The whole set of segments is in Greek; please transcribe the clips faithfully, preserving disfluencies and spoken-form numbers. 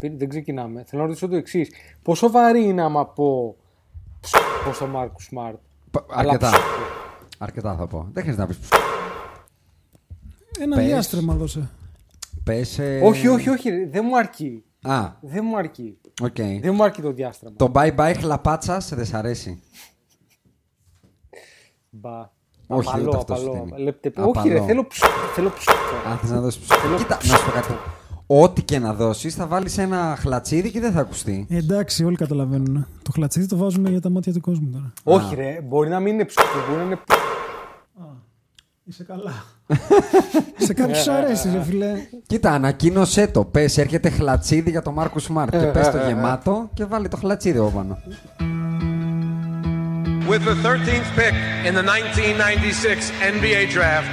Δεν ξεκινάμε. Θέλω να ρωτήσω το εξής. Πόσο βαρύ είναι άμα πω προς τον Μάρκους Σμαρτ? Αρκετά. Αρκετά θα πω. Δεν χρειάζεται να πεις. Ένα Πες. διάστρεμα δώσε. Πες. Ε... Όχι, όχι, όχι. Δεν μου αρκεί. Α. Δεν μου αρκεί. Okay. Δεν μου αρκεί το διάστρεμα. Το bye bye χλαπάτσα σε δεσαρέσει. Μπα. Όχι, απαλό, ούτε αυτός απαλό. Απαλό. Όχι, ρε, θέλω ψ. Θέλω ψ. Αν θες να δώσεις ψ. Κοίτα, να σου πω κάτι. Ό,τι και να δώσεις, θα βάλεις ένα χλατσίδι και δεν θα ακουστεί. Εντάξει, όλοι καταλαβαίνουν. Το χλατσίδι το βάζουμε για τα μάτια του κόσμου τώρα. Όχι, α, ρε, μπορεί να μην είναι ψ. Μπορεί να είναι ψ. Είσαι καλά. Σε κάποιους αρέσει, ρε φιλέ. Κοίτα, ανακοίνωσέ το. Πες, έρχεται χλατσίδι για τον Μάρκους Σμαρτ. Και πες το γεμάτο και βάλει το χλατσίδι από πάνω. With the thirteenth pick in the nineteen ninety-six N B A draft,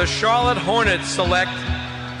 the Charlotte Hornets select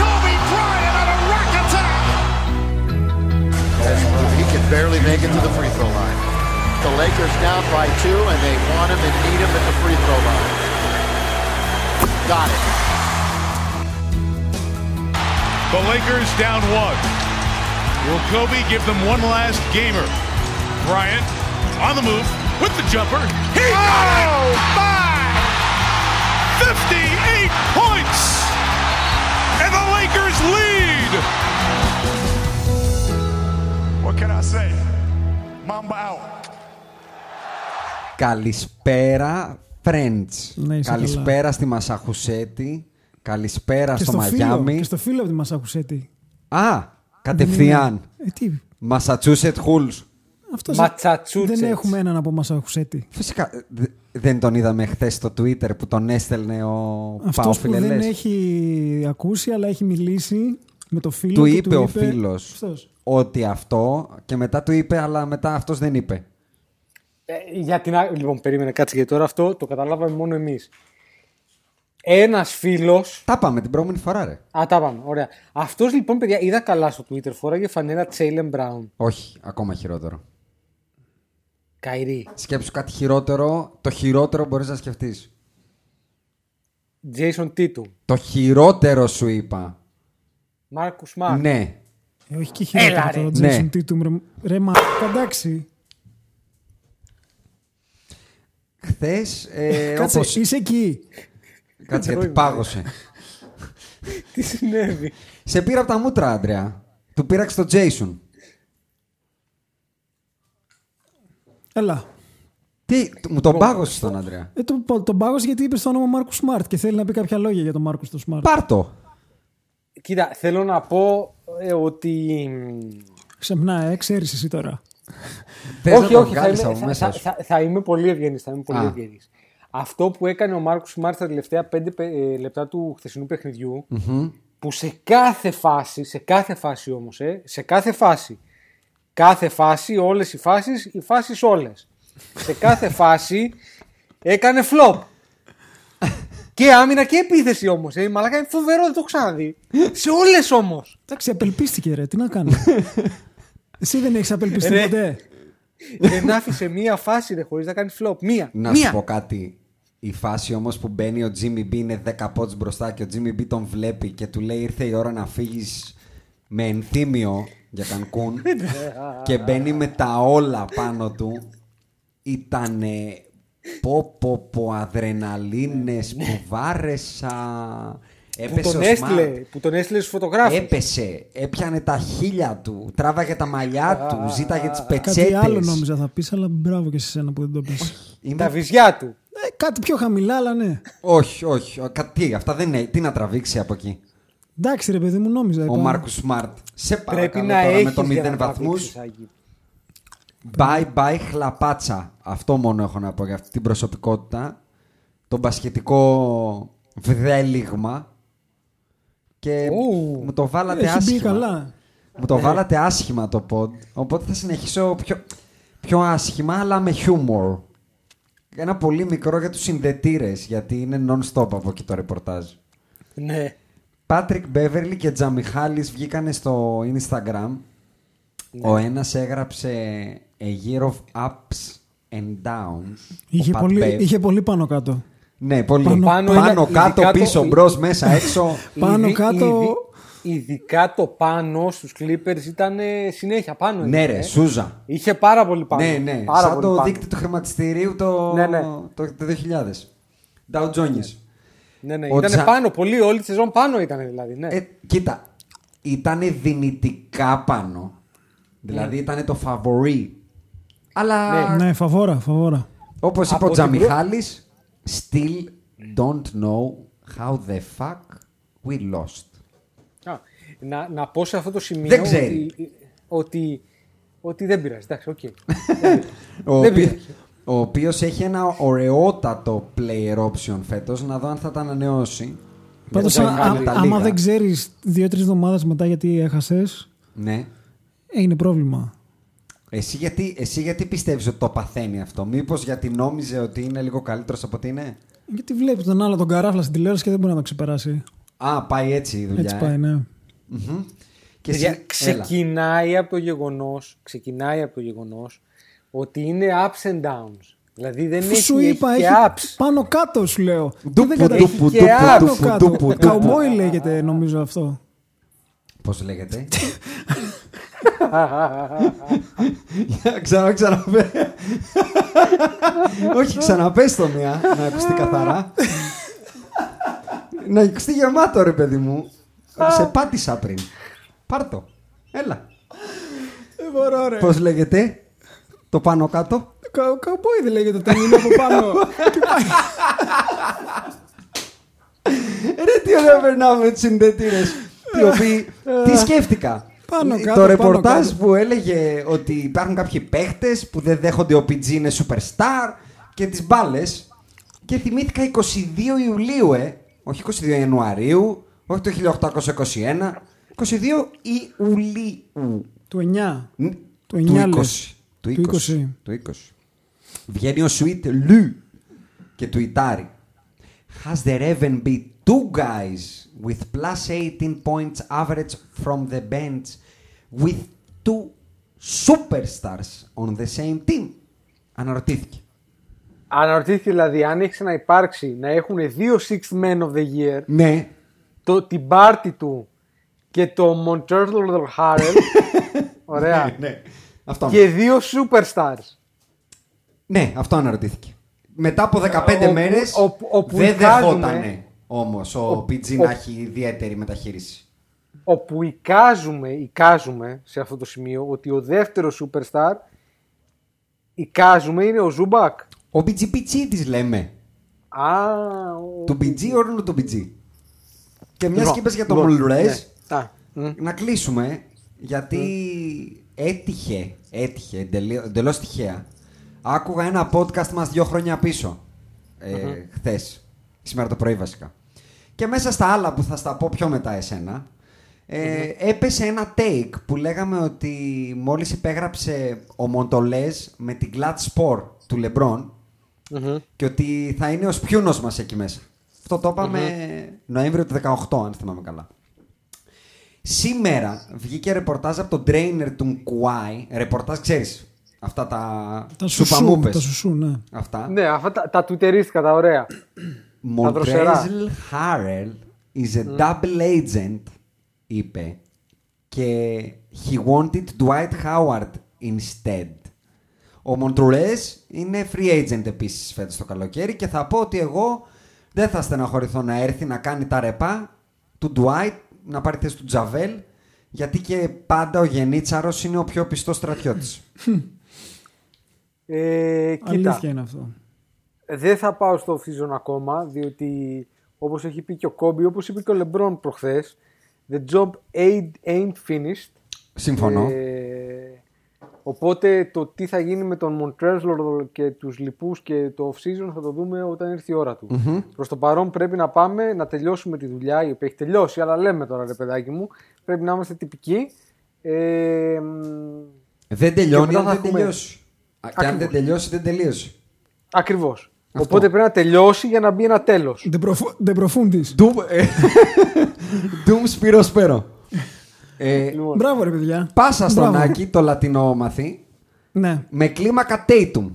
Kobe Bryant on a rack attack. He can barely make it to the free throw line. The Lakers down by two, and they want him and need him at the free throw line. Got it. The Lakers down one. Will Kobe give them one last gamer? Bryant on the move. With the jumper, he oh, got it! Five! fifty-eight points! And the Lakers lead! What can I say? Mamba out. Καλησπέρα, friends. Ναι, καλησπέρα καλά. Στη Μασαχουσέτη. Καλησπέρα στο, στο Μαγιάμι. Και στο φίλο από τη Μασαχουσέτη. Α, κατευθείαν. Ε, τι. Massachusetts Hulls. Αυτός δεν έχουμε έναν από Μασαχουσέτη. Φυσικά. Δεν τον είδαμε χθες στο Twitter που τον έστελνε ο Πάο Φιλελές. Δεν έχει ακούσει, αλλά έχει μιλήσει με το φίλο του. Του είπε ο φίλος ότι αυτό και μετά του είπε, αλλά μετά αυτός δεν είπε. Ε, για την... Λοιπόν, περίμενε, κάτσε γιατί τώρα αυτό το καταλάβαμε μόνο εμείς. Ένας φίλος. Τα πάμε την προηγούμενη φορά, ρε. Α, τα πάμε. Ωραία. Αυτός λοιπόν, παιδιά, είδα καλά στο Twitter. Φοράγε φανέλα Jaylen Brown. Όχι, ακόμα χειρότερο. Kyrie. Σκέψου κάτι χειρότερο. Το χειρότερο μπορείς να σκεφτείς. Jason Tatum. Το χειρότερο σου είπα. Marcus Smart. Ναι. Ε, όχι και χειρότερο. Έλα, ρε. Jason Tatum. Ναι. Ρε μα... Εντάξει. Χθες... Ε, Κάτσε, όπως... είσαι εκεί. Κάτσε γιατί πάγωσε. Τι συνέβη? Σε πήρα από τα μούτρα, Άντρια. Του πήραξε τον Τζέισον. Έλα. Τι, μου τον πάγωσε τον Άντρια. Ε, τον το πάγωσε γιατί είπε στο όνομα Μάρκους Σμαρτ και θέλει να πει κάποια λόγια για τον Μάρκους τον Σμαρτ. Πάρτο. Κοίτα, θέλω να πω ε, ότι... Ξεμπνά, ε, ξέρεις εσύ τώρα. όχι, όχι, θα είμαι, θα, θα, θα, θα είμαι πολύ ευγενής. Θα είμαι πολύ ευγενής. Αυτό που έκανε ο Μάρκους Σμαρτ τα τελευταία πέντε λεπτά του χθεσινού παιχνιδιού, mm-hmm. που σε κάθε φάση, σε κάθε φάση όμως, ε, σε κάθε φάση, κάθε φάση, όλες οι φάσεις, οι φάσεις όλες. σε κάθε φάση έκανε φλοπ. και άμυνα και επίθεση όμως. Ε, μαλάκα είναι φοβερό, δεν το ξαναδεί. σε όλες όμως. Εντάξει, απελπίστηκε ρε, τι να κάνω. Εσύ δεν έχεις απελπιστεί ποτέ. Δεν άφησε μία φάση ρε, χωρίς να κάνει φλοπ. Μία. Να σου πω κάτι. Η φάση όμως που μπαίνει ο Jimmy B είναι δέκα πόντς μπροστά και ο Jimmy B τον βλέπει και του λέει ήρθε η ώρα να φύγεις με ενθύμιο για Κανκούν και μπαίνει με τα όλα πάνω του. Ήτανε πω πω πω αδρεναλίνες που βάρεσα. Που τον, έστειλε, που τον έστειλε στους φωτογράφους. Έπεσε, έπιανε τα χείλια του, τράβαγε τα μαλλιά του, ζήταγε τις πετσέτες. Κάτι άλλο νόμιζα θα πεις, αλλά μπράβο και σε σένα που δεν το πεις. Είναι τα βυζιά του. Ε, κάτι πιο χαμηλά, αλλά ναι. Όχι, όχι. Κάτι, αυτά δεν είναι. Τι να τραβήξει από εκεί. Εντάξει, ρε παιδί μου, νόμιζα. Ο Μάρκους Σμαρτ. Σε παρακαλώ τώρα με το μηδέν βαθμούς. Bye bye χλαπάτσα. Αυτό μόνο έχω να πω για αυτή την προσωπικότητα. Το μπασχετικό βδέλιγμα. Και Ου, μου το βάλατε άσχημα. Καλά. Μου το βάλατε άσχημα το pod. Οπότε θα συνεχίσω πιο, πιο άσχημα, αλλά με χιούμορ. Ένα πολύ μικρό για τους συνδετήρες, γιατί είναι non-stop από εκεί το ρεπορτάζ. Ναι. Πάτρικ Μπέβερλι και Τζαμιχάλης βγήκανε στο Instagram. Ναι. Ο ένας έγραψε A year of ups and downs. Είχε, πολύ, είχε πολύ πάνω κάτω. Ναι, πολύ. Πάνω, πάνω, πάνω, πάνω κάτω, κάτω, πίσω, η... μπρος, μέσα, έξω. Πάνω κάτω. Ειδικά το πάνω στους Clippers ήταν συνέχεια πάνω. Ναι, είναι, ρε, Σούζα. Είχε πάρα πολύ πάνω. Ναι, ναι. Πάρα σαν το πάνω. Δίκτυο του χρηματιστηρίου το, ναι, ναι. το, το δύο χιλιάδες. Dow Jones. Ναι, ναι. Ήταν Τζα... πάνω πολύ. Όλη τη σεζόν πάνω ήταν δηλαδή. Ναι. Ε, κοίτα, ήταν δυνητικά πάνω. Δηλαδή mm. ήταν το φαβορί. Αλλά. Ναι, ναι, φαβόρα, φαβόρα. Όπως είπε ο Τζαμιχάλης, still don't know how the fuck we lost. Να, να πω σε αυτό το σημείο δεν ότι, ότι, ότι δεν πειράζει. Εντάξει, okay. ο, ο οποίος έχει ένα ωραιότατο player option φέτος. Να δω αν θα τα ανανεώσει. Πάντως, άμα δεν ξέρεις δύο-τρεις εβδομάδες μετά γιατί έχασες, ναι, είναι πρόβλημα. Εσύ γιατί, εσύ γιατί πιστεύεις ότι το παθαίνει αυτό? Μήπως γιατί νόμιζε ότι είναι λίγο καλύτερος από ότι είναι? Γιατί βλέπεις τον άλλο τον καράφλα στην τηλεόραση και δεν μπορεί να το ξεπεράσει. Α, πάει έτσι η δουλειά. Έτσι πάει, ναι. Mm-hmm. Και εσύ... ξεκινάει, από το γεγονός, ξεκινάει από το γεγονός ότι είναι ups and downs. Δηλαδή δεν έχει, σου είπα, έχει, έχει ups. Πάνω κάτω σου λέω. Καουμόι λέγεται νομίζω αυτό. Πώς λέγεται? Ξανά ξαναπέ. Όχι, ξαναπέ στο μία. Να ακουστεί καθαρά. Να ακουστεί γεμάτο, ρε παιδί μου. Σε πάτησα πριν. Πάρ' το. Έλα. Δεν μπορώ, ρε. Πώς λέγεται το πάνω κάτω? Καουμπόι δεν λέγεται το είναι από πάνω. Ρε τι ωραία περνάμε με τους συνδετήρες. Τι σκέφτηκα? Το ρεπορτάζ που έλεγε ότι υπάρχουν κάποιοι παίχτες που δεν δέχονται ο πι τζι είναι superstar και τις μπάλες. Και θυμήθηκα είκοσι δύο Ιουλίου, ε. Όχι είκοσι δύο Ιανουαρίου. Όχι το χίλια οκτακόσια είκοσι ένα, είκοσι δύο Ιουλίου. Του εννιά. Του είκοσι. Του είκοσι. Του είκοσι. Βγαίνει ο Sweet Lou και τουιτάρει. Has there even been two guys with plus eighteen points average from the bench with two superstars on the same team? Αναρωτήθηκε. Αναρωτήθηκε δηλαδή αν έχει να υπάρξει να έχουν δύο sixth men of the year. Ναι. Το, την πάρτη του και το Μοντζέρλο Χάρελ. Ωραία. Ναι, ναι. Αυτό. Και δύο superstars. Ναι, αυτό αναρωτήθηκε. Μετά από δεκαπέντε ο, μέρες ο, ο, ο, δεν δεχότανε όμως ο, ο πι τζι ο, να έχει ιδιαίτερη μεταχείριση. Όπου εικάζουμε, εικάζουμε σε αυτό το σημείο ότι ο δεύτερος superstar εικάζουμε είναι ο Ζουμπακ. Ο πι τζι πι τζι της λέμε. Α, ο... Του πι τζι όρνου του πι τζι. Και μια και είπες για το Μουλρές, ναι, να κλείσουμε, γιατί mm. έτυχε, έτυχε εντελώς τυχαία. Άκουγα ένα podcast μας δύο χρόνια πίσω, ε, mm-hmm. χθες, σήμερα το πρωί βασικά. Και μέσα στα άλλα που θα στα πω πιο μετά εσένα, ε, mm-hmm. έπεσε ένα take που λέγαμε ότι μόλις υπέγραψε ο Μοντολές με την Gladsport του Λεμπρόν mm-hmm. και ότι θα είναι ο σπιούνος μας εκεί μέσα. Αυτό το είπαμε mm-hmm. Νοέμβριο του δύο χιλιάδες δεκαοκτώ, αν θυμάμαι καλά. Σήμερα βγήκε ρεπορτάζ από τον trainer του Κουάι. Ρεπορτάζ, ξέρεις, αυτά τα, τα σουπαμούπες. Τα σουσού, ναι. Αυτά. Ναι, αυτά τα, τα τουιτερίστικα, τα ωραία. Μοντρέζλ Χάρελ is a double agent, είπε. Και he wanted Dwight Howard instead. Ο Μοντρέζ είναι free agent επίσης φέτος το καλοκαίρι και θα πω ότι εγώ δεν θα στεναχωρηθώ να έρθει να κάνει τα ρεπά του Ντουάιτ, να πάρει θέση του Τζαβέλ, γιατί και πάντα ο Γενίτσαρος είναι ο πιο πιστός στρατιώτης. ε, Κοίτα, είναι αυτό. Δεν θα πάω στο off-season ακόμα, διότι όπως έχει πει και ο Κόμπι, όπως είπε και ο Λεμπρόν προχθές, the job ain't finished. Συμφωνώ. Ε, οπότε το τι θα γίνει με τον Μοντρέζλορ και τους λοιπούς και το off-season θα το δούμε όταν ήρθε η ώρα του. Mm-hmm. Προς το παρόν πρέπει να πάμε να τελειώσουμε τη δουλειά, η οποία έχει τελειώσει, αλλά λέμε τώρα, ρε παιδάκι μου, πρέπει να είμαστε τυπικοί. Ε, δεν τελειώνει, δεν έχουμε... τελειώσει. Ακριβώς. Και αν δεν τελειώσει, δεν τελείωσε. Ακριβώς. Αυτό. Οπότε πρέπει να τελειώσει για να μπει ένα τέλος. De profundis. Doom spiro spero. Ε, λοιπόν. Μπράβο ρε παιδιά. Πάσα στον μπράβο. Άκη, το λατινόμαθη. Ναι. Με κλίμακα Tatum.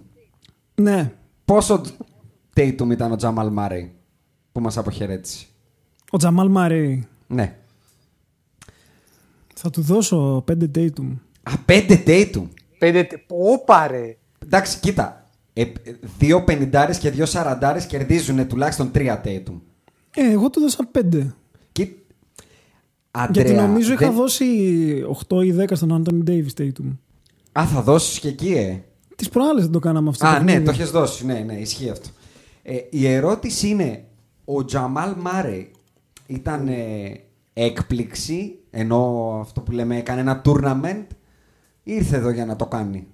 Ναι. Πόσο Tatum ήταν ο Τζαμάλ Μάρεϊ που μας αποχαιρέτησε? Ο Τζαμάλ Μάρεϊ. Ναι. Θα του δώσω πέντε Tatum. Α, πέντε Tatum. Πέντε... Όπα ρε. Εντάξει, κοίτα, ε, δύο πενηντάρες και δύο σαραντάρες κερδίζουν τουλάχιστον τρία Tatum. Ε, εγώ του δώσα πέντε. Αντρέα, γιατί νομίζω είχα δεν... δώσει οκτώ ή δέκα στον Anthony Davis Tatum. Α, θα δώσεις και εκεί, ε. Τις προάλλες δεν το κάναμε αυτό. Α, ναι, το έχεις δώσει. Ναι, ναι, ισχύει αυτό. Ε, η ερώτηση είναι, ο Τζαμάλ Μάρεϊ ήταν ε, έκπληξη, ενώ αυτό που λέμε έκανε ένα tournament, ή ήρθε εδώ για να το κάνει?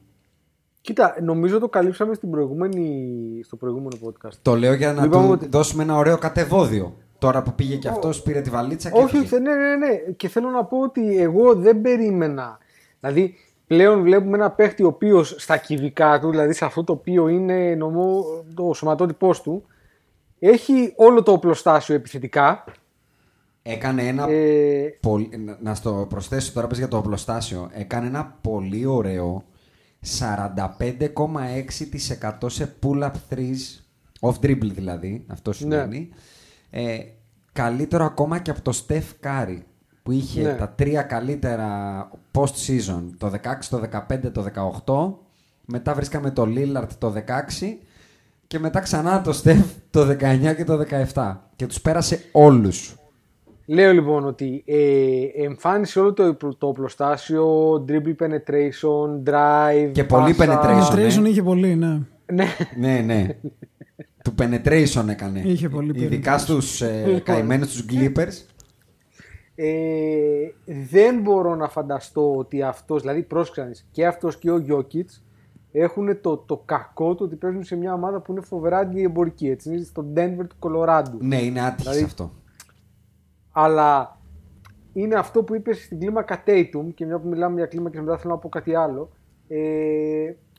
Κοίτα, νομίζω το καλύψαμε στην προηγούμενη, στο προηγούμενο podcast. Το λέω για να λοιπόν, του ότι... δώσουμε ένα ωραίο κατεβόδιο. Τώρα που πήγε και αυτός, πήρε τη βαλίτσα και όχι, έφυγε. Ναι, ναι, ναι. Και θέλω να πω ότι εγώ δεν περίμενα. Δηλαδή, πλέον βλέπουμε ένα παίχτη ο οποίος στα κυβικά του, δηλαδή σε αυτό το οποίο είναι νομώ, το σωματότυπός του, έχει όλο το οπλοστάσιο επιθετικά. Έκανε ένα. Ε... Πολύ... Να στο προσθέσω τώρα, πες για το οπλοστάσιο. Έκανε ένα πολύ ωραίο σαράντα πέντε κόμμα έξι τοις εκατό σε pull-up threes, off dribble δηλαδή, αυτό σημαίνει. Ναι. Ε, καλύτερο ακόμα και από το Στεφ Κάρι που είχε ναι. τα τρία καλύτερα post season, το δεκαέξι, το δεκαπέντε, το δεκαοκτώ. Μετά βρίσκαμε το Λίλαρτ το δεκαέξι και μετά ξανά το Στεφ το δεκαεννιά και το δεκαεπτά και τους πέρασε όλους. Λέω λοιπόν ότι ε, εμφάνισε όλο το, το οπλοστάσιο, dribble penetration, drive και πολύ penetration, penetration ναι. είχε πολύ ναι. ναι ναι ναι του penetration έκανε. Είχε πολύ penetration. Ειδικά στους ε, καημένους τους Clippers. Ε, δεν μπορώ να φανταστώ ότι αυτός, δηλαδή πρόσκανες, και αυτός και ο Jokic έχουν το, το κακό του ότι παίζουν σε μια ομάδα που είναι φοβερά αντιεμπορική. Έτσι, είναι στο Denver του Κολοράντου. Ναι, είναι άτυχης δηλαδή, αυτό. Αλλά είναι αυτό που είπες στην κλίμακα Tatum, και μια που μιλάμε για κλίμακες μετά θέλω να πω κάτι άλλο. Ε,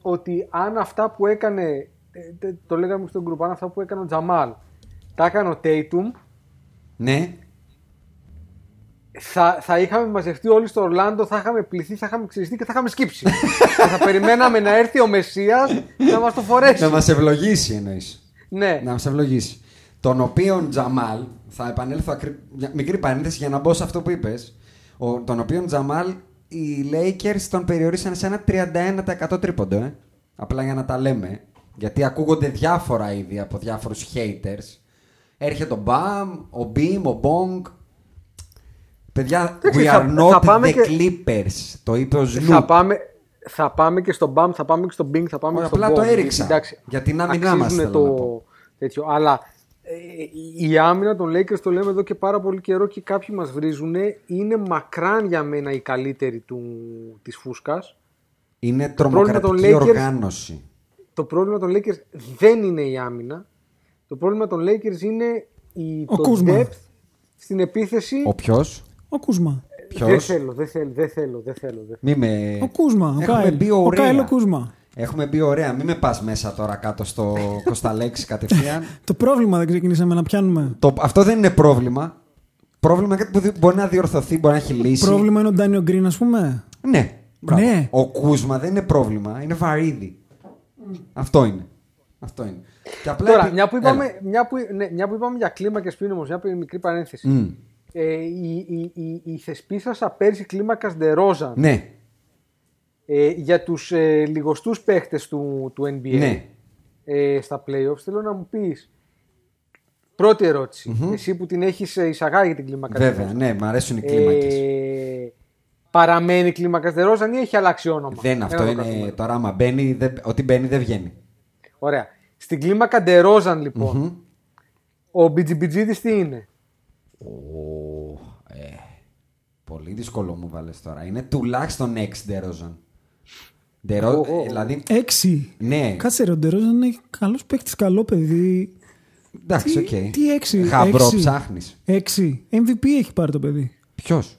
ότι αν αυτά που έκανε, το λέγαμε στον γκρουπάν, αυτά που έκανε ο Τζαμάλ τα έκανε ο Tatum, ναι. θα, θα είχαμε μαζευτεί όλοι στο Ορλάντο, θα είχαμε πληθεί, θα είχαμε ξυριστεί και θα είχαμε σκύψει. Θα περιμέναμε να έρθει ο Μεσσίας να μας το φορέσει. Να μας ευλογήσει εννοείς. Ναι. Να μας ευλογήσει. Τον οποίον Τζαμάλ, θα επανέλθω ακρι... μικρή παρένθεση για να μπω σε αυτό που είπες, ο, τον οποίον Τζαμάλ οι Lakers τον περιορίσαν σε ένα τριάντα ένα τοις εκατό τρίποντο, ε? Απλά για να τα λέμε. Γιατί ακούγονται διάφορα ήδη από διάφορους haters. Έρχεται ο Μπαμ, ο Μπιμ, ο Μπόγκ. Παιδιά, we are not the Clippers. Το είπε ο Ζλουπ. Θα πάμε, θα πάμε και στον Μπαμ, θα πάμε και στον Μπινγκ, θα πάμε και στον Μπόγκ. Απλά το έριξα. Εντάξει, γιατί να μην άμαστε το τέτοιο. Αλλά ε, η άμυνα των Lakers, το λέμε εδώ και πάρα πολύ καιρό και κάποιοι μας βρίζουν, είναι μακράν για μένα η καλύτερη του, της φούσκας. Είναι τρομοκρατική οργάνωση. Το πρόβλημα των Lakers δεν είναι η άμυνα. Το πρόβλημα των Lakers είναι η, το Κούσμα. Depth στην επίθεση. Ο ποιος? Ο Κούσμα. Ποιος? Δεν θέλω, δεν θέλω, δεν θέλω, δεν θέλω. Μη με... Ο Κούσμα, έχουμε μπει ωραία. Ο Κούσμα. Έχουμε μπει ωραία, μην με πας μέσα τώρα κάτω στο Κωσταλέξη κατευθείαν. Το πρόβλημα δεν ξεκινήσαμε να πιάνουμε. Το... Αυτό δεν είναι πρόβλημα. Πρόβλημα είναι κάτι που μπορεί να διορθωθεί, μπορεί να έχει λύση. Πρόβλημα είναι ο Ντάνιο Γκριν, ας πούμε. Ναι, ναι. Ο Κούσμα δεν είναι πρόβλημα, είναι βαρύδι. Αυτό είναι. Αυτό είναι. Και απλά τώρα, επί... μια, που είπαμε, μια, που, ναι, μια που είπαμε για κλίμακες πριν όμως, μια μικρή παρένθεση. Mm. Ε, η η, η, η θεσπίσασα πέρσι κλίμακας DeRozan. Ναι. Ε, για τους ε, λιγοστούς παίχτες του, του N B A. Ναι. Ε, στα playoffs, θέλω να μου πεις Πρώτη ερώτηση. Mm-hmm. Εσύ που την έχεις εισαγάγει την κλίμακα. Βέβαια, ναι, μου αρέσουν οι κλίμακες. Ε, παραμένει κλίμακα τερόζαν ή έχει αλλάξει όνομα? Δεν, αυτό δεν είναι το άμα μπαίνει, δε, ό,τι μπαίνει δεν βγαίνει. Ωραία. Στην κλίμακα Ντερόζαν λοιπόν, mm-hmm. ο Μπιτζιμπιτζίδης τι είναι? Oh, ε, πολύ δύσκολο μου βάλες τώρα. Είναι τουλάχιστον έξι Ντερόζαν. Ντερό, oh, oh. Δηλαδή... Έξι. Ναι. Κάτσε ρε, ο Ντερόζαν είναι καλός παίκτης, καλό παιδί. Εντάξει, οκ. Okay. Τι έξι? Χαμπρό ψάχνεις. Έξι. εμ βι πι έχει πάρει το παιδί. Ποιος?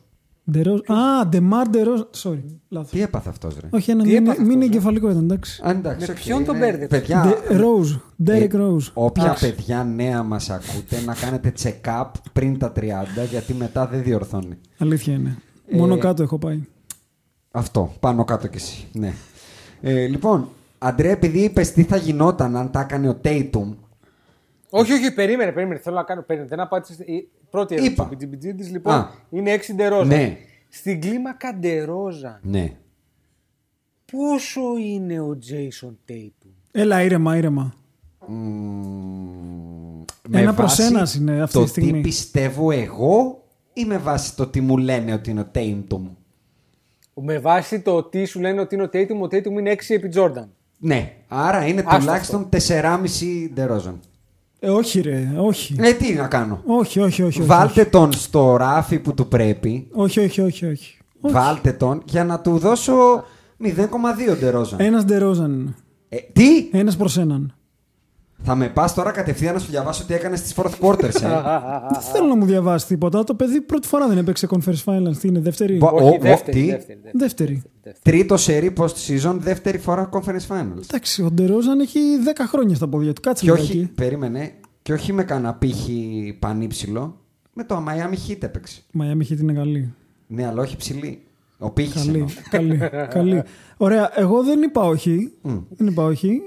Α, Ντεμάρ Ντερόζαν. Sorry, λάθος. Τι έπαθε αυτός ρε? Όχι, ένα, μην, αυτός, μην είναι εγκεφαλικό ήταν, εντάξει. Α, εντάξει. Με okay, ποιον τον μπέρδεψε? Ρόζ, Ντέρικ Ρόζ. Όποια Άξ. παιδιά νέα μας ακούτε, να κάνετε check-up πριν τα τριάντα, γιατί μετά δεν διορθώνει. Αλήθεια είναι. Ε, Μόνο κάτω έχω πάει. Αυτό, πάνω κάτω κι εσύ. Ναι. Ε, λοιπόν, Αντρέα, επειδή είπες τι θα γινόταν αν τα έκανε ο Τέιτουμ. Όχι, όχι, περίμενε, περίμενε. Θέλω να κάνω. Περίμενε. Δεν απάντησε. Η πρώτη ερώτηση του Μπιτζιμπιτζή τη λοιπόν Α. είναι έξι Ντερόζα. Ναι. Στην κλίμακα Ντερόζα. Ναι. Πόσο είναι ο Τζέισον Τέιτουμ? Έλα, ήρεμα, ήρεμα. Mm, με ένα προς ένας είναι αυτή τη στιγμή. Το τι πιστεύω εγώ ή με βάση το τι μου λένε ότι είναι ο Τέιτουμ? Με βάση το τι σου λένε ότι είναι ο Τέιτουμ, ο Τέιτουμ είναι έξι επί Τζόρνταν. Ναι. Άρα είναι Άστο τουλάχιστον τεσσεράμισι Ντερόζα. Ε, όχι ρε, όχι. Ε, τι να κάνω? Όχι, όχι, όχι. όχι Βάλτε όχι. τον στο ράφι που του πρέπει. Όχι, όχι, όχι. όχι. Βάλτε τον για να του δώσω μηδέν κόμμα δύο Ντερόζαν. Ένας Ντερόζαν. Ε, τι? Ένας προς έναν. Θα με πας τώρα κατευθείαν να σου διαβάσω τι έκανες στις fourth quarters, ε. Δεν θέλω να μου διαβάσει τίποτα. Το παιδί πρώτη φορά δεν έπαιξε Conference Finals. Τι είναι, δεύτερη? Όχι, δεύτερη, δεύτερη, δεύτερη. δεύτερη. Τρίτο σερί post season, δεύτερη φορά Conference Finals. Εντάξει, ο Ντερόζαν έχει δέκα χρόνια στα πόδια του. Κάτσε λιγάκι. Περίμενε. Και όχι με κανένα πύχη πανύψηλο. Με το Miami Heat έπαιξε. Miami Heat είναι καλή. Ναι, αλλά όχι ψηλή. Ο πύχης καλή, καλή, καλή. Ωραία, εγώ δεν είπα όχι. Mm. Δεν είπα όχι.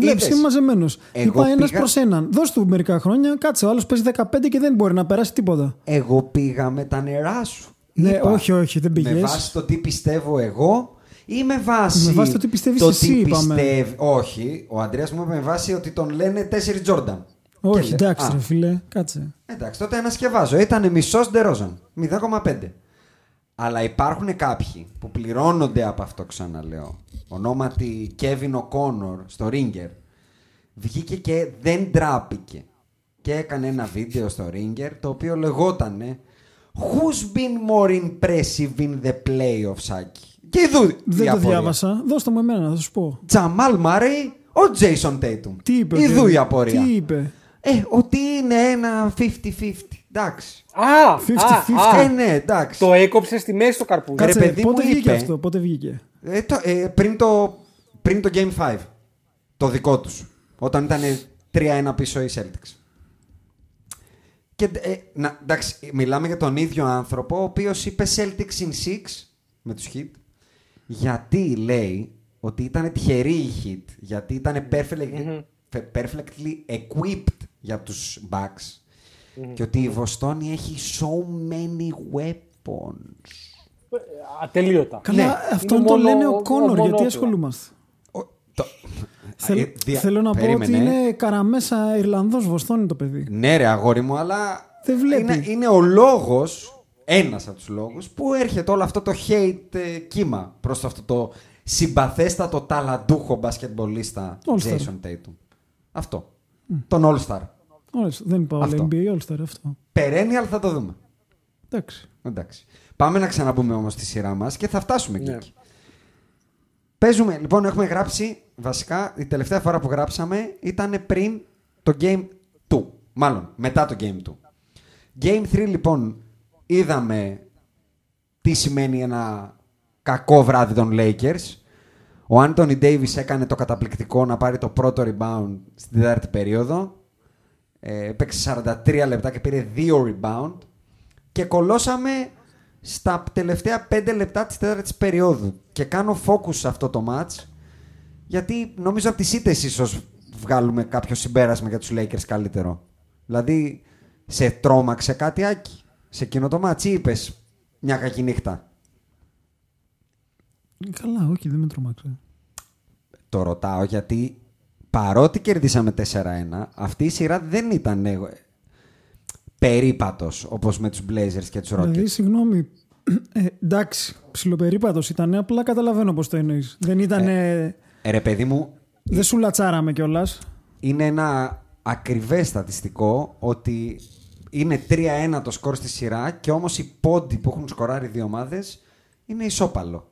Βλέπει, είμαι μαζεμένος. Είπα ένας πήγα... προς έναν. Δώσ' του μερικά χρόνια, κάτσε. Ο άλλος παίζει δεκαπέντε και δεν μπορεί να περάσει τίποτα. Εγώ πήγα με τα νερά σου. Ναι, είπα, όχι, όχι, δεν πήγες. Με βάση το τι πιστεύω εγώ ή με βάση. Με βάση το τι πιστεύεις το εσύ, είπαμε. Πιστεύ... Όχι, ο Αντρέας μου είπε με βάση ότι τον λένε τέσσερις Τζόρνταν. Όχι, και εντάξει, ρε, φίλε, κάτσε. Εντάξει, τότε ανασκευάζω. Ήταν μισός Ντερόζαν. μηδέν κόμμα πέντε. Αλλά υπάρχουν κάποιοι που πληρώνονται από αυτό, ξαναλέω. Ονόματι Κέβιν Οκόνορ στο Ringer. Βγήκε και δεν ντράπηκε. Και έκανε ένα βίντεο στο Ringer το οποίο λεγότανε Who's been more impressive in the playoffs, Σάκη? Και εδώ δεν διαπορία. Το διάβασα. Δώστε μου εμένα να σου πω. Τζαμάλ Μάρεϊ ο Τζέισον Τέιτουμ. Τι είπε? Εδώ η απορία. Τι είπε? Ε, ότι είναι ένα πενήντα πενήντα. Εντάξει. Α, πενήντα πενήντα. Ε, ναι, εντάξει. Το έκοψε στη μέση το καρπούζι. Κάτσε, ρε, παιδί πότε μου βγήκε είπε, αυτό, πότε βγήκε? Ε, το, ε, πριν, το, πριν το Game πέντε. Το δικό τους. Όταν ήταν τρία ένα πίσω οι Celtics. Και, ε, να, εντάξει, μιλάμε για τον ίδιο άνθρωπο, ο οποίος είπε Celtics in six με τους Heat. Γιατί λέει ότι ήταν τυχεροί οι Heat. Γιατί ήταν perfectly, mm-hmm. perfectly equipped για τους Bucks. Και ότι η Βοστόνη έχει so many weapons. Ατελείωτα. Καλά, ναι. Αυτό είναι το μόνο, λένε ο Κόνορ, γιατί όπλα. Ασχολούμαστε. Ο, το... Θέλ, δια... Θέλω να Περίμενε. πω ότι είναι καραμέσα Ιρλανδός Βοστόνη το παιδί. Ναι, ρε, αγόρι μου, αλλά δεν βλέπει. Είναι, είναι ο λόγος, ένας από τους λόγους, που έρχεται όλο αυτό το hate ε, κύμα προς αυτό το συμπαθέστατο ταλαντούχο μπασκετμπολίστα Jason Tatum. Αυτό. Mm. Τον All-Star. Δεν είπα όλα εν μπι έι All-Star αυτό. Περαίνει, αλλά θα το δούμε. Εντάξει. Εντάξει. Πάμε να ξαναμπούμε όμως τη σειρά μας και θα φτάσουμε yeah. εκεί. Παίζουμε, λοιπόν, έχουμε γράψει βασικά. Η τελευταία φορά που γράψαμε ήταν πριν το Game δύο. Μάλλον μετά το Game δύο. Game τρία, λοιπόν, είδαμε τι σημαίνει ένα κακό βράδυ των Lakers. Ο Anthony Davis έκανε το καταπληκτικό να πάρει το πρώτο rebound στην τέταρτη περίοδο. Παίξε σαράντα τρία λεπτά και πήρε δύο rebound. Και κολώσαμε στα τελευταία πέντε λεπτά της τέταρτης περίοδου. Και κάνω focus σε αυτό το match, γιατί νομίζω από τις ήττες ίσως βγάλουμε κάποιο συμπέρασμα για τους Lakers καλύτερο. Δηλαδή σε τρόμαξε κάτι, Άκη, σε εκείνο το match, ή είπες μια κακή νύχτα? Καλά, όχι, δεν με τρόμαξε. Το ρωτάω γιατί παρότι κερδίσαμε τέσσερα ένα, αυτή η σειρά δεν ήταν περίπατος όπως με τους Blazers και τους Rockets. Δηλαδή, συγγνώμη. Ε, εντάξει, ψιλοπερίπατος ήταν, απλά καταλαβαίνω πώς το εννοείς. Δεν ήταν. Ε, ε, ρε παιδί μου. Δεν σου λατσάραμε κιόλας. Είναι ένα ακριβές στατιστικό ότι είναι τρία ένα το σκορ στη σειρά και όμως οι πόντοι που έχουν σκοράρει δύο ομάδες είναι ισόπαλο.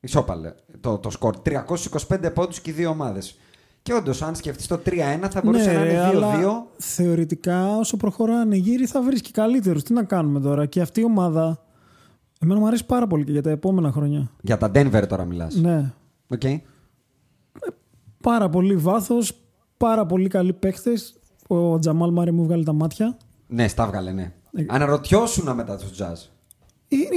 Ισόπαλε το, το σκορ. τριακόσιους είκοσι πέντε πόντους και οι δύο ομάδες. Και όντως, αν σκεφτείς το τρία ένα, θα μπορούσε ναι, να είναι δύο δύο. Θεωρητικά, όσο προχωράνε οι γύροι, θα βρίσκει καλύτερους. Τι να κάνουμε τώρα. Και αυτή η ομάδα. Εμένα μου αρέσει πάρα πολύ και για τα επόμενα χρόνια. Για τα Denver τώρα μιλάς. Ναι. Okay. Πάρα πολύ βάθος, πάρα πολύ καλοί παίχτες. Ο Τζαμάλ Μάρεϊ μου βγάλει τα μάτια. Ναι, στα βγάλε, ναι. Ε... Αναρωτιώσουνα μετά τους Jazz.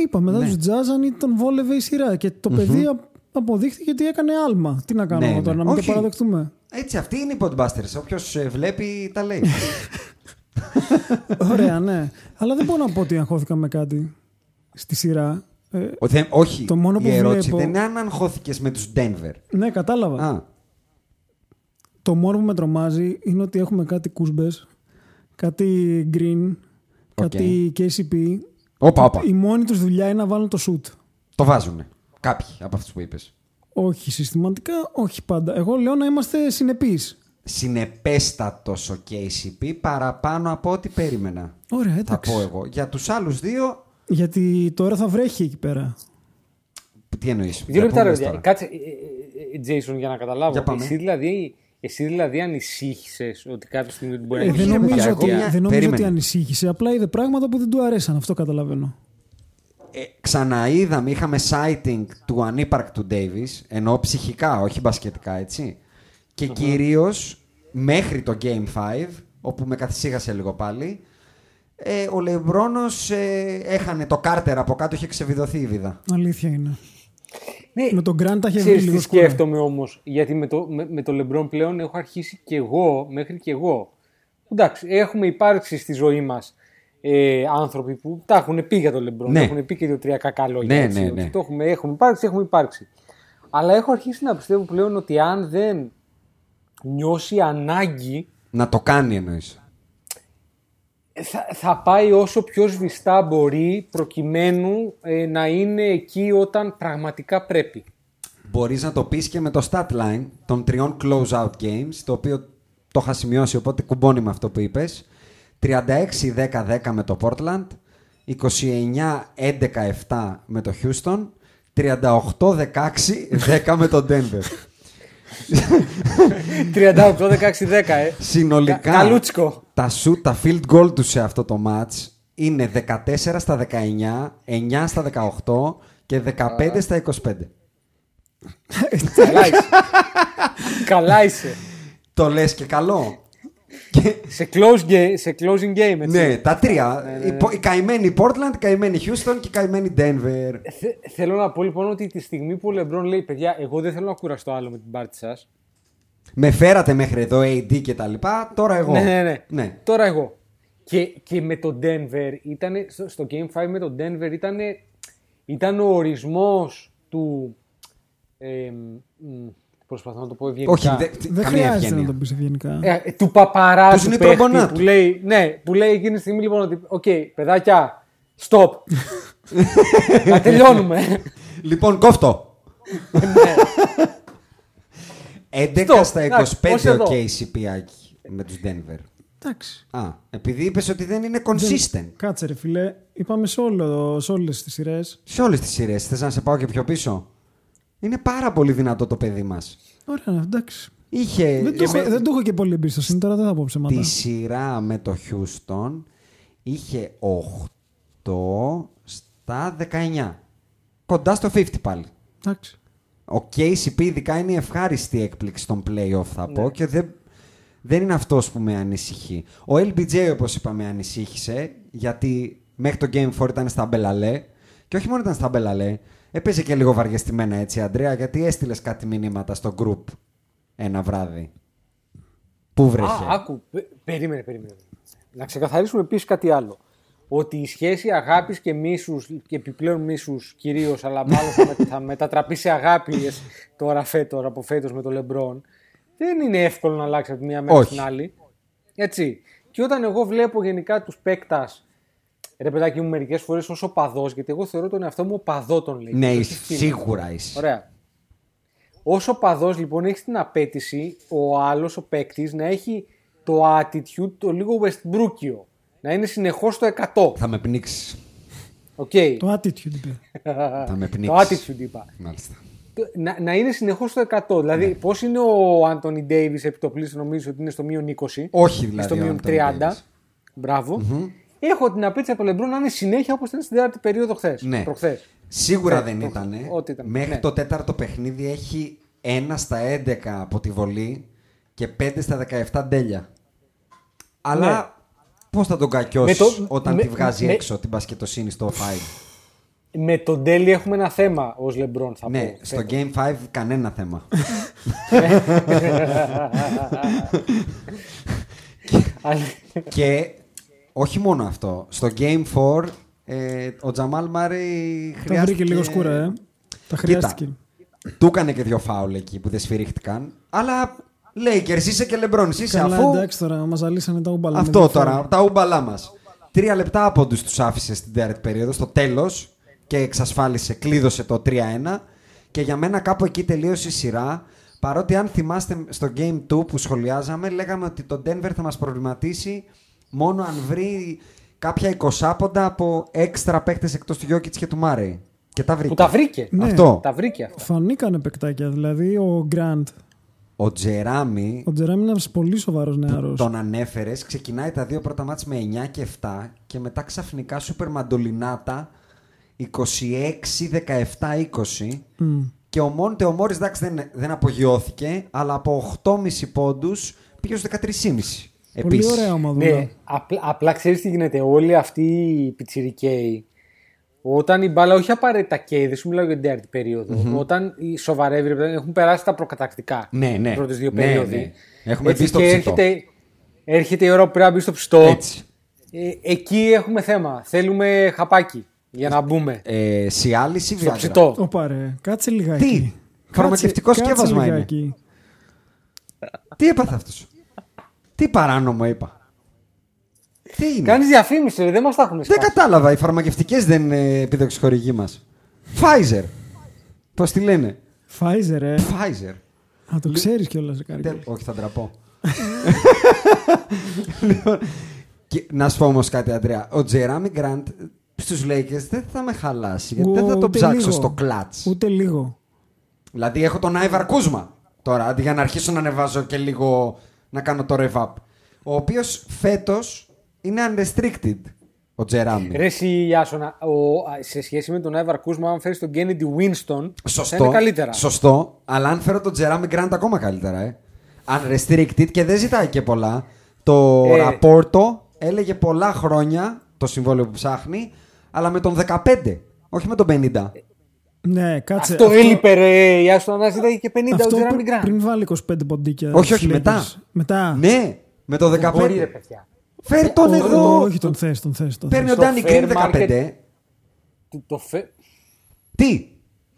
Είπα, μετά ναι. τους Jazz αν τον βόλευε η σειρά. Και το mm-hmm. παιδί αποδείχθηκε ότι έκανε άλμα. Τι να κάνουμε ναι, τώρα, ναι. να μην Όχι. το παραδεχτούμε. Έτσι, αυτοί είναι οι Podbusters. Όποιος βλέπει, τα λέει. Ωραία, ναι. Αλλά δεν μπορώ να πω ότι αγχώθηκα με κάτι. Στη σειρά. Ε, Οθε, όχι, το μόνο που η ερώτηση βλέπω, δεν είναι αν αγχώθηκες με τους Denver. Ναι, κατάλαβα. Α. Το μόνο που με τρομάζει είναι ότι έχουμε κάτι Κούσμπες, κάτι Green, κάτι okay. κέι σι πι. Όπα, όπα. Η μόνη τους δουλειά είναι να βάλουν το shoot. Το βάζουνε. Κάποιοι από αυτούς που είπες. Όχι συστηματικά, όχι πάντα. Εγώ λέω να είμαστε συνεπείς. Συνεπέστατος ο κέι σι πι παραπάνω από ό,τι περίμενα. Ωραία, εντάξει. Θα πω εγώ. Για τους άλλους δύο. Γιατί τώρα θα βρέχει εκεί πέρα. Τι εννοείς? Δύο λεπτά ρε. Κάτσε, Jason, για να καταλάβω. Για εσύ, δηλαδή, εσύ δηλαδή ανησύχησες ότι κάποια στιγμή την μπορεί να γίνει. Δεν νομίζω, ότι, δεν νομίζω ότι ανησύχησε. Απλά είδε πράγματα που δεν του αρέσαν. Αυτό καταλαβαίνω. Ε, ξαναείδαμε, είχαμε sighting του ανύπαρκτου Davis. Ενώ ψυχικά, όχι μπασκετικά, έτσι. Και uh-huh. κυρίως μέχρι το Game πέντε, όπου με καθυσίχασε λίγο πάλι. Ε, ο Λεμπρόνος ε, έχανε το Κάρτερ από κάτω, είχε ξεβιδωθεί η βίδα. Αλήθεια είναι. Ναι, με τον Γκραντ τα είχε βγει λίγο σκούρα. Σκέφτομαι όμως, γιατί με το, με, με το Λεμπρόν πλέον έχω αρχίσει και εγώ, μέχρι και εγώ. Εντάξει, έχουμε υπάρξει στη ζωή μας ε, άνθρωποι που τα έχουν πει για το Λεμπρόν, ναι. έχουν πει και δύο-τρία κακά λόγια. Ναι, έτσι, ναι, ναι. Το έχουμε, έχουμε υπάρξει, έχουμε υπάρξει. Αλλά έχω αρχίσει να πιστεύω πλέον ότι αν δεν νιώσει ανάγκη. Να το κάνει εννοείς. Θα, θα πάει όσο πιο σβηστά μπορεί προκειμένου ε, να είναι εκεί όταν πραγματικά πρέπει. Μπορείς να το πεις και με το stat line των τριών close-out games, το οποίο το είχα σημειώσει, οπότε κουμπώνει με αυτό που είπες. τριάντα έξι δέκα δέκα με το Portland, είκοσι εννιά έντεκα επτά με το Houston, τριάντα οκτώ δεκαέξι δέκα με το Denver. τριάντα οκτώ δεκαέξι δέκα ε. Συνολικά Καλούτσικο. Τα shoot, τα field goal του σε αυτό το match είναι δεκατέσσερα στα δεκαεννιά, εννιά στα δεκαοκτώ και δεκαπέντε στα είκοσι πέντε. Καλά είσαι. Καλά είσαι. Το λες και καλό. Σε, close game, σε closing game έτσι. Ναι, τα τρία. Ναι, ναι, ναι. Η καημένη Portland, η καημένη Houston και η καημένη Denver. Θε, θέλω να πω λοιπόν ότι τη στιγμή που ο Λεμπρόν λέει: παιδιά, εγώ δεν θέλω να κουραστώ άλλο με την πάρτι σας. Με φέρατε μέχρι εδώ έι ντι και τα λοιπά. Τώρα εγώ. Ναι, ναι, ναι. ναι. Τώρα εγώ. Και, και με τον Denver ήταν. Στο Game πέντε με τον Denver ήταν. Ήταν ο ορισμός του. Ε, Προσπαθώ να το πω ευγενικά. Όχι, δεν δε χρειάζεται να το πεις ευγενικά. Ε, του παπαράτου του παίχτη που λέει, ναι, που λέει εκείνη τη στιγμή λοιπόν ότι «Οκ, okay, παιδάκια, stop, να τελειώνουμε». Λοιπόν, κόφτω. έντεκα στα είκοσι πέντε ο κέι σι πι με τους Denver. Εντάξει. Α, επειδή είπες ότι δεν είναι consistent. Κάτσε ρε φίλε, είπαμε σε, όλο, σε όλες τις σειρές. Σε όλες τις σειρές, θες να σε πάω και πιο πίσω. Είναι πάρα πολύ δυνατό το παιδί μας. Ωραία, εντάξει. Είχε... Δεν του έχω με... και πολύ εμπίσταση, τώρα δεν θα πω ψέματα. Τη σειρά με το Χιούστον είχε οκτώ στα δεκαεννιά. Κοντά στο πενήντα πάλι. Εντάξει. Ο κέι σι πι ειδικά είναι η ευχάριστη έκπληξη των play-off θα πω ναι. και δεν, δεν είναι αυτός που με ανησυχεί. Ο ελ μπι τζέι όπως είπαμε ανησύχησε γιατί μέχρι το Game φορ ήταν στα μπελαλέ και όχι μόνο ήταν στα μπελαλέ. Έπαιζε και λίγο βαριεστημένα έτσι, Αντρέα, γιατί έστειλες κάτι μηνύματα στο group ένα βράδυ που βρέχε. Α, άκου, πε, περίμενε, περίμενε. Να ξεκαθαρίσουμε επίσης κάτι άλλο. Ότι η σχέση αγάπης και μίσους, και επιπλέον μίσους κυρίως, αλλά μάλλον θα, με, θα μετατραπεί σε αγάπη τώρα φέτος, από φέτος με τον Λεμπρόν, δεν είναι εύκολο να αλλάξει από τη μία μέρα στην άλλη. Έτσι. Και όταν εγώ βλέπω γενικά τους παίκτας, ρε παιδάκι μου, μερικές φορές ως οπαδός, γιατί εγώ θεωρώ τον εαυτό μου οπαδό των Λέικερς. Ναι, είσαι, σίγουρα είσαι. Ωραία. Ως οπαδός λοιπόν έχεις την απέτηση ο άλλος, ο παίκτης, να έχει το attitude το λίγο Westbrookιο. Να είναι συνεχώς στο εκατό. Θα με πνίξεις. Okay. Το attitude είπα. Θα με πνίξεις. Το attitude είπα. Μάλιστα. Να, να είναι συνεχώς στο εκατό. Δηλαδή, ναι. Πώς είναι ο Άντονι Ντέιβις επιτοπλής, νομίζω ότι είναι στο μείον είκοσι. Όχι δηλαδή. Στο μείον τριάντα. Μπράβο. Mm-hmm. Έχω την απέτηση από τον Λεμπρόν να είναι συνέχεια όπως ήταν στην τέταρτη περίοδο χθες. Ναι. Προχθές. Σίγουρα προχθές, δεν ήταν. ήταν. Μέχρι ναι. το τέταρτο παιχνίδι έχει ένα στα έντεκα από τη βολή και πέντε στα δεκαεπτά τέλεια. Αλλά ναι. πώς θα τον κακιώσεις το... όταν με... τη βγάζει με... έξω την μπασκετοσύνη στο πέντε. Με τον Ντέλη έχουμε ένα θέμα ως Λεμπρόν, θα ναι, πω. Ναι, στο Game πέντε κανένα θέμα. και, και όχι μόνο αυτό. Στο Game τέσσερα ε, ο Τζαμάλ Μάρεϊ χρειάστηκε... Τα βρήκε λίγο σκούρα, ε. Τα χρειάστηκε. Κοίτα, του έκανε και δύο φάουλ εκεί που δεν σφυρίχτηκαν. Αλλά Λέικερς είσαι και Λεμπρόν, είσαι αφού... Εντάξει τώρα, μας αλύσανε τα ούμπαλα. Αυτό τώρα, τα ούμπαλά μας. Τρία λεπτά από τους τους άφησε στην τέταρτη περίοδο, στο τέλος... Και εξασφάλισε, κλείδωσε το τρία ένα. Και για μένα κάπου εκεί τελείωσε η σειρά. Παρότι αν θυμάστε στο Game δύο που σχολιάζαμε, λέγαμε ότι το Denver θα μας προβληματίσει μόνο αν βρει κάποια εικοσάποντα από έξτρα παίκτες εκτός του Jokic και του Murray. Και τα βρήκε. Που τα βρήκε. Ναι. Αυτό. Τα βρήκε αυτά. Φανήκανε παικτάκια. Δηλαδή ο Grant. Ο Τζεράμι. Ο Τζεράμι είναι ένας πολύ σοβαρός νεαρός. Τον ανέφερες. Ξεκινάει τα δύο πρώτα μάτς με εννιά και επτά. Και μετά ξαφνικά σούπερ μαντολινάτα. είκοσι έξι δεκαεπτά είκοσι mm. Και ο Μόντε ο Μόρις εντάξει δεν, δεν απογειώθηκε, αλλά από οκτώ κόμμα πέντε πόντους πήγε στους δεκατρία κόμμα πέντε. Πολύ ωραία ομάδα. Ναι, απλ, απλά ξέρεις τι γίνεται. Όλοι αυτοί οι πιτσιρικαίοι, όταν η μπάλα όχι απαραίτητα καίει, δεν σου μιλάω για την τέταρτη περίοδο, mm-hmm. όταν οι σοβαρεύοι έχουν περάσει τα προκατακτικά, ναι, ναι. πρώτες δύο ναι, περίοδοι. Ναι. Έχουμε μπει στο ψητό. Έρχεται, έρχεται η ώρα που πρέπει να μπει στο ψητό. Ε, εκεί έχουμε θέμα. Θέλουμε χαπάκι. Για να μπούμε. Ε, Σιάλης ή Βιάγκρα. Ωπαρε, κάτσε λιγάκι. Τι, φαρμακευτικό σκεύασμα είναι. Τι έπαθε αυτός. Τι παράνομο είπα. Τι είναι. Κάνεις διαφήμιση, δεν μας τα έχουν σκάσει. Δεν κατάλαβα, οι φαρμακευτικές δεν είναι επίδοξη χορηγή μας. Pfizer. Πώς τη λένε. Pfizer, ε. Pfizer. Α, το ξέρεις κιόλας. Όχι, θα ντραπώ. Να σου πω όμως κάτι, Αντρέα. Ο Τζεράμι Γκραντ στους Lakers δεν θα με χαλάσει, γιατί δεν θα τον ψάξω λίγο. Στο κλατς. Ούτε λίγο. Δηλαδή έχω τον Άιβαρ Κούσμα τώρα, αντί για να αρχίσω να ανεβάζω και λίγο να κάνω το rev up. Ο οποίος φέτος είναι unrestricted, ο Τζεράμι. Ρε εσύ Ιάσονα, σε σχέση με τον Άιβαρ Κούσμα, αν φέρεις τον Kennedy Winston, σωστό, θα είναι καλύτερα. Σωστό, αλλά αν φέρω τον Τζεράμι Γκραντ ακόμα καλύτερα. Ε. Unrestricted και δεν ζητάει και πολλά. Το ε. Ραπόρτο έλεγε πολλά χρόνια το συμβόλαιο που ψάχνει, αλλά με τον δεκαπέντε, όχι με τον πενήντα. Ναι, κάτσε. Αυτό, αυτό... έλειπε ρε, για στον αναζητάει και πενήντα αυτό ο Jerami Grant. Πριν βάλει είκοσι πέντε ποντίκια. Όχι, όχι, μετά. μετά. Ναι, με το δεκαπέντε. Μπορεί, ρε, φέρ τον εδώ. Όχι, τον θες, τον θες. Παίρνει ο Danny Green δεκαπέντε. Το φε... Τι,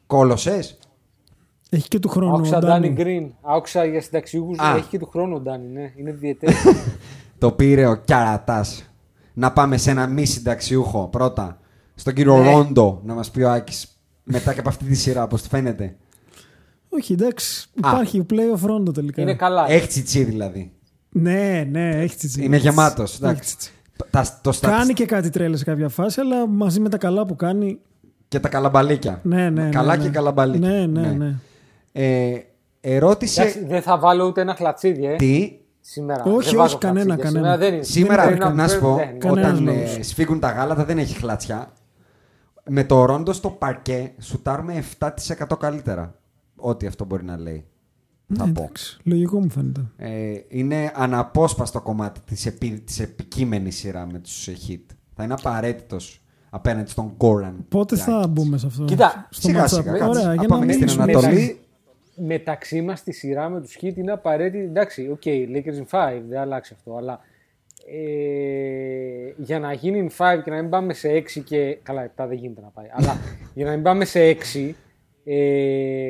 κόλωσες. Έχει και του χρόνου. Άκουσα Danny Green, άκουσα για συνταξιούχους, έχει και του χρόνου ο Danny, ναι, είναι διαιτές. Το πήρε ο Κιαρατάς. Να πάμε σε ένα μη συνταξιούχο πρώτα. Στον κύριο ναι. Ρόντο, να μας πει ο Άκης μετά και από αυτή τη σειρά, πώς του φαίνεται. Όχι, εντάξει. Υπάρχει play of Rondo τελικά. Είναι καλά. Έχει τσιτσί δηλαδή. Ναι, ναι, έχει τσιτσί. Είναι γεμάτος. Κάνει και κάτι τρέλες σε κάποια φάση, αλλά μαζί με τα καλά που κάνει. Και τα καλαμπαλίκια. Ναι, ναι. Καλά και καλαμπαλίκια. Ναι, ναι, ναι. Ερώτηση. Δεν θα βάλω ούτε ένα χλατσίδι. Τι. Σήμερα. Όχι, όχι, κανένα, κανένα. Σήμερα, σήμερα πρέπει να σου πω, όταν ε, σφίγγουν τα γάλατα δεν έχει χλατσιά. Με το Ρόντο στο παρκέ σουτάρουμε επτά τοις εκατό καλύτερα. Ό,τι αυτό μπορεί να λέει. Ναι, θα εντάξει, πω. Λογικό μου φαίνεται. Ε, είναι αναπόσπαστο κομμάτι της, επί, της επικείμενης σειρά με τους Χιτ. Θα είναι απαραίτητος απέναντι στον Γκόραν. Πότε Λάκης. Θα μπούμε σε αυτό. Κοίτα, σιγά σιγά. Να πάμε στην Ανατολή. Μεταξύ μας τη σειρά με τους Heat είναι απαραίτητη. Εντάξει, οκ, okay, Lakers in πέντε, δεν αλλάξει αυτό, αλλά ε, για να γίνει in πέντε και να μην πάμε σε έξι και. Καλά, επτά δεν γίνεται να πάει. Αλλά για να μην πάμε σε έξι, ε,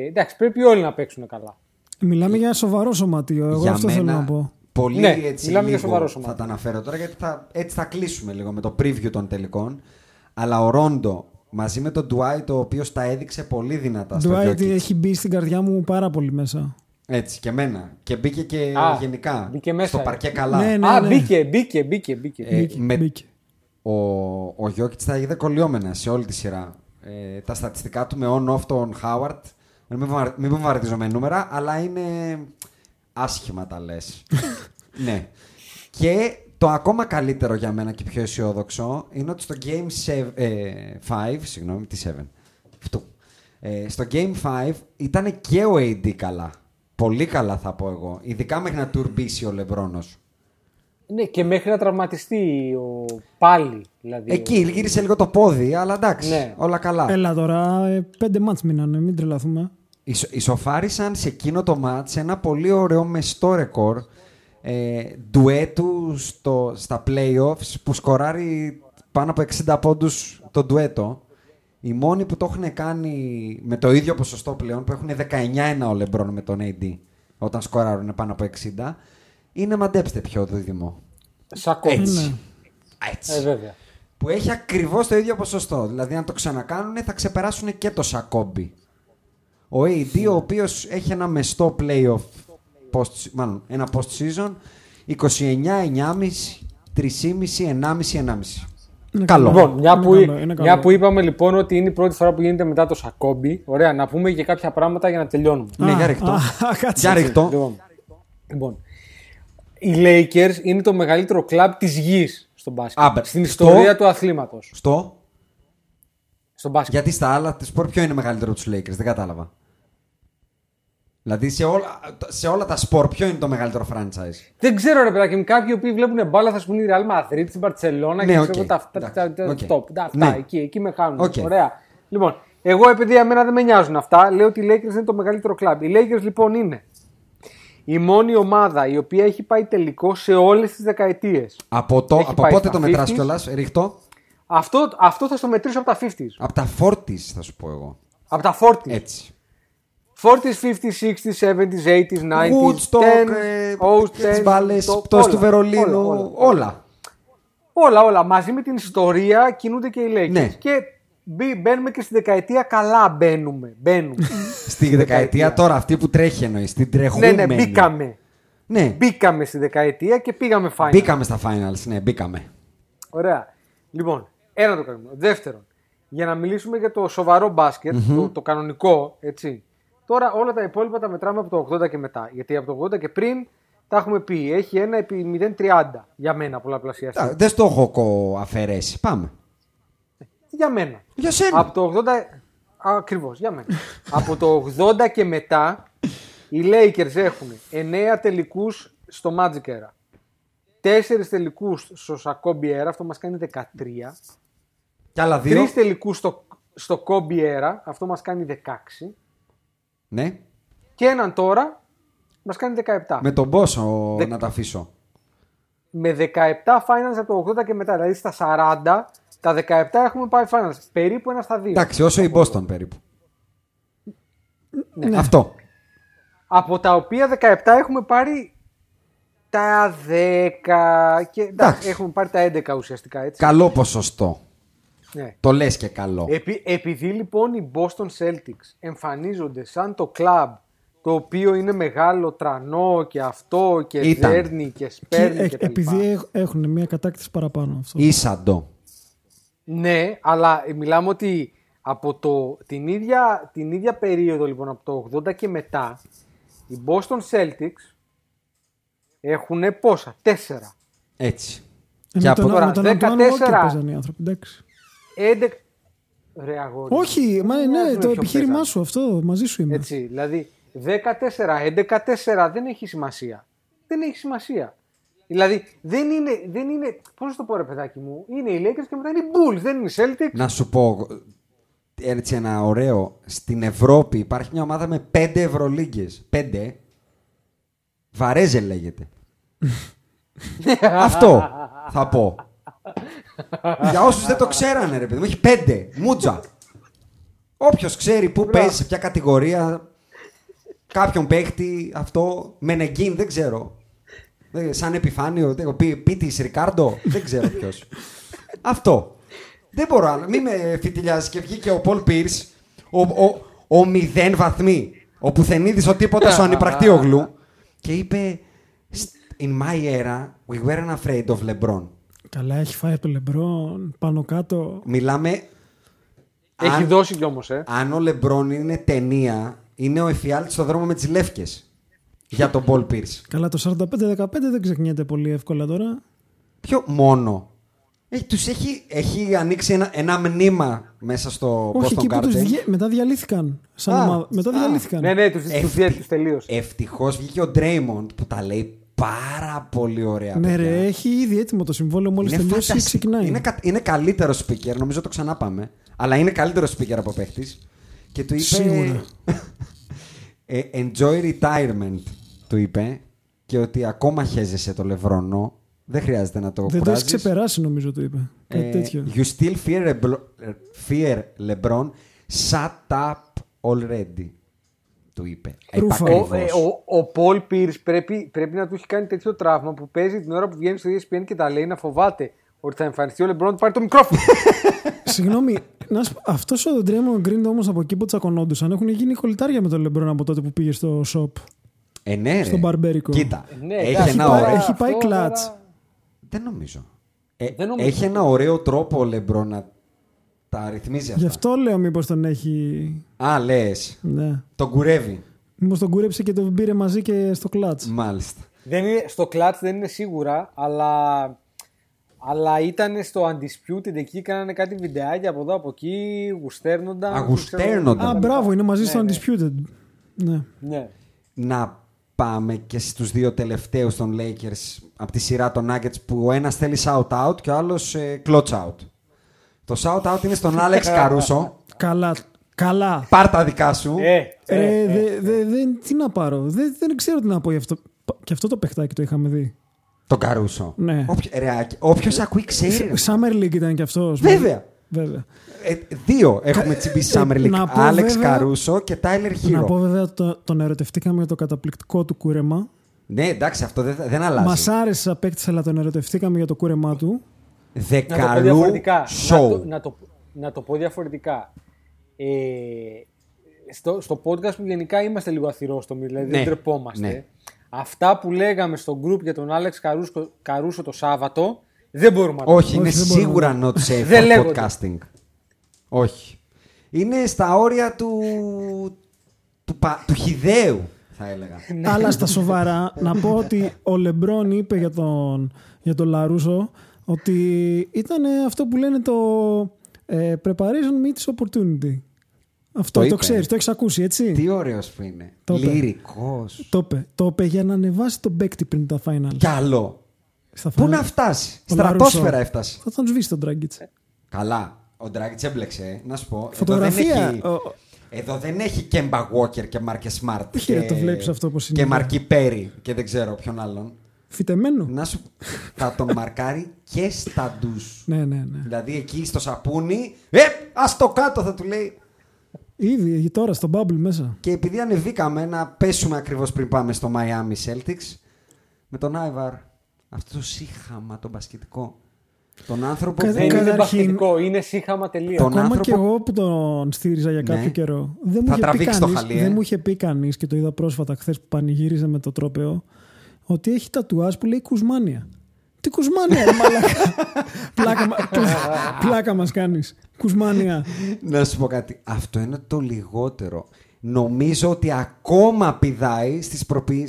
εντάξει, πρέπει όλοι να παίξουν καλά. Μιλάμε για ένα σοβαρό σωματείο. Εγώ για αυτό μένα, θέλω να πω. πολύ ναι, έτσι λίγο θα τα αναφέρω τώρα, γιατί θα, έτσι θα κλείσουμε λίγο με το preview των τελικών. Αλλά ο Ρόντο μαζί με τον Ντουάιτ, ο οποίος τα έδειξε πολύ δυνατά στο Ντουάιτ, έχει μπει στην καρδιά μου πάρα πολύ μέσα. Έτσι και εμένα. Και μπήκε και Α, γενικά μπήκε μέσα, στο παρκέ καλά. Ναι, ναι, ναι. Α, μπήκε, μπήκε, μπήκε, μπήκε. Ε, μπήκε, με... μπήκε. Ο, ο Γιόκιτς τα είδε κολλιόμενα σε όλη τη σειρά. Ε, τα στατιστικά του με on-off τον Χάουαρτ, μην βομβαρδίζω με νούμερα, αλλά είναι άσχημα τα λες. Ναι. Και το ακόμα καλύτερο για μένα και πιο αισιόδοξο είναι ότι στο Game πέντε, συγγνώμη, τι επτά, αυτό. Ε, στο Game πέντε ήταν και ο έι ντι καλά. Πολύ καλά θα πω εγώ. Ειδικά μέχρι να τουρμπήσει ο Λεμπρόνος. Ναι, και μέχρι να τραυματιστεί ο... πάλι. Δηλαδή, εκεί ο... γύρισε λίγο το πόδι, αλλά εντάξει, ναι, όλα καλά. Έλα τώρα, πέντε μάτς μείνανε, μην τρελαθούμε. Ισο... Ισοφάρισαν σε εκείνο το μάτς ένα πολύ ωραίο μεστό ρεκόρ ε, ντουέτου στο... στα playoffs που σκοράρει πάνω από εξήντα πόντους το ντουέτο. Οι μόνοι που το έχουν κάνει με το ίδιο ποσοστό πλέον, που έχουν δεκαεννιά ένα ο Λεμπρόν με τον έι ντι όταν σκοράρουν πάνω από εξήντα, είναι μαντέψτε πιο δίδυμο. Σακό. Έτσι. Έτσι. Ε, βέβαια. Που έχει ακριβώς το ίδιο ποσοστό. Δηλαδή, αν το ξανακάνουν, θα ξεπεράσουν και το Σακόμπι. Ο έι ντι, ο οποίος έχει ένα μεστό playoff, post, μάλλον ένα post-season, είκοσι εννιά, εννιά κόμμα πέντε, τρία κόμμα πέντε, ενάμιση, ενάμιση. Είναι καλό. Λοιπόν, μια, που, είναι καλό, είναι καλό. Μια που είπαμε λοιπόν ότι είναι η πρώτη φορά που γίνεται μετά το Σακόμπι, ωραία, να πούμε και κάποια πράγματα για να τελειώνουμε. Α, ναι, για ρηχτό. Α, για ρηχτό. Λοιπόν, λοιπόν, οι Lakers είναι το μεγαλύτερο κλαμπ της γης στο μπάσκετ. Α, στην στο, ιστορία του αθλήματος. Στο. Στο μπάσκετ. Γιατί στα άλλα, τη σπορ ποιο είναι μεγαλύτερο τους Lakers, δεν κατάλαβα. Δηλαδή σε όλα, σε όλα τα σπορ, ποιο είναι το μεγαλύτερο franchise. Δεν ξέρω ρε παιδάκι μου, κάποιοι οποίοι βλέπουν μπάλα θα σου πούνε η Real Madrid, την Barcelona και ξέρω τα αυτά. Εκεί με χάνουν. Ωραία. Λοιπόν, εγώ επειδή εμένα δεν με νοιάζουν αυτά, λέω ότι οι Lakers είναι το μεγαλύτερο κλαμπ. Οι Lakers λοιπόν είναι η μόνη ομάδα η οποία έχει πάει τελικό σε όλες τις δεκαετίες. Από, το, από πότε το μετράς κιόλας, ρίχτω. Αυτό, αυτό θα στο μετρήσω από τα πενήντα. Από τα σαράντα θα σου πω εγώ. Από τα σαράντα. Έτσι. σαράντα, πενήντα, εξήντα, εβδομήντα, ογδόντα, ενενήντα, Woodstock, τις μπάλες, πτώση του Βερολίνου, όλα όλα, όλα. όλα, όλα. Μαζί με την ιστορία κινούνται και οι Lakers. Ναι. Και μπαίνουμε και στη δεκαετία, καλά μπαίνουμε. μπαίνουμε. Στη δεκαετία τώρα, αυτή που τρέχει εννοείς, την τρεχούμενη. Ναι, ναι, μπήκαμε. Ναι. Μπήκαμε στη δεκαετία και πήγαμε finals. Μπήκαμε στα finals, ναι, μπήκαμε. Ωραία. Λοιπόν, ένα το κάνουμε. Δεύτερον, για να μιλήσουμε για το σοβαρό μπάσκετ, mm-hmm. το, το κανονικό, έτσι. Τώρα όλα τα υπόλοιπα τα μετράμε από το ογδόντα και μετά. Γιατί από το ογδόντα και πριν τα έχουμε πει. Έχει ένα επί μηδέν κόμμα τριάντα για μένα πολλαπλασιαστή. Δεν στο έχω αφαιρέσει. Πάμε. Για μένα. Για σένα. Από το ογδόντα... Ακριβώς, για μένα. Από το ογδόντα και μετά οι Lakers έχουν εννέα τελικούς στο Magic Era. τέσσερα τελικούς στο Shaquille Era. Αυτό μας κάνει δεκατρία. Και άλλα δύο. τρεις τελικούς στο, στο Kobe Era. Αυτό μας κάνει δεκαέξι. Ναι. Και έναν τώρα μας κάνει δεκαεπτά. Με τον πόσο Δε... να τα αφήσω. Με δεκαεπτά finals από το ογδόντα και μετά. Δηλαδή στα σαράντα, τα δεκαεπτά έχουμε πάει finals. Περίπου ένα στα δύο. Εντάξει, όσο η Boston περίπου. Ναι. Αυτό. Από τα οποία δεκαεπτά έχουμε πάρει τα δέκα. Και... Εντάξει, έχουμε πάρει τα έντεκα ουσιαστικά, έτσι. Καλό ποσοστό. Ναι. Το λες και καλό. Επει, επειδή λοιπόν οι Boston Celtics εμφανίζονται σαν το κλαμπ το οποίο είναι μεγάλο, τρανό και αυτό και Ήταν. δέρνει και σπέρνει και, και τα επειδή λοιπά. Έχουν μια κατάκτηση παραπάνω. Αυτό. Ίσαντο. Ναι, αλλά μιλάμε ότι από το, την, ίδια, την ίδια περίοδο λοιπόν από το ογδόντα και μετά οι Boston Celtics έχουν πόσα, τέσσερα. Έτσι. Ε, και από τώρα δεκατέσσερα. Εντάξει. έντεκα... Ρε, αγόρι. Όχι, μα, ναι, ναι, το επιχείρημά πέτα. Σου αυτό, μαζί σου είμαι. Έτσι, δηλαδή δεκατέσσερα, έντεκα, τέσσερα δεν έχει σημασία. Δεν έχει σημασία. Δηλαδή δεν είναι, δεν είναι πώς να το πω ρε παιδάκι μου, είναι οι Lakers και μετά είναι οι Bulls, δεν είναι οι Celtics. Να σου πω έτσι ένα ωραίο, στην Ευρώπη υπάρχει μια ομάδα με πέντε Ευρωλίγκες. πέντε. Βαρέζε λέγεται. Αυτό θα πω. Για όσους δεν το ξέρανε ρε παιδί μου, έχει πέντε, μούτζα. Όποιος ξέρει που παίζει, σε ποια κατηγορία, κάποιον παίχτη, αυτό, Μενεγκίν, δεν ξέρω. Σαν επιφάνειο, Πίτης, Ρικάρντο, δεν ξέρω ποιος. Αυτό. Δεν μπορώ άλλο. Μην με φιτιλιάζει. Και βγήκε ο Πολ Πίρς, ο, ο, ο μηδέν βαθμοί, ο πουθενίδης, ο τίποτα, ο ανυπρακτίογλου, και είπε in my era we weren't afraid of LeBron. Καλά, έχει φάει το LeBron πάνω κάτω. Μιλάμε. Έχει αν, δώσει κι όμως, ε. Αν ο LeBron είναι ταινία, είναι ο εφιάλτης στο δρόμο με τις λεύκες. Για τον Πολ Πίρς. Καλά, το σαράντα πέντε δεκαπέντε δεν ξεχνιέται πολύ εύκολα τώρα. Ποιο μόνο. Ε, τους έχει, έχει ανοίξει ένα, ένα μνήμα μέσα στο Boston Garden. Δι... Μετά διαλύθηκαν. Σαν α, μα... Μετά α, διαλύθηκαν. Ναι, ναι, τους διαλύθηκαν τελείως. Ευτυχώς βγήκε ο Ντρέιμοντ που τα λέει πάρα πολύ ωραία. Ναι, παιδιά. Ρε, έχει ήδη έτοιμο το συμβόλαιο μόλις τελειώσει. Ξεκινάει. Είναι, κα... είναι καλύτερο speaker, νομίζω το ξανά πάμε. Αλλά είναι καλύτερο speaker από παίχτης. Και του είπε. Σίγουρα. Enjoy retirement, του είπε, και ότι ακόμα χέζεσαι το λευρώνο. Δεν χρειάζεται να το κουράζεις. Δεν το έχεις ξεπεράσει, νομίζω του είπε. Κάτι ε, τέτοιο. You still fear, fear LeBron, shut up already, του είπε. Ο, ε, ο, ο Πολ Πίρς πρέπει, πρέπει να του έχει κάνει τέτοιο τραύμα που παίζει την ώρα που βγαίνει στο ι ες πι εν και τα λέει να φοβάται ότι θα εμφανιστεί ο LeBron, πάρει το μικρόφωνο. Συγγνώμη, αυτός ο Draymond Green όμως από εκεί που τσακωνόντουσαν, έχουν γίνει κολλητάρια με τον LeBron από τότε που πήγε στο shop. Ε, ναι, στον Μπαρμπέρικο. Κοίτα, ε, ναι, έχει, έχει, πάει, ωραίο, έχει πάει αυτό, κλάτς. Αλλά... Δεν νομίζω. Ε, δεν νομίζω. Έχει ένα ωραίο τρόπο ο LeBron να τα ρυθμίζει αυτά. Γι' αυτό λέω μήπως τον έχει... Α, λες. Ναι. Τον κουρεύει. Μήπως τον κουρέψε και τον πήρε μαζί και στο κλάτς. Μάλιστα. Δεν είναι, στο κλάτς δεν είναι σίγουρα, αλλά... Αλλά ήταν στο Undisputed εκεί, κάνανε κάτι βιντεάκια από εδώ από εκεί, γουστέρνονταν. Αγουστέρνονταν. Α, μπράβο, είναι μαζί ναι, στο ναι. Undisputed. Ναι. ναι. Να πάμε και στους δύο τελευταίους των Lakers από τη σειρά των Nuggets, που ο ένας θέλει shout-out και ο άλλος ε, clutch-out. Το shout-out είναι στον Alex Caruso. Καλά. Καλά. Πάρ' τα δικά σου. Ε, ε, ε, ε, δε, δε, δε, τι να πάρω. Δε, δεν ξέρω τι να πω γι' αυτό. Και αυτό το παιχτάκι το είχαμε δει. Τον Καρούσο. Ναι. Όποιος ακούει ξέρει. Summer League ήταν και αυτός. Βέβαια. βέβαια. Ε, δύο έχουμε τσιμπήσει Summer League. Άλεξ Καρούσο και Tyler Herro. Να πω βέβαια το, τον ερωτευτήκαμε για το καταπληκτικό του κούρεμα. Ναι, εντάξει, αυτό δεν, δεν αλλάζει. Μας άρεσε σαν παίκτης, αλλά τον ερωτευτήκαμε για το κούρεμά του. Δεκαλού show. Να, να, το, να το πω διαφορετικά. Ε, στο, στο podcast που γενικά είμαστε λίγο αθυρόστομοι, δηλαδή ναι, δεν τρεπόμαστε. Ναι. Αυτά που λέγαμε στο group για τον Άλεξ Καρούσο το Σάββατο, δεν μπορούμε να το όχι, είναι σίγουρα not safe for podcasting. Όχι. Είναι στα όρια του, του, του χυδαίου, θα έλεγα. Αλλά στα σοβαρά, να πω ότι ο Λεμπρόν είπε για τον, για τον Λαρούσο ότι ήταν αυτό που λένε το ε, preparation meets opportunity. Αυτό το, το ξέρεις, το έχεις ακούσει, έτσι. Τι ωραίος που είναι. Το λυρικός. Το είπε. Το είπε για να ανεβάσει τον παίκτη πριν τα final. Καλό. Πού να φτάσει. Ο στρατόσφαιρα Λαρούσο έφτασε. Θα τον σβήσει τον Dragic. Καλά. Ο Dragic έμπλεξε, να σου πω. Φωτογραφία. Εδώ δεν έχει, ο... Εδώ δεν έχει Kemba Walker και Marcus Smart. Τι και... το βλέπεις αυτό όπως είναι. Και Μαρκί Πέρι και δεν ξέρω ποιον άλλον. Φυτεμένο. Να σου... θα τον μαρκάρει και στα ντους. Ναι, ναι, ναι. Δηλαδή εκεί στο σαπούνι. Ε, ας το κάτω θα του λέει. Ήδη τώρα στο bubble μέσα. Και επειδή ανεβήκαμε να πέσουμε ακριβώς πριν πάμε στο Miami Celtics με τον Άιβαρ, αυτό το σύχαμα τον μπασκετικό. Τον άνθρωπο Κα, που δεν είναι μπασκετικό, είναι σύχαμα τελείως. Ακόμα άνθρωπο... και εγώ που τον στήριζα για κάποιο ναι, καιρό. Δεν μου, είχε πει κανείς, χαλί, ε? δεν μου είχε πει κανείς, και το είδα πρόσφατα χθες που πανηγύριζε με το τρόπεο, ότι έχει τατουάζ που λέει Κουσμάνια. Τι Κουσμάνια, ρε μαλάκα. Πλάκα μας κάνεις. Κουσμάνια. Να σου πω κάτι. Αυτό είναι το λιγότερο. Νομίζω ότι ακόμα πηδάει στις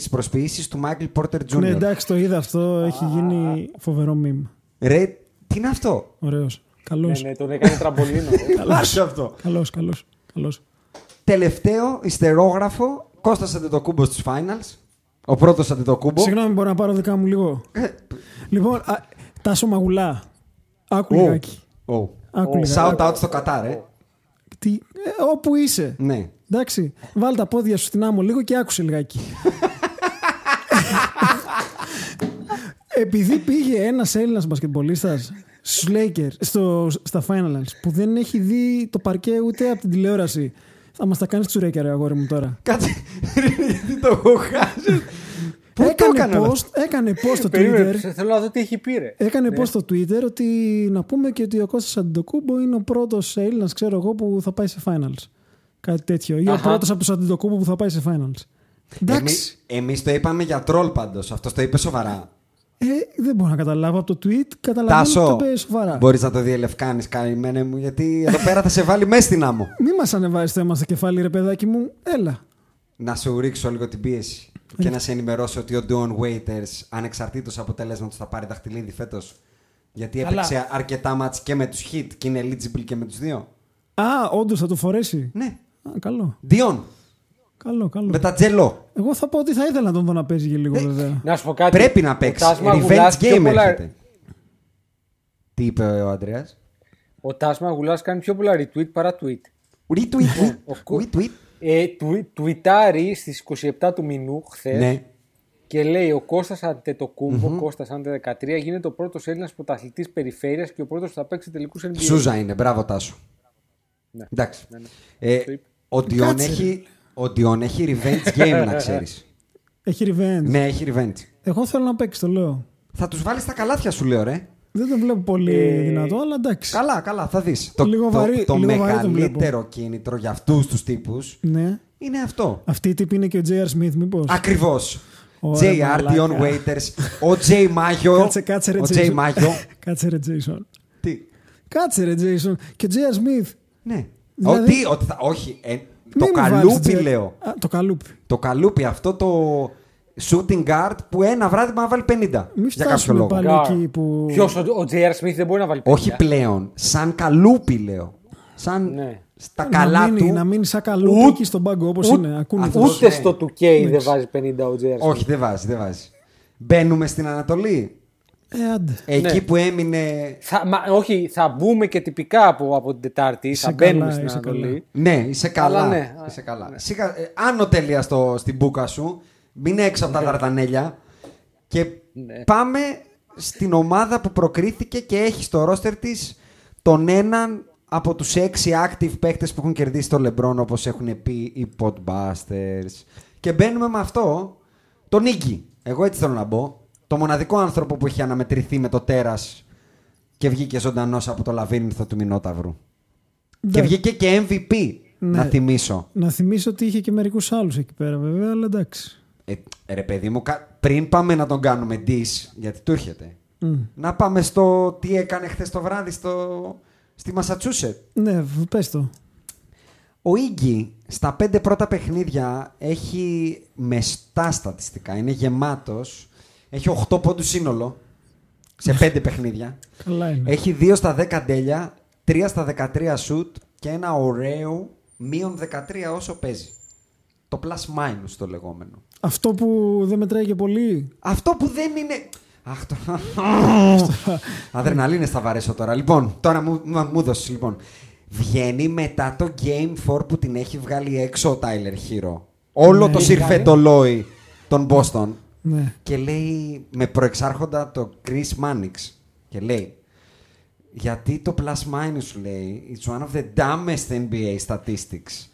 προσποιήσεις του Μάικλ Πόρτερ Τζούνιορ. Ναι, εντάξει, το είδα αυτό. Έχει γίνει φοβερό μιμ. Ρε, τι είναι αυτό. Ωραίος. Καλός. Ναι, τον έκανε τραμπολίνο. Καλός αυτό. Καλός, καλός, καλός. Τελευταίο, υστερόγραφο. Κώστας Αντετοκούμπο στους finals. Ο πρώτος Αντετοκούμπο. Συγγνώμη, μπορώ να πάρω δικά μου λίγο. Λοιπόν, α, Τάσο Μαγουλά. Άκου λιγάκι. Oh, oh. Shout out στο Κατάρ, ε. Τι, ε, όπου είσαι. Ναι. Εντάξει, βάλ τα πόδια σου στην άμμο λίγο και άκουσε λιγάκι. Επειδή πήγε ένας Έλληνας μπασκετμπολίστας στους Lakers, στο, στα finals, που δεν έχει δει το παρκέ ούτε από την τηλεόραση. Θα μας τα κάνεις τσουρέκια, ρε αγόρι μου τώρα. Κάτσε, γιατί το έχω χάσει. Πού έκανε post, έκανε post στο Twitter. Θέλω να δω τι έχει πήρε. Έκανε ναι. post στο Twitter ότι να πούμε και ότι ο Κώστας Αντιτοκούμπο είναι ο πρώτος Έλληνας, ξέρω εγώ, που θα πάει σε finals. Κάτι τέτοιο. Ή ο πρώτος από τους Αντιτοκούμπο που θα πάει σε finals. Εντάξει. Εμείς το είπαμε για τρόλ πάντως. Αυτό το είπε σοβαρά. Ε, δεν μπορώ να καταλάβω από το tweet. Καταλαβαίνω ότι το είπε σοβαρά. Μπορείς να το διελευκάνεις, καημένε μου, γιατί εδώ πέρα θα σε βάλει μέσα στην άμμο. Μη μας ανεβάζεις θέμα στο κεφάλι, ρε παιδάκι μου. Έλα. Να σου ρίξω λίγο την πίεση. Και να σε ενημερώσω ότι ο Ντόουν Waiters, ανεξαρτήτως αποτελέσματος, θα πάρει δαχτυλίδι φέτος. Γιατί έπαιξε αλλά... αρκετά μάτς και με τους Heat και είναι eligible και με τους δύο. Α, όντως θα το φορέσει. Ναι. Α, καλό. Διόν. Καλό, καλό. Με τα τζελό. Εγώ θα πω ότι θα ήθελα να τον δω να παίζει για λίγο, βέβαια. Να σου πω κάτι. Πρέπει να παίξει. Revenge game πολλά... έρχεται. Τι είπε ο Ανδρέας. Ο Τάσμα Γουλάς κάνει πιο πολλά retweet παρά tweet. Retweet. Retweet. Ε, του, τουιτάρει στις εικοστή εβδόμη του μηνού χθες ναι. και λέει ο Κώστας Αντετοκούμπο, mm-hmm. Κώστας Άντε δεκατρία, γίνεται ο πρώτος Έλληνας πρωταθλητής περιφέρειας και ο πρώτος που θα παίξει τελικούς εν μπι έι. Σούζα είναι, μπράβο Τάσου. Ναι. Εντάξει. Ναι, ναι. Ε, ο Ντιόν έχει, έχει revenge game να ξέρεις. Έχει revenge. Ναι, έχει revenge. Εγώ θέλω να παίξει, το λέω. Θα τους βάλεις τα καλάθια σου, λέω ρε. Δεν τον βλέπω πολύ ε... δυνατό, αλλά εντάξει. Καλά, καλά, θα δεις. Το, βαρύ, το, το μεγαλύτερο κίνητρο για αυτούς τους τύπους ναι. είναι αυτό. Αυτή η τύπη είναι και ο Τζέι Αρ Smith, μήπως. Ακριβώς. Τζέι Αρ, Dion Waiters, ο Τζέι Μάγιο. Κάτσε, κάτσε ρε Jason. Κάτσε ρε Jason. Τι. Κάτσε ρε Jason. Και ο Τζέι Αρ Smith. Ναι. Δηλαδή... Ό, τι, ό, θα, όχι. Ε, το καλούπι βάλεις, λέω. Α, το καλούπι. Το καλούπι αυτό το... shooting guard που ένα βράδυ μπορεί να βάλει πενήντα. Μη για κάποιο λόγο. Που... Ποιος, ο Τζέι Αρ Smith δεν μπορεί να βάλει πενήντα. Όχι πλέον. Σαν καλούπι, λέω. Σαν ναι. στα να καλά μείνει, του. Να μείνει σαν καλούπι εκεί στον πάγκο όπως είναι. Ακούνε ούτε ναι. στο δύο κέι ναι. δεν βάζει πενήντα ο Τζέι Αρ Smith. Όχι, δεν βάζει, δεν βάζει. Μπαίνουμε στην Ανατολή. Ε, άντε. Εκεί ναι. που έμεινε. Θα, μα, όχι, θα μπούμε και τυπικά από, από την Τετάρτη. Είσαι θα μπαίνουμε στην Ανατολή. Ναι, είσαι καλά. Άνω τέλεια στην μπούκα σου. Μην έξω από τα δαρδανέλια. Και ναι. πάμε στην ομάδα που προκρίθηκε και έχει στο ρόστερ της τον έναν από τους έξι active παίκτες που έχουν κερδίσει τον LeBron, όπως έχουν πει οι Podbusters. Και μπαίνουμε με αυτό τον Ίγκη. Εγώ έτσι θέλω να πω. Το μοναδικό άνθρωπο που είχε αναμετρηθεί με το τέρας και βγήκε ζωντανός από το λαβύρινθο του Μηνόταυρου. Ναι. Και βγήκε και εμ βι πι ναι. να θυμίσω. Να θυμίσω ότι είχε και μερικούς άλλους εκεί πέρα βέβαια, αλλά εντάξει. Ε, ρε παιδί μου, πριν πάμε να τον κάνουμε diss, γιατί του έρχεται mm. να πάμε στο τι έκανε χθες το βράδυ στο, στη Μασατσούσετ. Ναι, πες το. Ο Ίγκη στα πέντε πρώτα παιχνίδια έχει μεστά στατιστικά. Είναι γεμάτος. Έχει οκτώ πόντους σύνολο σε πέντε παιχνίδια. Καλά είναι. Έχει δύο στα δέκα τέλεια, τρία στα δεκατρία σουτ και ένα ωραίο μείον δεκατρία όσο παίζει. Το plus minus το λεγόμενο. Αυτό που δεν μετράει και πολύ. Αυτό που δεν είναι. Αχ, το. Αδρεναλίνες θα βαρέσω τώρα. Λοιπόν, τώρα μου, μου δώσεις λοιπόν. Βγαίνει μετά το Game φορ που την έχει βγάλει έξω ο Tyler Herro. Όλο ναι, το συρφετολόι των Boston. Ναι. Και λέει με προεξάρχοντα το Chris Mannix. Και λέει, γιατί το plus minus λέει it's one of the dumbest εν μπι έι statistics.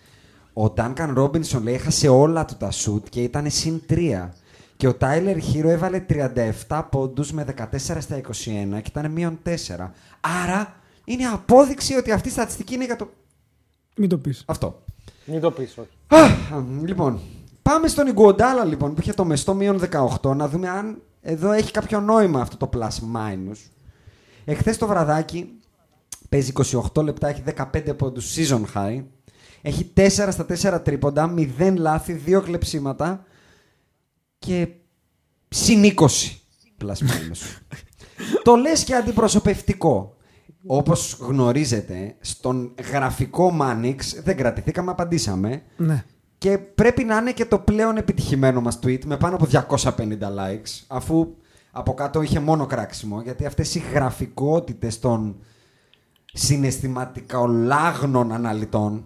Ο Duncan Robinson λέει έχασε όλα του τα σουτ και ήταν συν τρία. Και ο Tyler Herro έβαλε τριάντα επτά πόντους με δεκατέσσερα στα είκοσι ένα και ήταν μείον τέσσερα. Άρα είναι απόδειξη ότι αυτή η στατιστική είναι για το... Μην το πεις. Αυτό. Μην το πεις, όχι. Λοιπόν, πάμε στον Iguodala λοιπόν, που είχε το μεστό μείον δεκαοκτώ, να δούμε αν εδώ έχει κάποιο νόημα αυτό το plus-minus. Εχθές το βραδάκι παίζει είκοσι οκτώ λεπτά, έχει δεκαπέντε πόντους season high. Έχει τέσσερα στα τέσσερα τρίποντα, μηδέν λάθη, δύο κλεψίματα και συν είκοσι πλασμένους. Το λες και αντιπροσωπευτικό. Όπως γνωρίζετε, στον γραφικό Μάνιξ δεν κρατηθήκαμε, απαντήσαμε. Ναι. Και πρέπει να είναι και το πλέον επιτυχημένο μας tweet με πάνω από διακόσια πενήντα likes, αφού από κάτω είχε μόνο κράξιμο, γιατί αυτές οι γραφικότητες των συναισθηματικολάγνων αναλυτών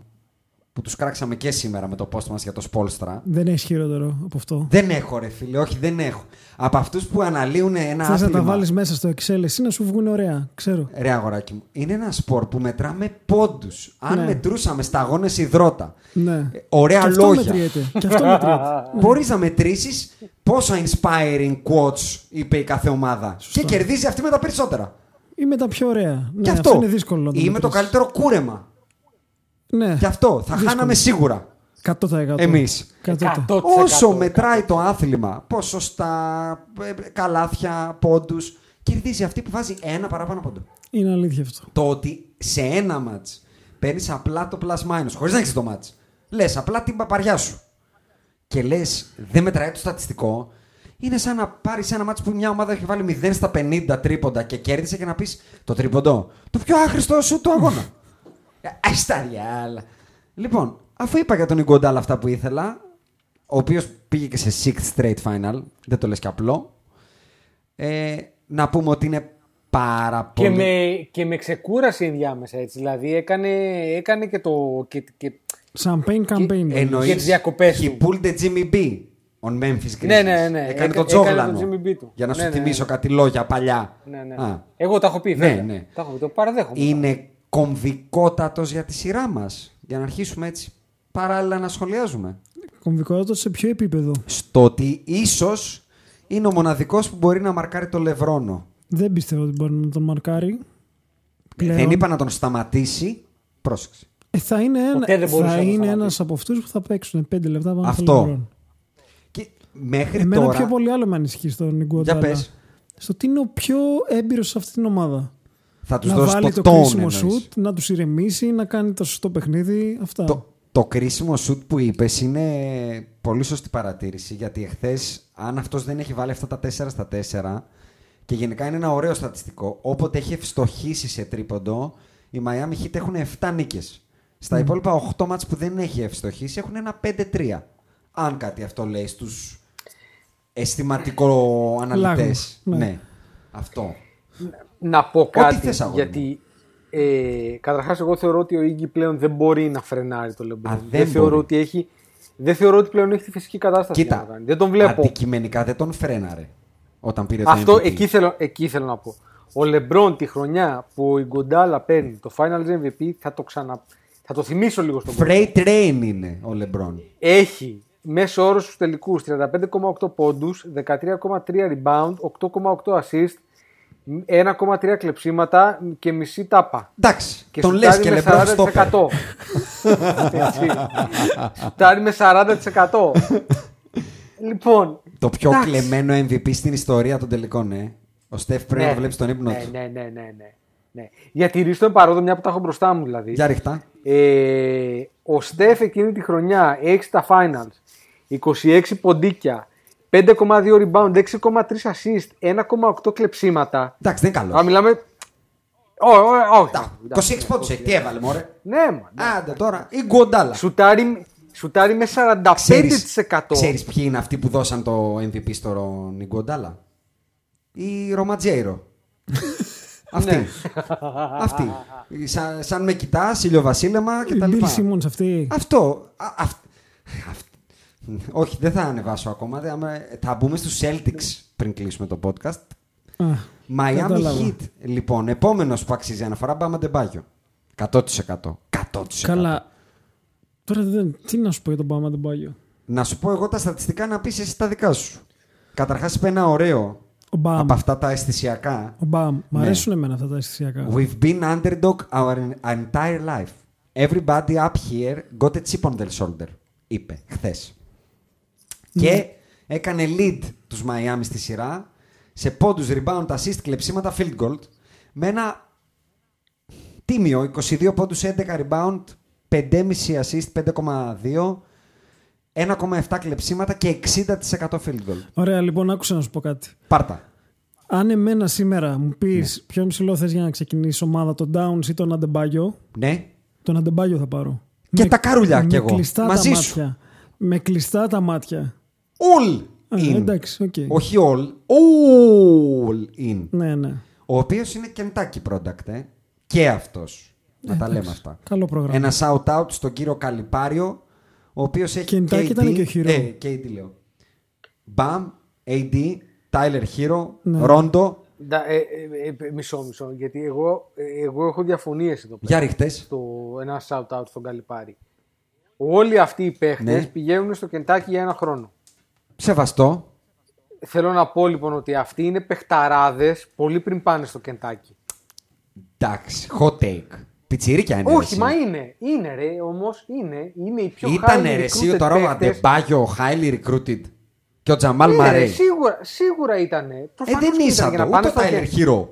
που τους κράξαμε και σήμερα με το post μας για το Spoelstra. Δεν έχει χειρότερο από αυτό. Δεν έχω, ρε φίλε, όχι, δεν έχω. Από αυτούς που αναλύουν ένα άθλημα. Θες να τα βάλεις μέσα στο Excel, εσύ να σου βγουν ωραία, ξέρω. Ρε αγοράκι μου, είναι ένα σπορ που μετράμε πόντους. Αν ναι. μετρούσαμε σταγόνες υδρότα, ναι. ωραία και αυτό λόγια. Μετριέται. Και αυτό μετριέται. Μπορείς να μετρήσεις πόσα inspiring quotes είπε η κάθε ομάδα. Σωστό. Και κερδίζει αυτή με τα περισσότερα. Ή με τα πιο ωραία. Και ναι, αυτό. αυτό είναι δύσκολο. Ή με το καλύτερο κούρεμα. Ναι. Και αυτό. Θα δύσκολο. Χάναμε σίγουρα. εκατό τοις εκατό Εμείς. εκατό τοις εκατό Όσο μετράει το άθλημα, ποσοστά, καλάθια, πόντους, κερδίζει αυτή που βάζει ένα παραπάνω πόντο. Είναι αλήθεια αυτό. Το ότι σε ένα μάτς παίρνεις απλά το plus minus, χωρίς να έχεις το μάτς. Λες απλά την παπαριά σου. Και λες δεν μετράει το στατιστικό. Είναι σαν να πάρεις ένα μάτς που μια ομάδα έχει βάλει μηδέν στα πενήντα τρίποντα και κέρδισε και να πεις το τρίποντο. Το πιο άχρηστο σου του αγώνα. Ασταριάλα. Λοιπόν, αφού είπα για τον Iguodala αυτά που ήθελα, ο οποίος πήγε και σε sixth straight final, δεν το λες και απλό, ε, να πούμε ότι είναι πάρα πολύ... Και με, και με ξεκούρασε ενδιάμεσα, έτσι, δηλαδή έκανε, έκανε και το... Και, και... Champagne campaign. Εννοείς, για τις διακοπές του. He pulled the Jimmy B on Memphis Grizzlies. Ναι, ναι, ναι. Έκανε Έκα, το τζόγλανο. Για να ναι, σου ναι, θυμίσω ναι. κάτι λόγια παλιά. Ναι, ναι. Α. Εγώ τα έχω πει, βέβαια. Ναι, ναι. Τα έχω πει, το παραδέχομαι. Είναι κομβικότατος για τη σειρά μας. Για να αρχίσουμε έτσι παράλληλα να σχολιάζουμε. Κομβικότατος σε ποιο επίπεδο? Στο ότι ίσως είναι ο μοναδικός που μπορεί να μαρκάρει τον Λεβρόνο. Δεν πιστεύω ότι μπορεί να τον μαρκάρει. Πλέον. Δεν είπα να τον σταματήσει. Πρόσεξε. Ε, θα είναι, ένα, θα είναι ένας από αυτούς που θα παίξουν πέντε λεπτά πάνω από τον Λεβρόν. Και μέχρι εμένα τώρα... πιο πολύ άλλο με ανησυχεί στον Iguodala. Στο ότι είναι ο πιο έμπειρος σε αυτή την ομάδα. Θα τους να δώσει βάλει το, το κρίσιμο σουτ, να τους ηρεμήσει, να κάνει το σωστό παιχνίδι. Αυτά. Το, το κρίσιμο σουτ που είπες είναι πολύ σωστή παρατήρηση. Γιατί εχθές, αν αυτός δεν έχει βάλει αυτά τα τέσσερα στα τέσσερα, και γενικά είναι ένα ωραίο στατιστικό, όποτε έχει ευστοχήσει σε τρίποντο, οι Miami Heat έχουν επτά νίκες. Στα mm. υπόλοιπα οκτώ μάτς που δεν έχει ευστοχήσει έχουν ένα πέντε τρία. Αν κάτι αυτό λέει στους αισθηματικό αναλυτές. Ναι. ναι. Αυτό. Να πω κάτι. Γιατί ε, καταρχάς εγώ θεωρώ ότι ο Ίγκη πλέον δεν μπορεί να φρενάρει το LeBron. Δεν, δεν, θεωρώ ότι έχει, δεν θεωρώ ότι πλέον έχει τη φυσική κατάσταση. Κοίτα, να κάνει. Δεν τον βλέπω. Αντικειμενικά δεν τον φρέναρε όταν πήρε αυτό, το εμ βι πι. Εκεί θέλω, εκεί θέλω να πω. Ο LeBron τη χρονιά που ο Iguodala παίρνει το Finals εμ βι πι θα το ξανα... Θα το θυμίσω λίγο στον Freight train είναι ο LeBron. Έχει μέσο όρο στους τελικούς τριάντα πέντε κόμμα οκτώ πόντους, δεκατρία κόμμα τρία rebound, οκτώ κόμμα οκτώ assist, ένα κόμμα τρία κλεψίματα και μισή τάπα. Εντάξει, και τον λες και LeBron στόπερ. Φτάνει με σαράντα τοις εκατό. Λοιπόν, το πιο εντάξει. κλεμμένο εμ βι πι στην ιστορία των τελικών, ε. Ο Steph πρέπει ναι. να βλέπει τον ύπνο ναι, του. Ναι, ναι, ναι, ναι. Ναι. Για τη ρίστον παρόδο, μια που τα έχω μπροστά μου δηλαδή. Για ριχτά. Ε, ο Στεφ εκείνη τη χρονιά έχει στα finals είκοσι έξι ποντίκια, πέντε κόμμα δύο rebound, έξι κόμμα τρία assist, ένα κόμμα οκτώ κλεψίματα. Εντάξει, δεν είναι καλό. Μιλάμε. Όχι, όχι. είκοσι έξι πόντους έχει, τι έβαλε, μωρέ. Ναι, μα. Άντε τώρα. Η Iguodala. Σουτάρει με σαράντα πέντε τοις εκατό. Ξέρεις ποιοι είναι αυτοί που δώσαν το εμ βι πι στον Iguodala? Η Ρωματζέιρο. Αυτή. Ναι. Αυτή. Σαν, σαν με κοιτάς, ηλιοβασίλεμα και τα λοιπά. Σιμόνς, αυτή. Αυτό. Α, α, α, όχι, δεν θα ανεβάσω ακόμα. Δε, άμα, θα μπούμε στους Celtics πριν κλείσουμε το podcast. Α, Miami Heat. Λοιπόν, επόμενος που αξίζει αναφορά, Bam Adebayo. εκατό τοις εκατό. Καλά. Τώρα δεν, τι να σου πω για τον Bam Adebayo. Να σου πω εγώ τα στατιστικά να πεις εσύ τα δικά σου. Καταρχάς είπε ένα ωραίο. Obama. Από αυτά τα αισθησιακά. Obama. Μ' αρέσουν εμένα αυτά τα αισθησιακά. We've been underdog our entire life. Everybody up here got a chip on their shoulder. Είπε χθες. Mm. Και έκανε lead τους Miami στη σειρά σε πόντους, rebound, assist, κλεψίματα, field goal με ένα τίμιο είκοσι δύο πόντους, έντεκα rebound, πέντε κόμμα πέντε assist, πέντε κόμμα δύο, ένα κόμμα επτά κλεψίματα και εξήντα τοις εκατό field goal. Ωραία, λοιπόν, άκουσα να σου πω κάτι. Πάρτα. Αν εμένα σήμερα μου πεις ναι. ποιον ψηλό θες για να ξεκινήσει ομάδα, τον Downs ή τον Adebayo. Ναι. Τον Adebayo θα πάρω. Και με, τα καρούλια κι εγώ. Μαζί τα σου. Μάτια. Με κλειστά τα μάτια. All Α, in. Εντάξει, okay. Όχι all. All in. Ναι, ναι. Ο οποίος είναι Kentucky product, ε. Και αυτός. Ε, να τα λέμε αυτά. Καλό πρόγραμμα. Ένα shout out στον κύριο Καλιπάριο. Ο οποίος έχει Kentucky ήταν και ο Hero. Ε, κέι ντι λέω. Bam, έι ντι, Tyler Herro, Rondo. Μισό, μισό. Γιατί εγώ, εγώ έχω διαφωνίες εδώ πέρα. Για ρίχτες. Στο, ένα shout-out στον Καλιπάρη. Όλοι αυτοί οι παίχτες ναι. πηγαίνουν στο Kentucky για ένα χρόνο. Σεβαστό. Θέλω να πω λοιπόν ότι αυτοί είναι παιχταράδες πολύ πριν πάνε στο Κεντάκι. Εντάξει, hot take. Πιτσιρίκια είναι. Όχι, μα είναι. Είναι ρε, όμως είναι. Είναι οι πιο highly recruited παίχτες. Ήτανε ρε εσύ το Ρώμα Ντεμπάγιο, highly recruited. Και ο Τζαμάλ Μαρέι. Σίγουρα, σίγουρα ήτανε. Ε, δεν ήσαν το, ούτε τα ελεγχείρο.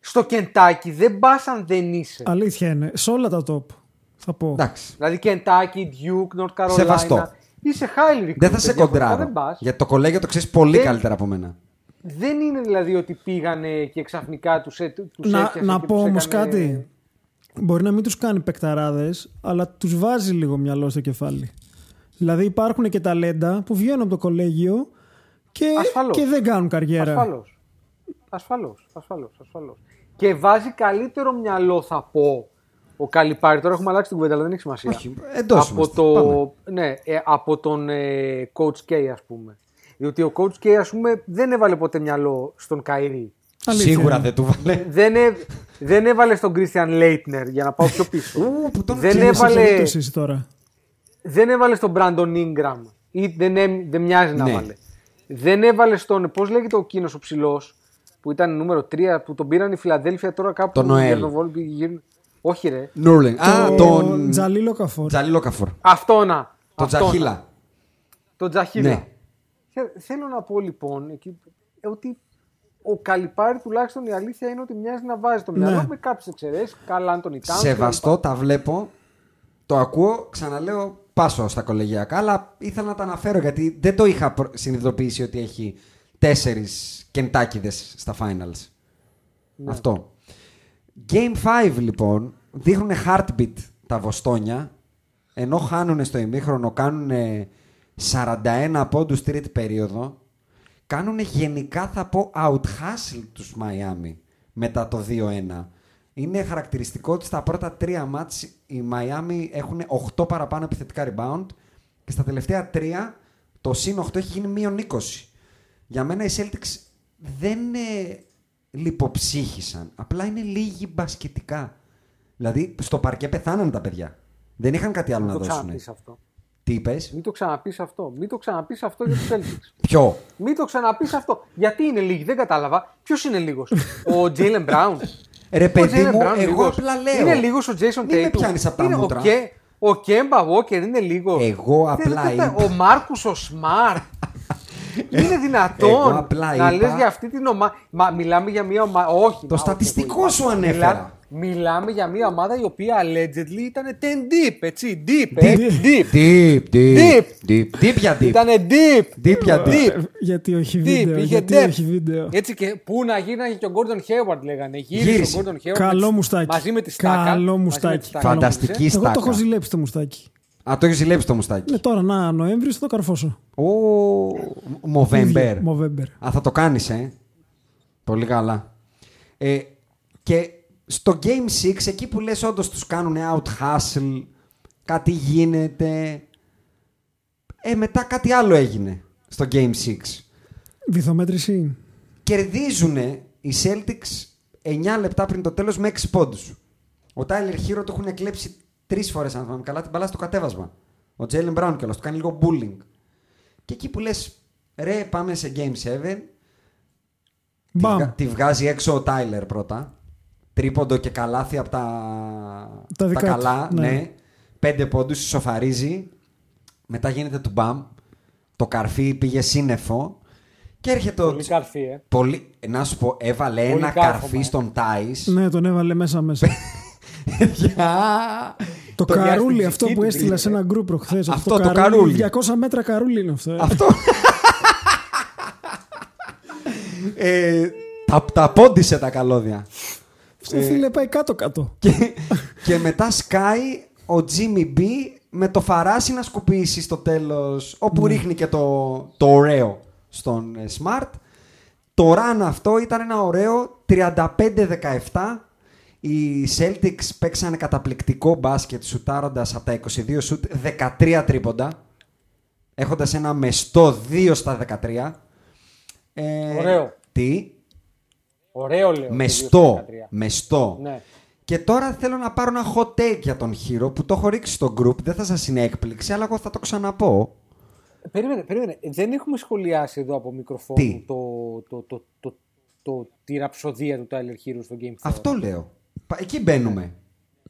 Στο Κεντάκι δεν πας αν δεν είσαι. Αλήθεια είναι, σε όλα τα top. Θα πω. Εντάξει. Δηλαδή Κεντάκι, Duke, North Carolina. Σεβαστό. Είσαι highly recruited. Δεν θα σε κοντράρω. Γιατί το κολέγιο το ξέρεις πολύ δεν... καλύτερα από μένα. Δεν είναι δηλαδή ότι πήγανε και ξαφνικά τους, έ, τους να, έφτιαξε. Να πω όμως έκανε... κάτι. Μπορεί να μην τους κάνει παικταράδες, αλλά τους βάζει λίγο μυαλό στο κεφάλι. Δηλαδή υπάρχουν και ταλέντα που βγαίνουν από το κολέγιο και, και δεν κάνουν καριέρα. Ασφαλώς. Ασφαλώς, ασφαλώς, ασφαλώς. Και βάζει καλύτερο μυαλό, θα πω, ο Καλιπάρη. Τώρα έχουμε αλλάξει την κουβέντα, αλλά δεν έχει σημασία. Όχι, εντός από, το, ναι, ε, από τον ε, Coach K, ας πούμε. Διότι ο Coach K, ας πούμε, δεν έβαλε ποτέ μυαλό στον Καϊρή. Σίγουρα δεν του βάλε. Δεν, ε, δεν έβαλε στον Κρίστιαν Λέιτνερ, για να πάω πιο πίσω. Ού, τον δεν, έβαλε, τώρα. δεν έβαλε στον Μπράντον Ίνγκραμ. Ή δεν, ε, δεν μοιάζει να ναι. βάλε. Δεν έβαλε στον. Πώς λέγεται ο Κίνος ο ψηλός, που ήταν νούμερο τρία, που τον πήραν η Φιλαδέλφια τώρα κάπου. Τον Νοέλ. Όχι, ρε. Νουρλινγκ. Α, τον. Τζαλίλο Καφόρ. Τζαλίλο Καφόρ. Αυτόνα. Τον Τζαχίλα. Τον Τζαχίλα. Ναι. Θέλω να πω λοιπόν εκεί, ότι ο Καλιπάρη τουλάχιστον η αλήθεια είναι ότι μοιάζει να βάζει το μυαλό ναι. με κάποιες εξαιρέσεις. Καλά, αν τον Ιτάνο. Σεβαστό, τα βλέπω, το ακούω, ξαναλέω, πάσω στα κολεγιακά, αλλά ήθελα να τα αναφέρω γιατί δεν το είχα συνειδητοποιήσει ότι έχει τέσσερις κεντάκιδες στα finals. Ναι. Αυτό. Game πέντε λοιπόν δείχνουν heartbeat τα Βοστόνια, ενώ χάνουν στο ημίχρονο, κάνουν σαράντα ένα πόντους τρίτη περίοδο. Κάνουν γενικά, θα πω, out-hustle τους Μαϊάμι μετά το δύο ένα. Είναι χαρακτηριστικό ότι στα πρώτα τρία μάτς οι Μαϊάμι έχουν οκτώ παραπάνω επιθετικά rebound και στα τελευταία τρία το συν οκτώ έχει γίνει μείον είκοσι. Για μένα οι Celtics δεν ε, λιποψύχησαν. Απλά είναι λίγοι μπασκετικά. Δηλαδή στο παρκέ πεθάνανε τα παιδιά. Δεν είχαν κάτι άλλο να δώσουν. Αυτό. Τι είπες? Μην το ξαναπείς αυτό. Μην το ξαναπείς αυτό για τους Celtics. Ποιο? Μην το ξαναπείς αυτό. Γιατί είναι λίγοι, δεν κατάλαβα. Ποιος είναι λίγος? Ο Jaylen Brown. Ρε παιδί μου, Brown, εγώ λίγος. Απλά λέω. Είναι λίγος ο Jason Tatum. Μην με πιάνεις απ' τα μούτρα. Ο Kemba Walker είναι λίγος. Εγώ απλά είπα. Ο Marcus Smart. Είναι δυνατόν να λες για αυτή την ομάδα? Μα μιλάμε για μια ομάδα. Όχι. Το στατιστικό σου ανέφερα. Μιλάμε για μια ομάδα η οποία allegedly ήταν ten deep, έτσι, deep, deep, deep, deep, deep, deep, deep για deep. Ήτανε deep, deep για deep. Γιατί όχι βίντεο, γιατί όχι βίντεο. Έτσι και πού να γίναγε και ο Gordon Hayward λέγανε, γύρισε ο Gordon Hayward. Καλό μουστάκι. Μαζί με τη στάκα. Καλό μουστάκι. Φανταστική στάκα. Εγώ το έχω ζηλέψει το μουστάκι. Α, το έχει ζηλέψει το μουστάκι. Ναι, τώρα, να, Νοέμβρη θα το καρφώσω. Ο Μοβέμπερ. Α, θα το κάνεις, ε. Πολύ καλά. Και στο Game έξι, εκεί που λες όντως τους κάνουν out-hustle, κάτι γίνεται, ε, μετά κάτι άλλο έγινε στο Game έξι. Βυθομέτρηση. Κερδίζουνε οι Celtics εννιά λεπτά πριν το τέλος με έξι πόντους. Ο Tyler Herro το έχουν εκλέψει τρεις φορές, αν θυμάμαι καλά, την μπαλά στο κατέβασμα. Ο Jaylen Brown κιόλας, του κάνει λίγο bullying. Και εκεί που λες, ρε, πάμε σε Game επτά, τη, τη βγάζει έξω ο Tyler πρώτα. Τρίποντο και καλάθι από τα, τα, τα καλά. Ναι. Ναι. Πέντε πόντους, ισοφαρίζει. Μετά γίνεται του μπαμ. Το καρφί πήγε σύννεφο. Και έρχεται πολύ ο... καρφί, ε. Πολύ... Να σου πω, έβαλε πολύ ένα κάρφωμα. Καρφί στον Τάις. Ναι, τον έβαλε μέσα μέσα. Το καρούλι αυτό που έστειλα σε ένα γκρουπ προχθές. Αυτό, αυτό το καρούλι. διακόσια μέτρα καρούλι είναι αυτό. Ε. Αυτό. ε, τα, τα πόντισε τα καλώδια. Ε, φίλε, πάει κάτω-κάτω. Και, και μετά σκάει ο Jimmy B με το φαράσι να σκουπίσει στο τέλος, όπου mm. ρίχνει και το, το ωραίο στον Smart. Το run αυτό ήταν ένα ωραίο τριάντα πέντε δεκαεπτά. Οι Celtics παίξανε καταπληκτικό μπάσκετ, σουτάροντας από τα είκοσι δύο σουτ δεκατρία τρίποντα, έχοντας ένα μεστό δύο στα δεκατρία. ε, Ωραίο. Τι? Ωραίο, λέω, μεστό, μεστό. Ναι. Και τώρα θέλω να πάρω ένα hot take για τον Herro που το έχω ρίξει στο group. Δεν θα σας είναι έκπληξη, αλλά εγώ θα το ξαναπώ. Περίμενε, περίμενε. Δεν έχουμε σχολιάσει εδώ από μικροφόνου το, το, το, το, το, το, τη ραψοδία του Tyler Herro στο Game φορ. Αυτό λέω. Εκεί μπαίνουμε.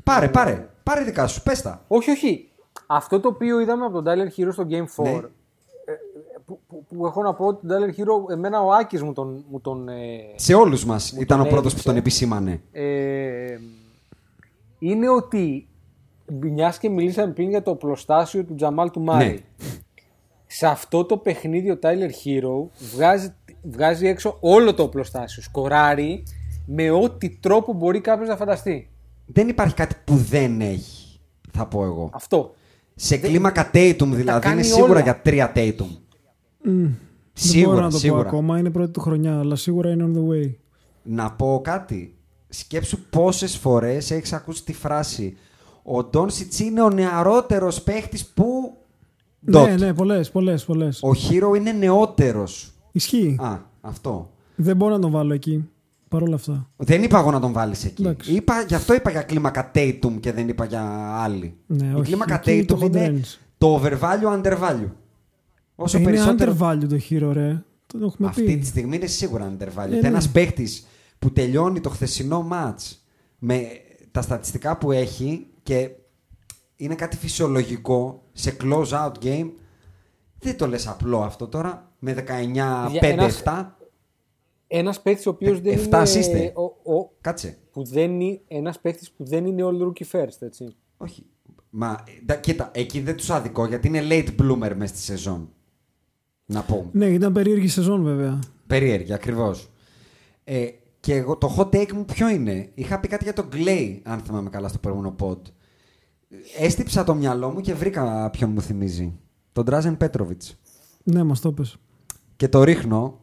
Πάρε, πάρε. Πάρε δικά σου. Πες τα. Όχι, όχι. Αυτό το οποίο είδαμε από τον Tyler Herro στο Game φορ, ναι. Που, που, που έχω να πω ότι τον Tyler Herro, εμένα ο Άκης μου τον... Μου τον σε όλους μας ήταν ο πρώτος που τον επισήμανε. Ε, είναι ότι, μιας και μιλήσαμε πριν για το οπλοστάσιο του Τζαμάλ του Μάρι. Ναι. Σε αυτό το παιχνίδι ο Tyler Herro βγάζει, βγάζει έξω όλο το οπλοστάσιο. Σκοράρει με ό,τι τρόπο μπορεί κάποιος να φανταστεί. Δεν υπάρχει κάτι που δεν έχει, θα πω εγώ. Αυτό. Σε δεν... κλίμακα Tatum δηλαδή, είναι σίγουρα όλα. Για τρία Tatum. Mm. Σίγουρα, δεν να το σίγουρα. Πω ακόμα, είναι πρώτη του χρονιά, αλλά σίγουρα είναι on the way. Να πω κάτι. Σκέψου πόσες φορές έχεις ακούσει τη φράση «Ο Doncic είναι ο νεαρότερος παίχτης που...» Ναι, Dot. ναι, πολλές, πολλές, πολλές. Ο Herro είναι νεότερος. Ισχύει. Α, αυτό. Δεν μπορώ να τον βάλω εκεί, παρόλα αυτά. Δεν είπα εγώ να τον βάλεις εκεί. Είπα, γι' αυτό είπα για κλίμακα Tatum και δεν είπα για άλλη. Ναι, η κλίμακα Tatum είναι το overvalue, undervalue. Όσο είναι περισσότερο... undervalue το Herro, ρε. Το έχουμε αυτή πει. Τη στιγμή είναι σίγουρα undervalue. Ε, ναι. Ένας παίχτης που τελειώνει το χθεσινό match με τα στατιστικά που έχει και είναι κάτι φυσιολογικό σε close out game. Δεν το λες απλό αυτό τώρα. Με δεκαεννιά πέντε επτά. Ένας παίκτης ο οποίος δεν είναι. Ο, ο, Κάτσε. Που δεν είναι, ένας παίκτης που δεν είναι all rookie first, έτσι. Όχι. Μα δα, κοίτα, εκεί δεν τους αδικώ γιατί είναι late bloomer μες στη σεζόν. Να πω. Ναι, ήταν περίεργη σεζόν βέβαια. Περίεργη, ακριβώς. Ε, και εγώ, το hot take μου ποιο είναι. Είχα πει κάτι για τον Clay, αν θυμάμαι καλά, στο προηγούμενο pod. Έστυψα το μυαλό μου και βρήκα ποιον μου θυμίζει. Τον Drazen Petrovic. Ναι, μας το πες. Και το ρίχνω.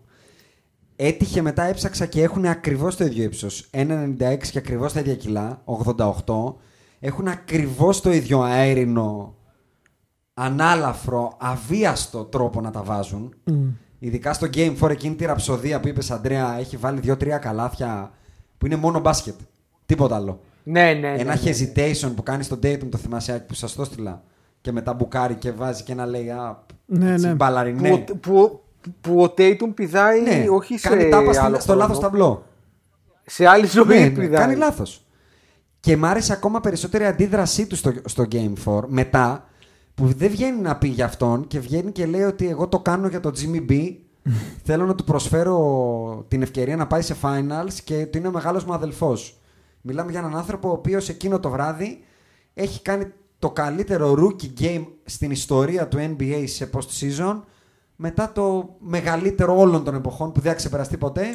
Έτυχε μετά, έψαξα και έχουν ακριβώς το ίδιο ύψος. ένα κόμμα ενενήντα έξι και ακριβώς τα ίδια κιλά, ογδόντα οκτώ. Έχουν ακριβώς το ίδιο αέρινο, ανάλαφρο, αβίαστο τρόπο να τα βάζουν. Mm. Ειδικά στο Game φορ, εκείνη τη ραψοδία που είπες, Αντρέα, έχει βάλει δύο τρία καλάθια που είναι μόνο μπάσκετ. Τίποτα άλλο. Ναι, ναι, ένα ναι, ναι, hesitation ναι, ναι. που κάνει στον Tatum, το θυμάσαι που σας το έστειλα. Και μετά μπουκάρει και βάζει και ένα lay-up. Ναι, ναι. Μπαλαρινέ. Που, που, που ο Tatum πηδάει, ναι, όχι σε. Κάνει τάπα στο, στο λάθος ταμπλό. Σε άλλη ζωή, ναι, πηδάει. Κάνει λάθος. Και μ' άρεσε ακόμα περισσότερη η αντίδρασή του στο, στο Game φορ μετά, που δεν βγαίνει να πει για αυτόν και βγαίνει και λέει ότι εγώ το κάνω για τον Jimmy B. Θέλω να του προσφέρω την ευκαιρία να πάει σε finals και του είναι ο μεγάλος μου αδελφός. Μιλάμε για έναν άνθρωπο ο οποίος εκείνο το βράδυ έχει κάνει το καλύτερο rookie game στην ιστορία του N B A σε post-season, μετά το μεγαλύτερο όλων των εποχών που δεν έχει ξεπεραστεί ποτέ,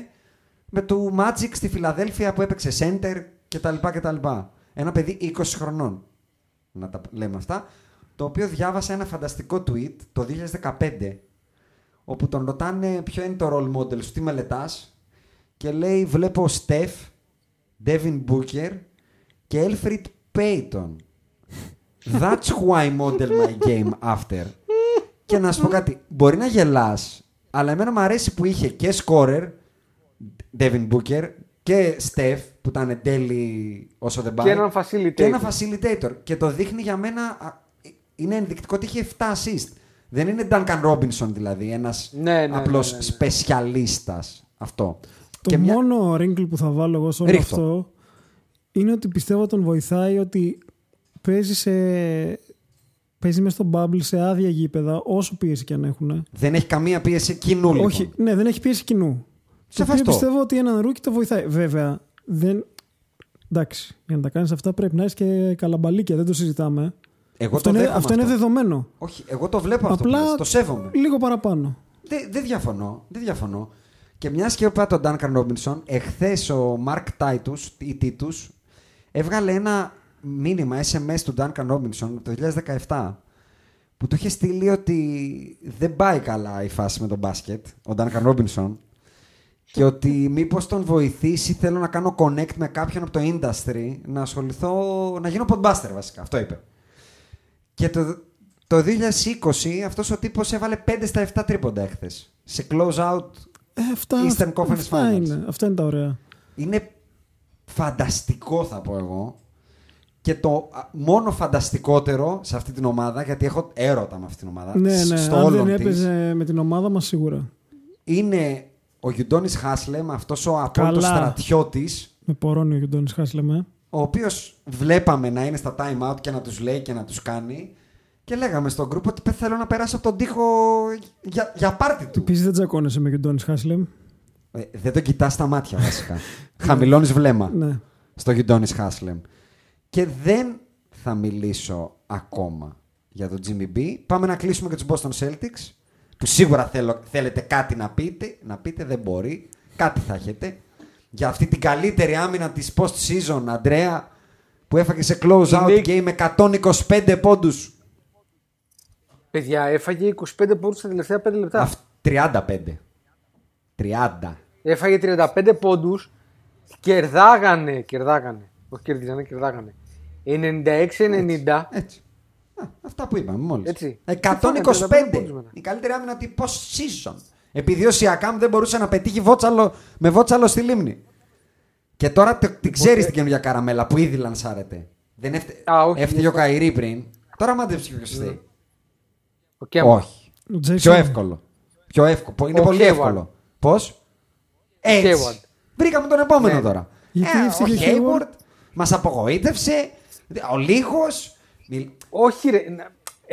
με του Magic στη Φιλαδέλφια που έπαιξε center κτλ. κτλ. Ένα παιδί είκοσι χρονών, να τα λέμε αυτά, το οποίο διάβασα ένα φανταστικό tweet το δύο χιλιάδες δεκαπέντε, όπου τον ρωτάνε ποιο είναι το role model σου, τι μελετάς, και λέει βλέπω Steph, Devin Booker και Elfrid Payton. That's who I model my game after. Και να σου πω κάτι, μπορεί να γελάς, αλλά εμένα μου αρέσει που είχε και scorer Devin Booker και Steph που ήταν τέλειοι όσο δεν πάει, και ένα facilitator. Και ένα facilitator. Και το δείχνει για μένα, είναι ενδεικτικό ότι είχε επτά assist. Δεν είναι Duncan Robinson δηλαδή, ένας ναι, ναι, απλός ναι, ναι, ναι. σπεσιαλίστας. Αυτό. Το μια... μόνο wrinkle που θα βάλω εγώ σε όλο Ρίχτω. αυτό είναι ότι πιστεύω τον βοηθάει ότι παίζει, σε... παίζει μέσα στο bubble σε άδεια γήπεδα όσο πίεση και αν έχουν. Δεν έχει καμία πίεση κοινού λοιπόν. Όχι, ναι, δεν έχει πίεση κοινού. Σε αυτό. Πιστεύω ότι έναν ρούκι το βοηθάει. Βέβαια, δεν... εντάξει, για να τα κάνεις αυτά πρέπει να είσαι και καλαμπαλίκια, δεν το συζητάμε. Εγώ αυτό, το είναι... αυτό είναι δεδομένο. Όχι, εγώ το βλέπω απλά αυτό, το σέβομαι. Λίγο παραπάνω. Δεν δε διαφωνώ, δεν διαφωνώ. Και μια και είπα τον Duncan Robinson, εχθές ο Mark Titus, ή Titus, έβγαλε ένα μήνυμα ες εμ ες του Duncan Robinson το δύο χιλιάδες δεκαεπτά που του είχε στείλει ότι δεν πάει καλά η φάση με τον μπάσκετ, ο Duncan Robinson, και ότι μήπως τον βοηθήσει, θέλω να κάνω connect με κάποιον από το industry, να ασχοληθώ, να γίνω podbuster βασικά, αυτό είπε. Και το, το δύο χιλιάδες είκοσι αυτός ο τύπος έβαλε πέντε στα επτά τρίποντα εχθές, σε close out Αυτά, Eastern Conference αυτά, είναι, αυτά είναι τα ωραία. Είναι φανταστικό θα πω εγώ. Και το μόνο φανταστικότερο σε αυτή την ομάδα, γιατί έχω έρωτα με αυτή την ομάδα. Ναι, ναι, στο αν δεν έπαιζε της, με την ομάδα μας σίγουρα. Είναι ο Γιουντόνις Χάσλεμ, αυτός ο απόλυτος στρατιώτης. Με πορώνει ο Γιουντόνις Χάσλεμ, ε. Ο οποίος βλέπαμε να είναι στα time out και να τους λέει και να τους κάνει. Και λέγαμε στον γκρουπ ότι θέλω να περάσω από τον τοίχο για, για πάρτι του. Επίσης δεν τσακώνεσαι με Γιουντόνις Χάσλεμ. Ε, δεν τον κοιτάς στα μάτια βασικά. Χαμηλώνεις βλέμμα ναι. στο Γιουντόνις Χάσλεμ. Και δεν θα μιλήσω ακόμα για τον Jimmy B. Πάμε να κλείσουμε και τους Boston Celtics, που σίγουρα θέλω, θέλετε κάτι να πείτε. Να πείτε δεν μπορεί. Κάτι θα έχετε. Για αυτή την καλύτερη άμυνα της post-season, Αντρέα, που έφαγε σε close-out game με εκατόν είκοσι πέντε πόντους. Παιδιά, έφαγε είκοσι πέντε πόντους στα τελευταία πέντε λεπτά. Αυτ, τριάντα πέντε. τριάντα. Έφαγε τριάντα πέντε πόντους. Κερδάγανε. Κερδάγανε. Όχι κερδίζανε, κερδάγανε. ενενήντα έξι ενενήντα. Έτσι. Α, αυτά που είπαμε μόλις. Έτσι. εκατόν είκοσι πέντε. Η καλύτερη άμυνα τη post-season. Επειδή ο Σιακάμ δεν μπορούσε να πετύχει βότσαλο, με βότσαλο στη λίμνη. Και τώρα την ξέρεις την καινούργια καραμέλα που ήδη λανσάρεται. Δεν έφτε... Α, όχι, έφταιγε ο Καϊρή πριν. Τώρα μάντεψε ποιος θέλει. Όχι. Πιο εύκολο. Πιο εύκολο. Είναι ο πολύ Hayward. Εύκολο. Πώς? Έτσι. Βρήκαμε τον επόμενο ναι. τώρα. Ε, ο Hayward μας απογοήτευσε. Ο Λίγος. Όχι ρε.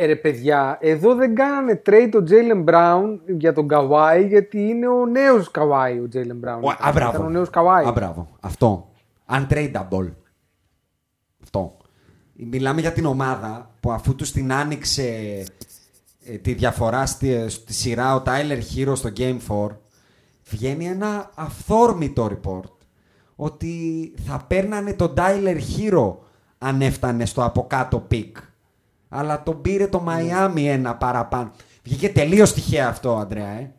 Ε, ρε παιδιά, εδώ δεν κάνανε trade τον Jaylen Brown για τον Kawhi, γιατί είναι ο νέος Kawhi ο Jaylen Brown. Ο, α, μπράβο. Ήταν ο νέος Kawhi. Α, μπράβο. Αυτό. Untradeable. Αυτό. Μιλάμε για την ομάδα που αφού τους την άνοιξε ε, τη διαφορά στη, στη σειρά ο Tyler Herro στο Game φορ, βγαίνει ένα αυθόρμητο report ότι θα παίρνανε τον Tyler Herro αν έφτανε στο από κάτω πικ. Αλλά τον πήρε το Μαϊάμι ένα παραπάνω. Βγήκε τελείως τυχαία αυτό, Αντρέα. Ε.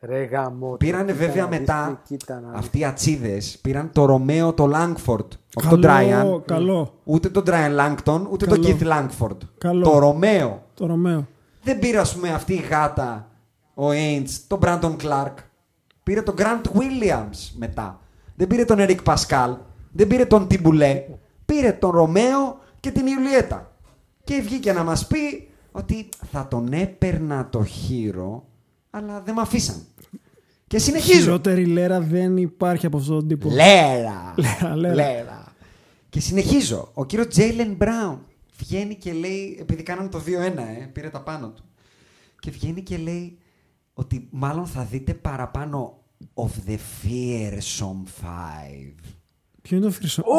Ρε γαμό, πήρανε βέβαια μετά αυτοί οι ατσίδες. Πήραν το Ρωμαίο, το Λάγκφορντ. Όχι τον Τράιαν. Ούτε τον Τράιαν Λάγκτον, ούτε τον Κιθ Λάγκφορντ. Το Ρωμαίο. Το Ρωμαίο. Δεν πήρε, α πούμε, αυτή η γάτα, ο Έιντς, τον Μπράντον Κλάρκ. Πήρε τον Γκραντ Βίλιαμς μετά. Δεν πήρε τον Ερικ Πασκάλ. Δεν πήρε τον Τιμπουλέ. Πήρε τον Ρωμαίο και την Ιουλιέτα. Και βγήκε να μας πει ότι θα τον έπαιρνα το Herro, αλλά δεν με αφήσαν. Και συνεχίζω. Χειρότερη λέρα δεν υπάρχει από αυτόν τον τύπο. Λέρα. Λέρα, λέρα. λέρα. Και συνεχίζω. Ο κύριος Jaylen Brown βγαίνει και λέει, επειδή κάναμε το δύο ένα, ε, πήρε τα πάνω του. Και βγαίνει και λέει ότι μάλλον θα δείτε παραπάνω of the fearsome five. Ποιο είναι το Fearsome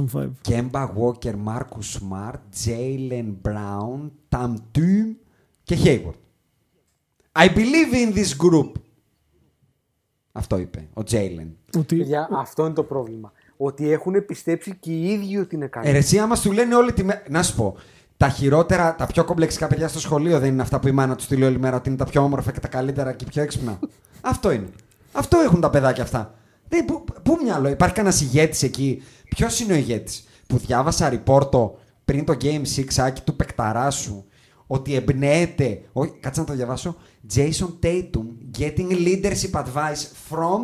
Five? Ποιο, ποιο Kemba Walker, Marcus Smart, Jaylen Brown, Tam Tum και Hayward. I believe in this group. Αυτό είπε ο Jaylen. Ότι... Παιδιά, αυτό είναι το πρόβλημα. Ότι έχουν πιστέψει και οι ίδιοι ότι είναι καλή. Ερεσία μας του λένε όλη τη μέρα. Να σου πω, τα χειρότερα, τα πιο κομπλεξικά παιδιά στο σχολείο δεν είναι αυτά που η μάνα τους τη λέει όλη μέρα ότι είναι τα πιο όμορφα και τα καλύτερα και πιο έξυπνα. Αυτό είναι. Αυτό έχουν τα παιδάκια αυτά. Ναι, πού, πού μυαλό, υπάρχει κανένας ηγέτης εκεί? Ποιος είναι ο ηγέτης? Που διάβασα ριπόρτο πριν το Game έξι, Άκη, του παικταρά σου, ότι εμπνέεται. Όχι, κάτσε να το διαβάσω. Jason Tatum getting leadership advice from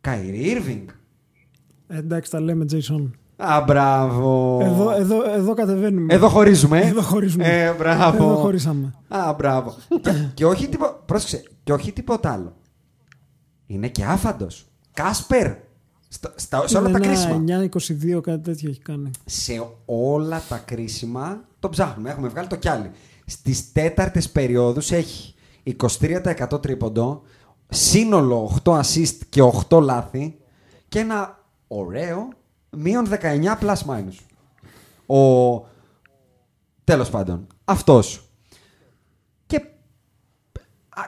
Kyrie Irving. Εντάξει, τα λέμε Jason. Α, μπράβο. Εδώ, εδώ, εδώ κατεβαίνουμε. Εδώ χωρίζουμε. Εδώ χωρίζουμε. Ε, μπράβο. Εδώ χωρίσαμε. Α, μπράβο. και, και, όχι τίπο... Πρόσεξε, και όχι τίποτα άλλο. Είναι και άφαντος. Κάσπερ. Στα, στα, σε όλα είναι τα κρίσιμα. εννιά είκοσι δύο, κάτι τέτοιο έχει κάνει. Σε όλα τα κρίσιμα το ψάχνουμε. Έχουμε βγάλει το κι άλλοι. Στις τέταρτες περιόδους έχει είκοσι τρία τοις εκατό τρίποντο, σύνολο οκτώ assist και οκτώ λάθη και ένα ωραίο μείον δεκαεννιά plus minus. Ο... Τέλος πάντων. Αυτός. Και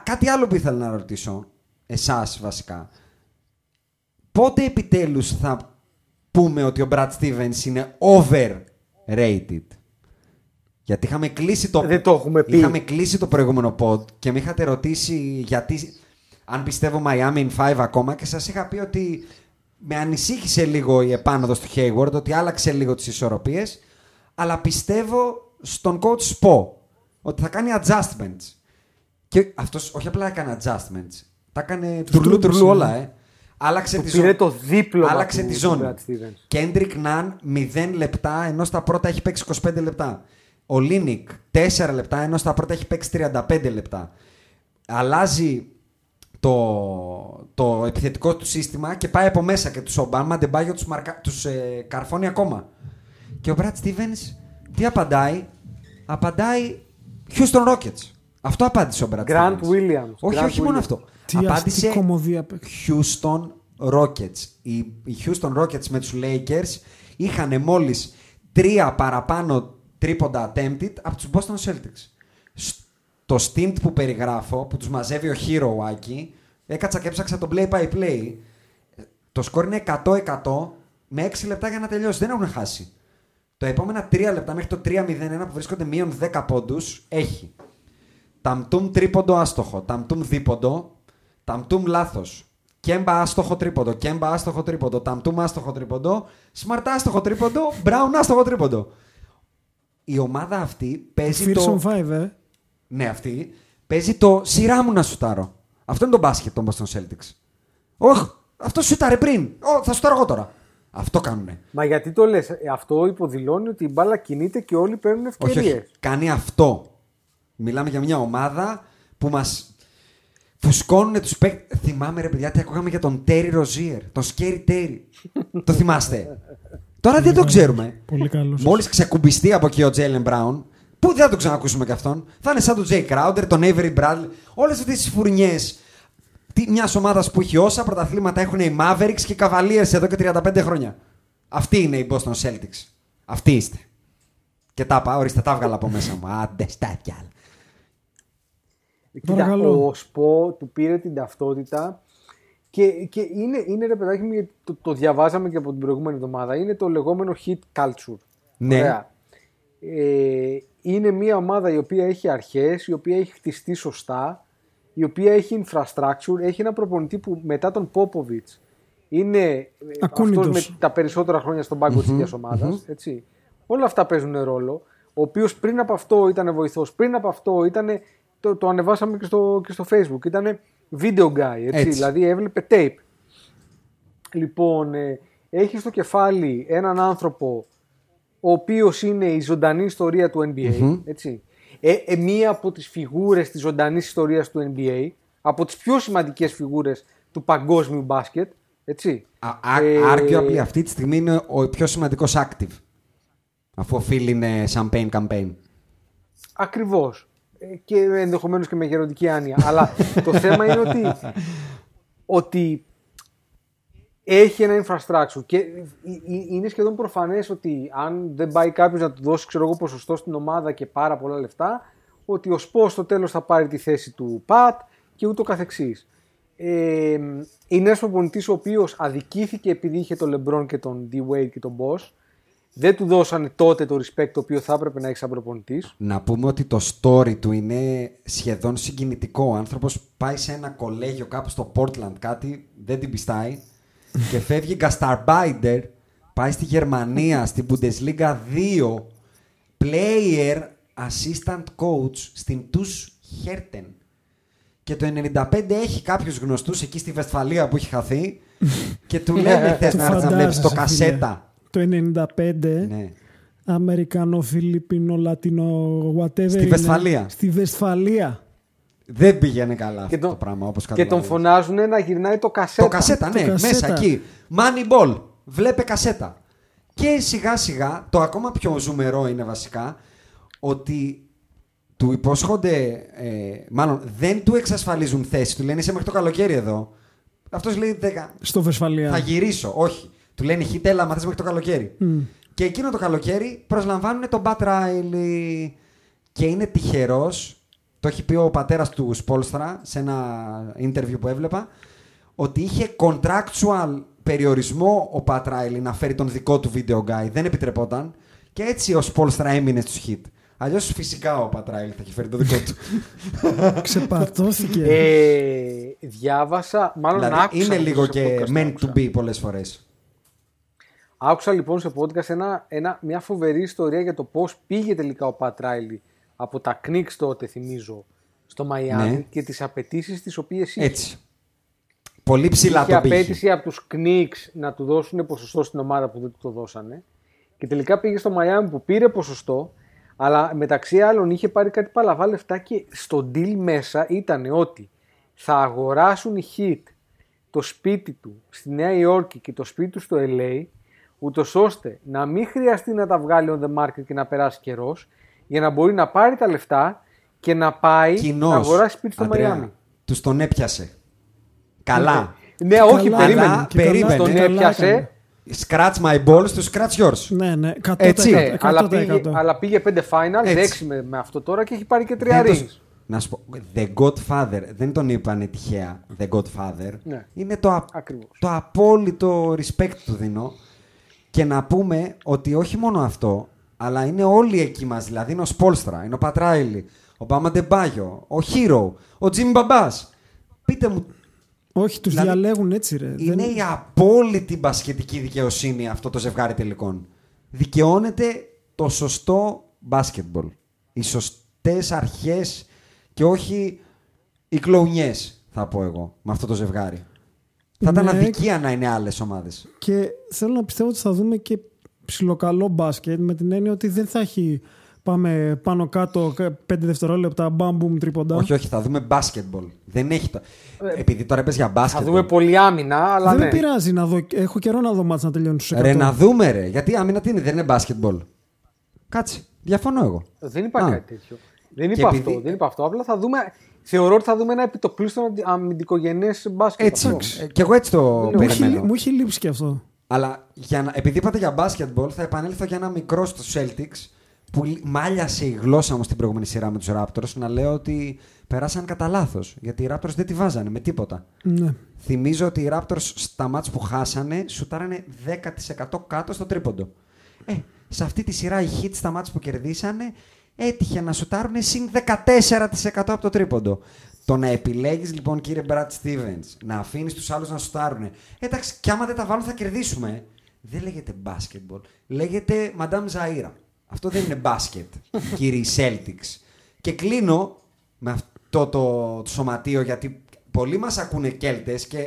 κάτι άλλο που ήθελα να ρωτήσω. Εσάς βασικά. Πότε επιτέλους θα πούμε ότι ο Brad Stevens είναι overrated? Γιατί είχαμε κλείσει το, Δεν το έχουμε πει. Είχαμε κλείσει το προηγούμενο pod και με είχατε ρωτήσει γιατί αν πιστεύω Miami in five ακόμα και σας είχα πει ότι με ανησύχησε λίγο η επάνωδος του Hayward, ότι άλλαξε λίγο τις ισορροπίες, αλλά πιστεύω στον coach Spo ότι θα κάνει adjustments. Και αυτός όχι απλά έκανε adjustments, τα έκανε τουρλού τουρλού όλα, ε. Άλλαξε τη, πήρε ζω... το δίπλο Άλλαξε του, τη ζώνη. Κέντρικ Ναν μηδέν λεπτά, ενώ στα πρώτα έχει παίξει είκοσι πέντε λεπτά. Ο Λίνικ τέσσερα λεπτά, ενώ στα πρώτα έχει παίξει τριάντα πέντε λεπτά. Αλλάζει το, το επιθετικό του σύστημα και πάει από μέσα και τους Ομπάμα, Ντεμπάγιο, τους, μαρκα... τους ε, καρφώνει ακόμα. Και ο Μπραντ Στίβενς τι απαντάει? Απαντάει Houston Rockets. Αυτό απάντησε ο Μπραντ Γκραντ Βίλιαμς. Όχι, Grant όχι Williams. Μόνο αυτό. Τι απάντησε Houston Rockets. Οι Houston Rockets με τους Lakers είχαν μόλις τρία παραπάνω τρίποντα attempted από τους Boston Celtics. Στο stint που περιγράφω, που τους μαζεύει ο Hero Άκη, έκατσα και έψαξα το play by play. Το σκορ είναι εκατό εκατό με έξι λεπτά για να τελειώσει. Δεν έχουν χάσει. Τα επόμενα τρία λεπτά μέχρι το τρία μηδέν ένα που βρίσκονται μείον δέκα πόντους έχει. Ταμτούμ τρίποντο άστοχο, ταμτούμ δίποντο, ταμτούμ λάθος. Κέμπα άστοχο τρίποντο, κέμπα άστοχο τρίποντο, ταμτούμ άστοχο τρίποντο, Smart άστοχο τρίποντο, Brown άστοχο τρίποντο. Η ομάδα αυτή παίζει Fearson το... Fearson πέντε, ε. Ναι, αυτή παίζει το σειρά μου να σουτάρω. Αυτό είναι το μπάσκετ των Boston Celtics. Όχ, αυτό σουτάρε πριν, Ω, θα σουτάρω εγώ τώρα. Αυτό κάνουνε. Μα γιατί το λες? Αυτό υποδηλώνει ότι η μπάλα κινείται και όλοι παίρνουν ευκαιρίες. Όχι, όχι. Κάνει αυτό. Μιλάμε για μια ομάδα που μας φουσκώνουν τους παίκτες. Θυμάμαι ρε παιδιά τι ακούγαμε για τον Τέρι Ροζίερ. Τον Σκέρι Τέρι. Το θυμάστε? Τώρα δεν το ξέρουμε. Πολύ καλός. Μόλις ξεκουμπιστεί από εκεί ο Τζέιλεν Μπράουν, που δεν θα τον ξανακούσουμε κι αυτόν. Θα είναι σαν τον Τζέι Κράουντερ, τον Έιβερι Μπράντλι. Όλες αυτές τις φουρνιές μια ομάδα που έχει όσα πρωταθλήματα έχουν οι Mavericks και οι Cavaliers εδώ και τριάντα πέντε χρόνια. Αυτή είναι η Boston Celtics. Αυτοί είστε. Και τα πάω, ορίστε, τα βγάλα από μέσα μου. Άντε, στάκια. Κοίτα, ο Σπο του πήρε την ταυτότητα και, και είναι, είναι ρε παιδάκι μου, το, το διαβάζαμε και από την προηγούμενη εβδομάδα. Είναι το λεγόμενο hit culture. Ναι. Ωραία. Ε, είναι μια ομάδα η οποία έχει αρχές, η οποία έχει χτιστεί σωστά, η οποία έχει infrastructure, έχει ένα προπονητή που μετά τον Popovich είναι αυτός με τα περισσότερα χρόνια στον πάγκο mm-hmm, της ίδιας ομάδας, mm-hmm. έτσι. Όλα αυτά παίζουν ρόλο, ο οποίος πριν από αυτό ήταν βοηθός, πριν από αυτό ήταν, το, το ανεβάσαμε και στο, και στο Facebook, ήταν video guy, έτσι, έτσι. Δηλαδή έβλεπε tape. Λοιπόν, ε, έχει στο κεφάλι έναν άνθρωπο ο οποίος είναι η ζωντανή ιστορία του N B A, mm-hmm. έτσι. Ε, ε, μία από τις φιγούρες της ζωντανής ιστορίας του N B A, από τις πιο σημαντικές φιγούρες του παγκόσμιου μπάσκετ, έτσι. Arguably ε, αυτή τη στιγμή είναι ο πιο σημαντικός active, αφού ο Phil είναι champagne campaign. Ακριβώς. Και ενδεχομένως και με γεροντική άνοια. Αλλά το θέμα είναι ότι, ότι έχει ένα infrastructure και είναι σχεδόν προφανές ότι αν δεν πάει κάποιος να του δώσει ξέρω εγώ, ποσοστό στην ομάδα και πάρα πολλά λεφτά, ότι ο Σπος στο τέλος θα πάρει τη θέση του Πατ και ούτω καθεξής. Ε, είναι ένας προπονητής ο οποίος αδικήθηκε επειδή είχε τον Λεμπρόν και τον Ντι Γουέιντ και τον Boss. Δεν του δώσανε τότε το respect το οποίο θα έπρεπε να έχει σαν προπονητής. Να πούμε ότι το story του είναι σχεδόν συγκινητικό. Ο άνθρωπος πάει σε ένα κολέγιο κάπου στο Portland, κάτι δεν την πιστάει. Και φεύγει Gastarbeiter, πάει στη Γερμανία, στην Bundesliga δύο, player assistant coach στην Tuss Herten. Και το ενενήντα πέντε έχει κάποιους γνωστούς εκεί στη Βεσφαλία που έχει χαθεί και του λένε θες να έρθεις να βλέπεις το κασέτα. Το ενενήντα πέντε, ναι. Αμερικανό, Φιλιππίνο, Λατίνο, whatever. Στη Βεσφαλία. Στη Βεσφαλία. Δεν πήγαινε καλά αυτό το, το πράγμα όπως καταλαβαίνεις. Και τον φωνάζουν να γυρνάει το κασέτα. Το κασέτα, ναι, το κασέτα. Μέσα εκεί. Moneyball, βλέπε κασέτα. Και σιγά σιγά, το ακόμα πιο ζουμερό είναι βασικά ότι του υπόσχονται, ε, μάλλον δεν του εξασφαλίζουν θέση. Του λένε είσαι μέχρι το καλοκαίρι εδώ. Αυτός λέει στο Βεσφαλία. Θα γυρίσω, όχι. Του λένε χι τέλα, μαθες μέχρι το καλοκαίρι. Mm. Και εκείνο το καλοκαίρι προσλαμβάνουν τον Pat Riley και είναι τυχερός. Το έχει πει ο πατέρας του Σπόλστρα σε ένα interview που έβλεπα ότι είχε contractual περιορισμό ο Pat Riley να φέρει τον δικό του video guy. Δεν επιτρεπόταν και έτσι ο Σπόλστρα έμεινε στους Hit. Αλλιώς φυσικά ο Pat Riley θα έχει φέρει τον δικό του. Ξεπατώθηκε. Ε, διάβασα, μάλλον δηλαδή, άκουσα. Είναι λίγο και podcast, meant άκουσα. To be πολλές φορές. Άκουσα λοιπόν σε podcast ένα, ένα, μια φοβερή ιστορία για το πώς πήγε τελικά ο Pat Riley από τα Knicks τότε θυμίζω στο Μαϊάμι ναι. και τις απαιτήσεις τις οποίες είχε. Έτσι. Πολύ ψηλά τον πήγε. Είχε απέτηση από τους Knicks να του δώσουν ποσοστό στην ομάδα που δεν του το δώσανε. Και τελικά πήγε στο Μαϊάμι που πήρε ποσοστό, αλλά μεταξύ άλλων είχε πάρει κάτι παλαβά λεφτά και στο deal μέσα ήταν ότι θα αγοράσουν οι Heat το σπίτι του στη Νέα Υόρκη και το σπίτι του στο ελ έι, ούτως ώστε να μην χρειαστεί να τα βγάλει on the market και να περάσει καιρός, για να μπορεί να πάρει τα λεφτά και να πάει κοινώς, να αγοράσει σπίτι στο Μαϊάμι. Τους τον έπιασε. Καλά. Ναι, ναι όχι, καλά, περίμενε. περίμενε. Τον έπιασε. Scratch my balls to scratch yours. Ναι, ναι, εκατό τοις εκατό. Έτσι, ναι, αλλά, πήγε, αλλά πήγε πέντε finals, έξι με, με αυτό τώρα και έχει πάρει και τρία rings. Να σου πω, The Godfather, δεν τον είπανε τυχαία The Godfather. Ναι. Είναι το, α, το απόλυτο respect του δίνω. Και να πούμε ότι όχι μόνο αυτό, αλλά είναι όλοι εκεί μας. Δηλαδή είναι ο Σπόλστρα, είναι ο Πατ Ράιλι, ο Μπαμ Αντεμπάγιο, ο Χίρο, ο Τζιμ Μπαμπάς. Πείτε μου. Όχι, τους δηλαδή, διαλέγουν έτσι, ρε. Είναι δεν... η απόλυτη μπασκετική δικαιοσύνη αυτό το ζευγάρι τελικών. Δικαιώνεται το σωστό μπάσκετμπολ. Οι σωστές αρχές και όχι οι κλονιές, θα πω εγώ, με αυτό το ζευγάρι. Θα ήταν ναι, αδικία να είναι άλλες ομάδες. Και θέλω να πιστεύω ότι θα δούμε και ψιλοκαλό μπάσκετ με την έννοια ότι δεν θα έχει πάμε πάνω κάτω πέντε δευτερόλεπτα μπαμπούμ τρίποντα. Όχι, όχι, θα δούμε μπάσκετμπολ. Δεν έχει το... ε, επειδή τώρα πες για μπάσκετμπολ. Θα δούμε πολύ άμυνα, αλλά δεν ναι. με πειράζει να δω. Έχω καιρό να δω μάτς να τελειώνει στους εκατό. Ρε να δούμε, ρε. Γιατί άμυνα τι είναι, δεν είναι μπάσκετμπολ. Κάτσε. Διαφωνώ εγώ. Δεν είπα Α. κάτι τέτοιο. Δεν είπα, επειδή... αυτό, δεν είπα αυτό. Απλά θα δούμε. Θεωρώ ότι θα δούμε ένα επιτοπλίστων αμυντικογενές μπάσκετ. Έτσι. Κι εγώ έτσι το περιμένω. Μου έχει λείψει και αυτό. Αλλά για να... επειδή είπατε για μπάσκετμπολ, θα επανέλθω για ένα μικρό στους Celtics που μάλιασε η γλώσσα μου στην προηγούμενη σειρά με τους Raptors να λέω ότι περάσαν κατά λάθος. Γιατί οι Raptors δεν τη βάζανε με τίποτα. Ναι. Θυμίζω ότι οι Raptors στα μάτς που χάσανε σουτάρανε δέκα τοις εκατό κάτω στο τρίποντο. Ε, σε αυτή τη σειρά οι Heat στα μάτς που κερδίσανε έτυχε να σουτάρουν συν δεκατέσσερα τοις εκατό από το τρίποντο. Το να επιλέγεις λοιπόν, κύριε Brad Stevens, να αφήνεις τους άλλους να σουτάρουν. Εντάξει, κι άμα δεν τα βάλουν θα κερδίσουμε. Δεν λέγεται basketball. Λέγεται Madame Zaira. Αυτό δεν είναι μπάσκετ, κύριοι Celtics. Και κλείνω με αυτό το, το σωματείο, γιατί πολλοί μας ακούνε Κέλτες και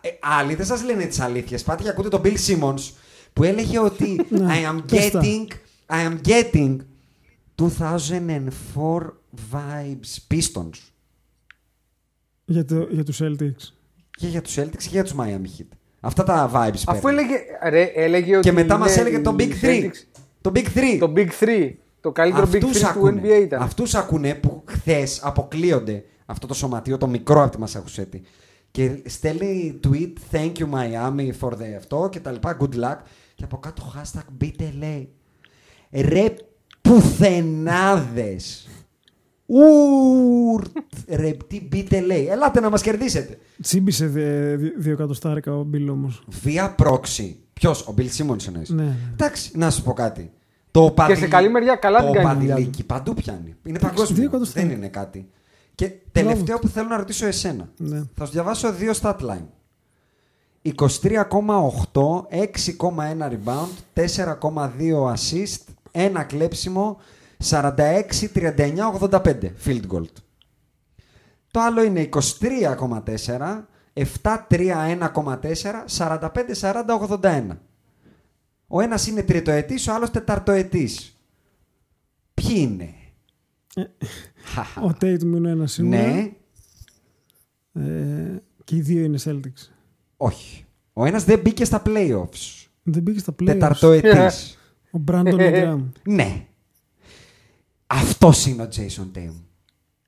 ε, άλλοι δεν σας λένε τις αλήθειες. Πάτε και ακούτε τον Bill Simmons που έλεγε ότι I am getting, I am getting δύο χιλιάδες τέσσερα vibes Pistons. Για, το, για τους Celtics. Και για τους Celtics και για τους Miami Heat. Αυτά τα vibes. Αφού έλεγε, ρε, έλεγε ότι και μετά μας έλεγε το Big Three. Το Big Three. Το Big Three. Το καλύτερο αυτούς Big Three ακούνε. Του εν μπι έι ήταν. Αυτούς ακούνε που χθες αποκλείονται αυτό το σωματείο, το μικρό από τη Μασαχουσέτη. Και στέλνει tweet thank you Miami for the αυτό και τα λοιπά. Good luck. Και από κάτω hashtag μπι τι ελ έι. Ρε πουθενάδες. Ούρτ. Ρε τι μπι τι ελ έι. Ελάτε να μας κερδίσετε. Τσίμπησε δύο εκατοστάρικα ο Μπιλ όμως. Βία πρόξη. Ποιος, ο Μπιλ Σίμονς εννοείς. Ναι. Εντάξει, να σου πω κάτι. Το παντιλίκι, και σε καλή μεριά καλά το την κάνει. Το παντιλίκι παντού πιάνει. Είναι παγκόσμιο. Δεν είναι κάτι. Και τελευταίο που θέλω να ρωτήσω εσένα. Ναι. Θα σου διαβάσω δύο stat line. είκοσι τρία κόμμα οκτώ, έξι κόμμα ένα rebound, τέσσερα κόμμα δύο assist, ένα κλέψιμο, σαράντα έξι τριάντα εννιά ογδόντα πέντε field goal. Το άλλο είναι είκοσι τρία κόμμα τέσσερα, επτά τρία ένα κόμμα τέσσερα, σαράντα πέντε σαράντα ογδόντα ένα. Ο ένας είναι τριτοετής, ο άλλος τεταρτοετής. Ποιοι είναι? Ο Tatum είναι ένας σήμερα. Ναι. ε, Και οι δύο είναι Celtics. Όχι. Ο ένας δεν μπήκε στα playoffs. Δεν μπήκε στα playoffs. Τεταρτοετής. Ο Brandon Ingram. Ναι. Αυτός είναι ο Jason Tatum.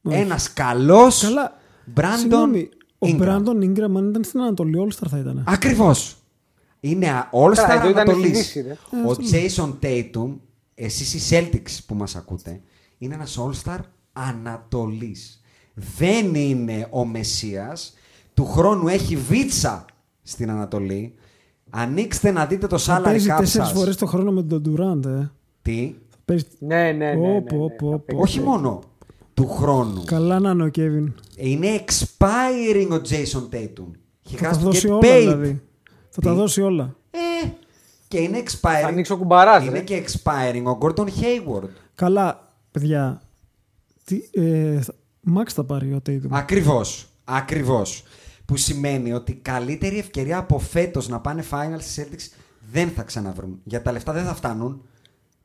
Όχι. Ένας καλός. Καλά. Brandon. Συγγνώμη. Ο Μπράντον Ingram, αν ήταν στην Ανατολή, All-Star θα ήταν. Ακριβώς. Είναι All-Star Ανατολής. Ο Jason Tatum, εσείς οι Celtics που μας ακούτε, είναι ένας All-Star Ανατολής. Δεν είναι ο Μεσσίας. Του χρόνου έχει βίτσα στην Ανατολή. Ανοίξτε να δείτε το salary cap. Παίζει τέσσερις φορές το χρόνο με τον Durant. Ε. Τι. Παίζει... Ναι, ναι, ναι. ναι, ναι, ναι. Όχι μόνο. Του χρόνου. Καλά να είναι ο Kevin. Είναι expiring ο Jason Tatum. He θα τα δώσει όλα paid. Δηλαδή. Θα Τι? τα δώσει όλα. Ε, και είναι expiring. Θα ανοίξω κουμπαράς. Είναι ε. και expiring ο Gordon Hayward. Καλά, παιδιά. Τι, ε, Max θα πάρει ο Tatum. Ακριβώς. Ακριβώς. Που σημαίνει ότι καλύτερη ευκαιρία από φέτος να πάνε finals στις Celtics δεν θα ξαναβρούν. Για τα λεφτά δεν θα φτάνουν.